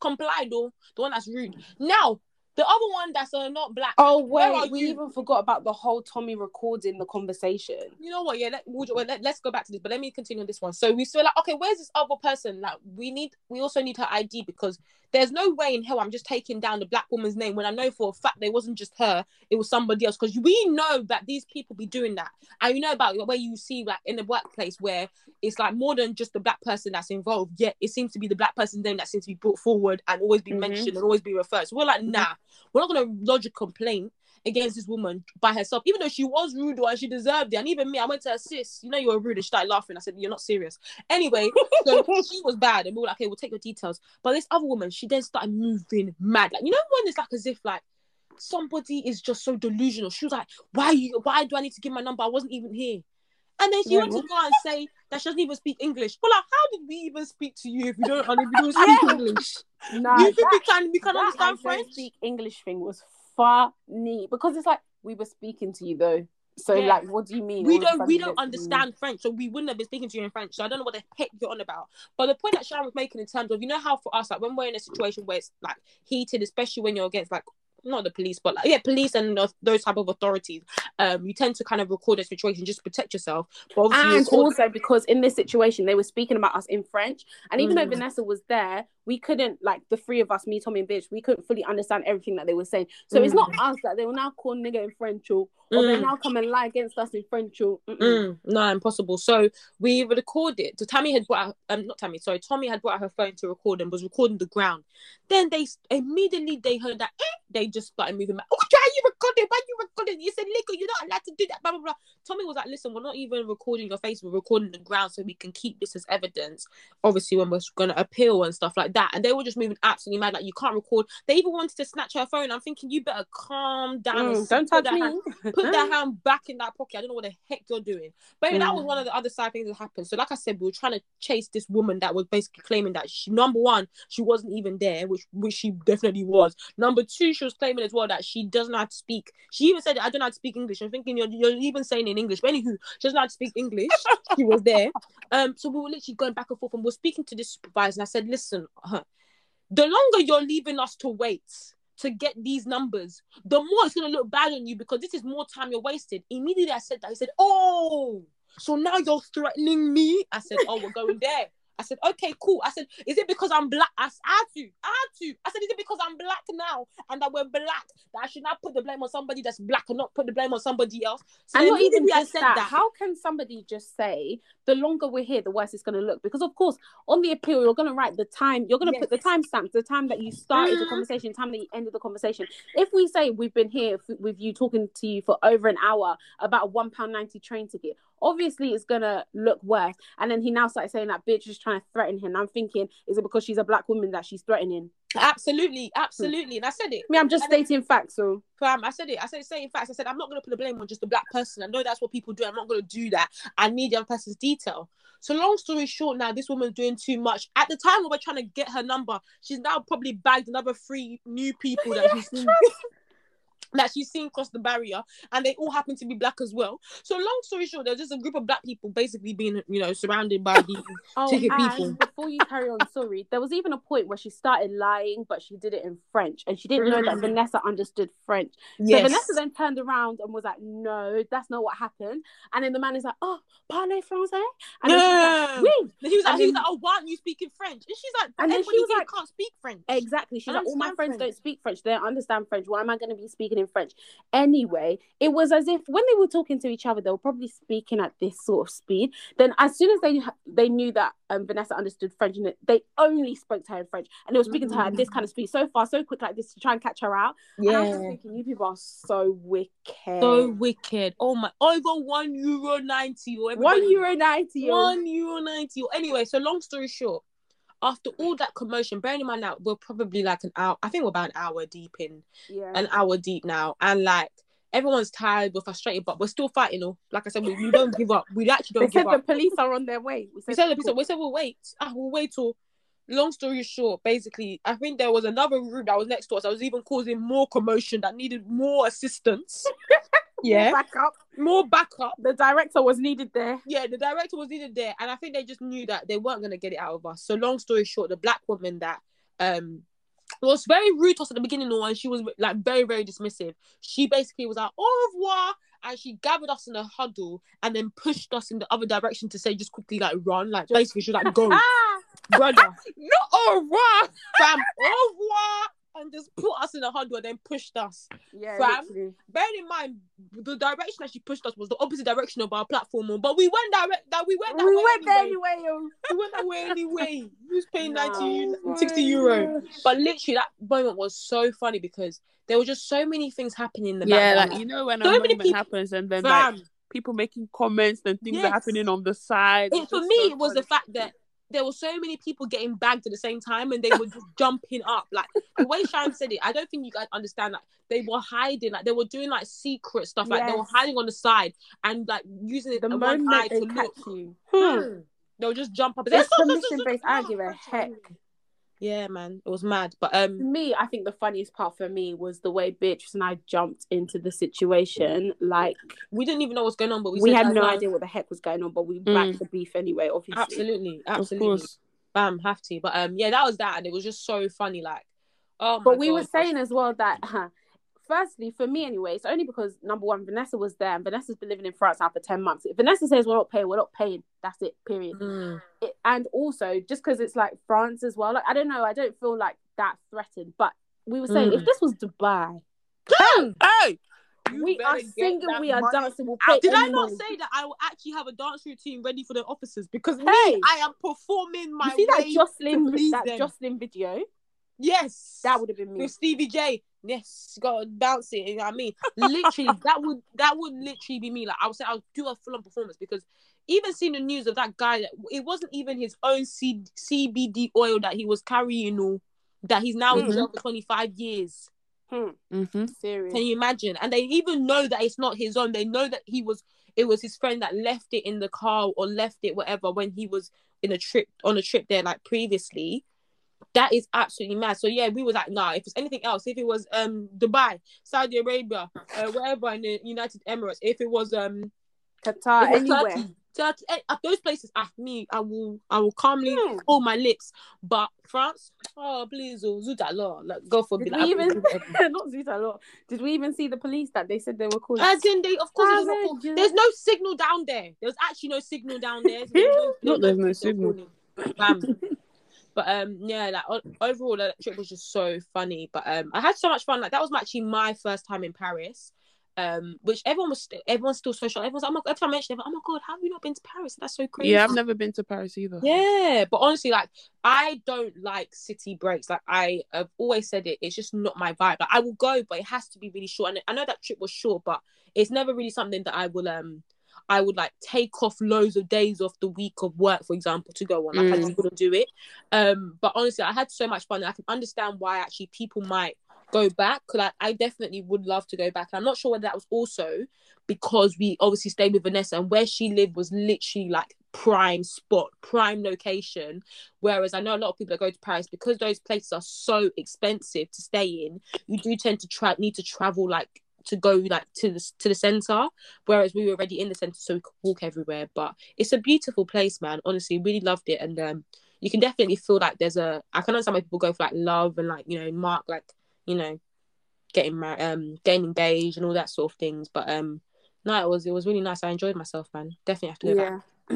complied, though. The one that's rude. Now, the other one that's not black. Oh, wait, we even forgot about the whole Tommy recording the conversation. You know what? Yeah, let's go back to this, but let me continue on this one. So we still like, okay, where's this other person? Like, we also need her ID because there's no way in hell I'm just taking down the black woman's name when I know for a fact they wasn't just her, it was somebody else. Because we know that these people be doing that. And you know about where you see, like, in the workplace where it's like more than just the black person that's involved, yet it seems to be the black person's name that seems to be brought forward and always be mentioned and always be referred. So we're like, nah. We're not going to lodge a complaint against this woman by herself, even though she was rude and she deserved it. And even me, I went to her, sis, you know, you were rude. And she started laughing. I said, you're not serious. Anyway, so she was bad. And we were like, okay, we'll take your details. But this other woman, she then started moving mad. Like, you know, when it's like as if, like, somebody is just so delusional. She was like, why do I need to give my number? I wasn't even here. And then she went to go and say that she doesn't even speak English. Well, like, how did we even speak to you if you don't speak English? No, you think we can understand French? That speak English thing was funny because it's like we were speaking to you though. So like, what do you mean? We don't understand French, so we wouldn't have been speaking to you in French. So I don't know what the heck you're on about. But the point that Sharon was making in terms of, you know how for us, like when we're in a situation where it's like heated, especially when you're against like, not the police, but like, police and those type of authorities. You tend to kind of record a situation just to protect yourself. But obviously and also because in this situation, they were speaking about us in French. And even though Vanessa was there, we couldn't, like the three of us, me, Tommy and Bitch, we couldn't fully understand everything that they were saying. So it's not us that they will now call nigga in French or they now come and lie against us in French or... No, impossible. So we recorded. So Tammy had brought out, Tommy had brought out her phone to record and was recording the ground. Then they immediately heard that, they just started moving back. Oh, why are you recording? You said, nigga, you're not allowed to do that, blah, blah, blah. Tommy was like, listen, we're not even recording your face, we're recording the ground so we can keep this as evidence, obviously, when we're going to appeal and stuff like that. And they were just moving absolutely mad, like, you can't record. They even wanted to snatch her phone. I'm thinking, you better calm down. Don't touch me. Put that hand back in that pocket. I don't know what the heck you're doing. But that was one of the other side things that happened. So, like I said, we were trying to chase this woman that was basically claiming that, she wasn't even there, which she definitely was. Number two, she was claiming as well that she doesn't know how to speak. She even said, I don't know how to speak English. I'm thinking you're even saying in English. But anywho, she doesn't know how to speak English. She was there. So we were literally going back and forth and we're speaking to this supervisor. And I said, listen, the longer you're leaving us to wait to get these numbers, the more it's going to look bad on you because this is more time you're wasted. Immediately I said that. He said, oh, so now you're threatening me? I said, oh, we're going there. I said, okay, cool. I said, is it because I'm black? I had to. I said, is it because I'm black now and that we're black that I should not put the blame on somebody that's black and not put the blame on somebody else? So and not even just that. How can somebody just say, the longer we're here, the worse it's going to look? Because, of course, on the appeal, you're going to write the time. You're going to put the time stamps, the time that you started the conversation, the time that you ended the conversation. If we say we've been here with you, talking to you for over an hour about a £1.90 train ticket, obviously it's going to look worse. And then he now started saying that Beatrice is trying to threaten him. I'm thinking, is it because she's a black woman that she's threatening? Absolutely. And I said it. I'm just stating facts. So I said, stating facts. I said, I'm not going to put the blame on just a black person. I know that's what people do. I'm not going to do that. I need the other person's detail. So long story short, now this woman's doing too much. At the time when we're trying to get her number, she's now probably bagged another 3 new people that she's seen. That she's seen across the barrier, and they all happen to be black as well. So long story short, there's just a group of black people basically being, you know, surrounded by the ticket people. Before you carry on, sorry, there was even a point where she started lying, but she did it in French, and she didn't know that Vanessa understood French. Yes. So Vanessa then turned around and was like, "No, that's not what happened." And then the man is like, "Oh, parlez français?" And then he was like, "Oh, why aren't you speaking French?" And she's like, "And then she was like, can't speak French." Exactly. She's like, "All my friends don't speak French. They don't understand French. Why am I going to be speaking in French?" Anyway, it was as if when they were talking to each other, they were probably speaking at this sort of speed. Then as soon as they knew that Vanessa understood French, and they only spoke to her in French, and they were speaking to her at this kind of speed, so fast, so quick, like this, to try and catch her out. Yeah. And I was just thinking, you people are so wicked. Oh my, over €1.90 or €1.90 €1.90. Anyway, so long story short, after all that commotion, bearing in mind now, we're probably like an hour. I think we're about an hour deep now. And like, everyone's tired, we're frustrated, but we're still fighting. All like I said, we don't give up. We actually don't give up. They said the police are on their way. We said we'll wait. We'll wait till... Long story short, basically, I think there was another room that was next to us. I was even causing more commotion that needed more assistance. Yeah. More backup. The director was needed there. Yeah, the director was needed there. And I think they just knew that they weren't going to get it out of us. So long story short, the black woman that was very rude to us at the beginning, and she was like very, very dismissive. She basically was like, au revoir. And she gathered us in a huddle and then pushed us in the other direction to say, just quickly, like, run. Like, basically, she was like, go. Brother. Not au revoir. Fam, au revoir. And just put us in a huddle and then pushed us. Yeah, fam. Bear in mind, the direction that she pushed us was the opposite direction of our platform. But we went that way anyway. We went that way anyway. We was paying 60 euro. But literally, that moment was so funny because there were just so many things happening in the background. Yeah, like, you know, when a moment happens and then like, people making comments and things are happening on the side. For me, it was the fact that there were so many people getting bagged at the same time, and they were just jumping up. Like, the way Sharon said it, I don't think you guys understand. Like, they were hiding. Like, they were doing, like, secret stuff. Like, they were hiding on the side and, like, using the one eye to look. They'll just jump up. It's permission-based. I give a heck. Yeah, man. It was mad. But I think the funniest part for me was the way Beatrice and I jumped into the situation. Like, we didn't even know what's going on, but we had no idea what the heck was going on, but we backed the beef anyway, obviously. Absolutely. Of course. Bam, have to. But that was that, and it was just so funny, like, we were saying as well that firstly, for me anyway, it's only because, number one, Vanessa was there, and Vanessa's been living in France now for 10 months. If Vanessa says we're not paying, that's it, period. And also, just because it's like France as well, like, I don't know, I don't feel like that threatened, but we were saying, if this was Dubai, we are singing, we are dancing, we'll play. Did I not say that I will actually have a dance routine ready for the officers? Because I am performing my way. You see that Jocelyn video? Yes. That would have been me. With Stevie J. Yes, gotta bounce it, you know what I mean? Literally, that would literally be me. Like, I would say I'll do a full-on performance, because even seeing the news of that guy, it wasn't even his own CBD oil that he was carrying, or that he's now in jail for 25 years. Serious. Can you imagine? And they even know that it's not his own. They know that it was his friend that left it in the car, or left it whatever, when he was on a trip there, like, previously. That is absolutely mad. So yeah, we were like, nah, if it's anything else, if it was Dubai, Saudi Arabia, wherever in the United Emirates, if it was Qatar, Turkey, So at those places, I will calmly hold my lips. But France, oh please, oh, zut alors, like God forbid. Not zut alors. Did we even see the police that they said they were calling? As in, of course, there's no signal down there. There was actually no signal down there. So there's no signal. But yeah, like overall, that trip was just so funny. But I had so much fun. Like that was actually my first time in Paris. Which everyone's still so shocked. Everyone's like, oh my God, every time I mention it, oh my God, how have you not been to Paris? That's so crazy. Yeah, I've never been to Paris either. Yeah, but honestly, like, I don't like city breaks. Like, I have always said it. It's just not my vibe. Like, I will go, but it has to be really short. And I know that trip was short, but it's never really something that I would like take off loads of days off the week of work, for example, to go on. Like, I just wouldn't do it. But honestly, I had so much fun. I can understand why actually people might go back, because I definitely would love to go back. And I'm not sure whether that was also because we obviously stayed with Vanessa, and where she lived was literally like prime spot, prime location. Whereas I know a lot of people that go to Paris, because those places are so expensive to stay in, you do tend to need to travel like to go like to the center, whereas we were already in the center, so we could walk everywhere. But it's a beautiful place, man. Honestly, really loved it. And you can definitely feel like there's I can understand why people go for like love and like, you know, Mark, like, you know, getting married, getting engaged and all that sort of things. But no, it was really nice. I enjoyed myself, man. Definitely have to go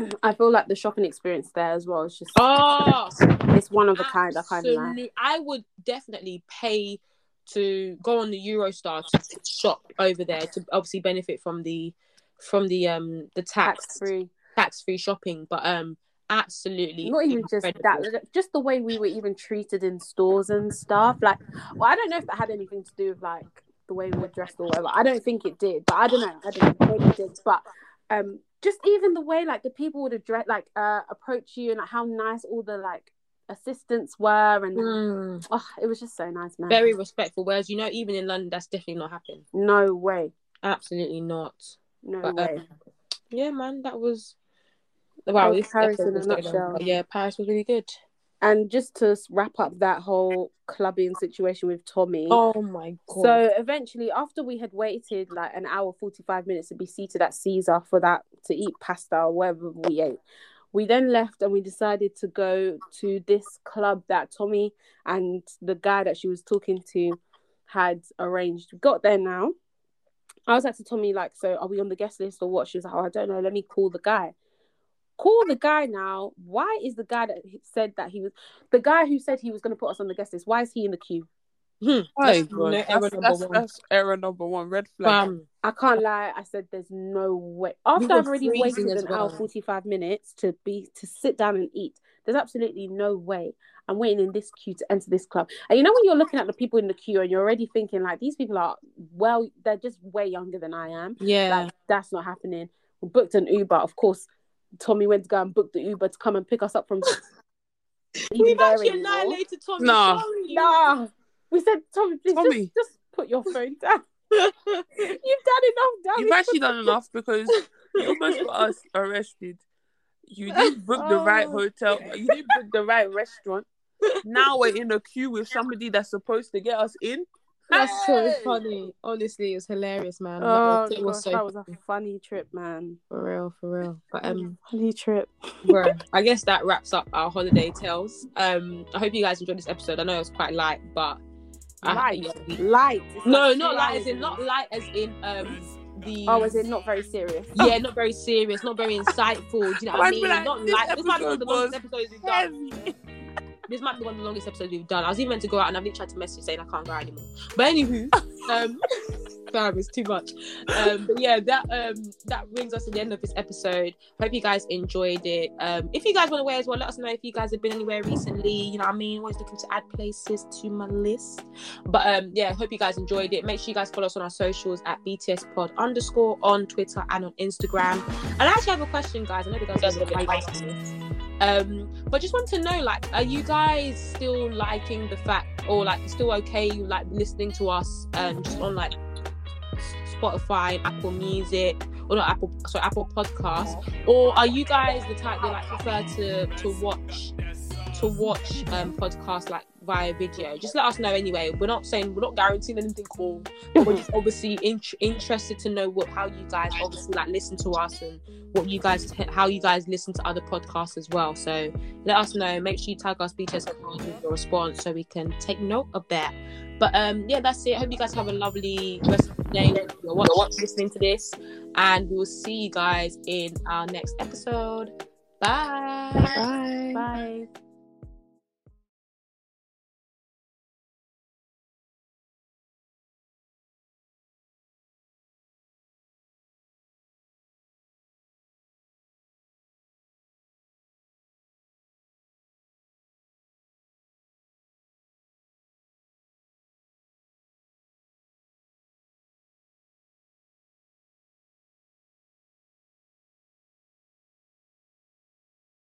back. I feel like the shopping experience there as well is just it's one of a kind. I kind of like. I would definitely pay to go on the Eurostar to shop over there, to obviously benefit from the tax-free shopping. But absolutely not even incredible. Just that, just the way we were even treated in stores and stuff, like, well, I don't know if that had anything to do with like the way we were dressed or whatever. I don't think it did, but I don't know, but just even the way like the people would address, like approach you, and like how nice all the like assistants were, and it was just so nice, man. Very respectful, whereas, you know, even in London that's definitely not happening. No way, absolutely not. No but, way yeah, man, that was wow, this Paris in a nutshell. Yeah, Paris was really good. And just to wrap up that whole clubbing situation with Tommy. Oh my God. So eventually, after we had waited like an hour, 45 minutes to be seated at Caesar for that, to eat pasta or whatever we ate, we then left and we decided to go to this club that Tommy and the guy that she was talking to had arranged. We got there now. I was like to Tommy, like, so are we on the guest list or what? She was like, oh, I don't know. Let me call the guy. Call the guy now. Why is the guy that said that he was the guy who said he was going to put us on the guest list? Why is he in the queue? That's error number one. Red flag. I can't lie. I said there's no way. After I've already waited an hour 45 minutes to sit down and eat, there's absolutely no way I'm waiting in this queue to enter this club. And you know when you're looking at the people in the queue and you're already thinking like these people are they're just way younger than I am. Yeah, like, that's not happening. We booked an Uber, of course. Tommy went to go and book the Uber to come and pick us up from. We've actually annihilated Tommy. No. We said, Tommy, just put your phone down. You've done enough, Dad. You've actually done enough, because you almost got us arrested. You didn't book the right hotel. You didn't book the right restaurant. Now we're in a queue with somebody that's supposed to get us in. That's so funny. Honestly, it was hilarious, man. Oh, it was gosh, so that was a funny trip, man. For real. But funny trip. Bro, I guess that wraps up our holiday tales. I hope you guys enjoyed this episode. I know it was quite light, but light. No, not light as in is it not very serious? Yeah, not very serious, not very insightful. Do you know what I mean? Like, not light. This might be one of the longest episodes we've done. This might be one of the longest episodes we've done. I was even meant to go out, and I've tried to message saying I can't go out anymore. But anywho, that was too much. But yeah, that brings us to the end of this episode. Hope you guys enjoyed it. If you guys went away as well, let us know if you guys have been anywhere recently. You know what I mean? Always looking to add places to my list. But yeah, hope you guys enjoyed it. Make sure you guys follow us on our socials at BTSpod_ on Twitter and on Instagram. And I actually have a question, guys. I know you guys are going to but just want to know, like, are you guys still liking the fact, or like still okay like listening to us just on like Spotify, Apple Music, or not Apple, sorry, Apple Podcasts, or are you guys the type that like prefer to watch to watch podcasts like via video, just let us know anyway. We're not saying, we're not guaranteeing anything cool, but we're just obviously interested to know how you guys obviously like listen to us, and what you guys, how you guys listen to other podcasts as well. So let us know, make sure you tag us BTS with your response so we can take note of that. But yeah, that's it. I hope you guys have a lovely rest of the day. You're watching, listening to this, and we'll see you guys in our next episode. Bye. Bye. Bye.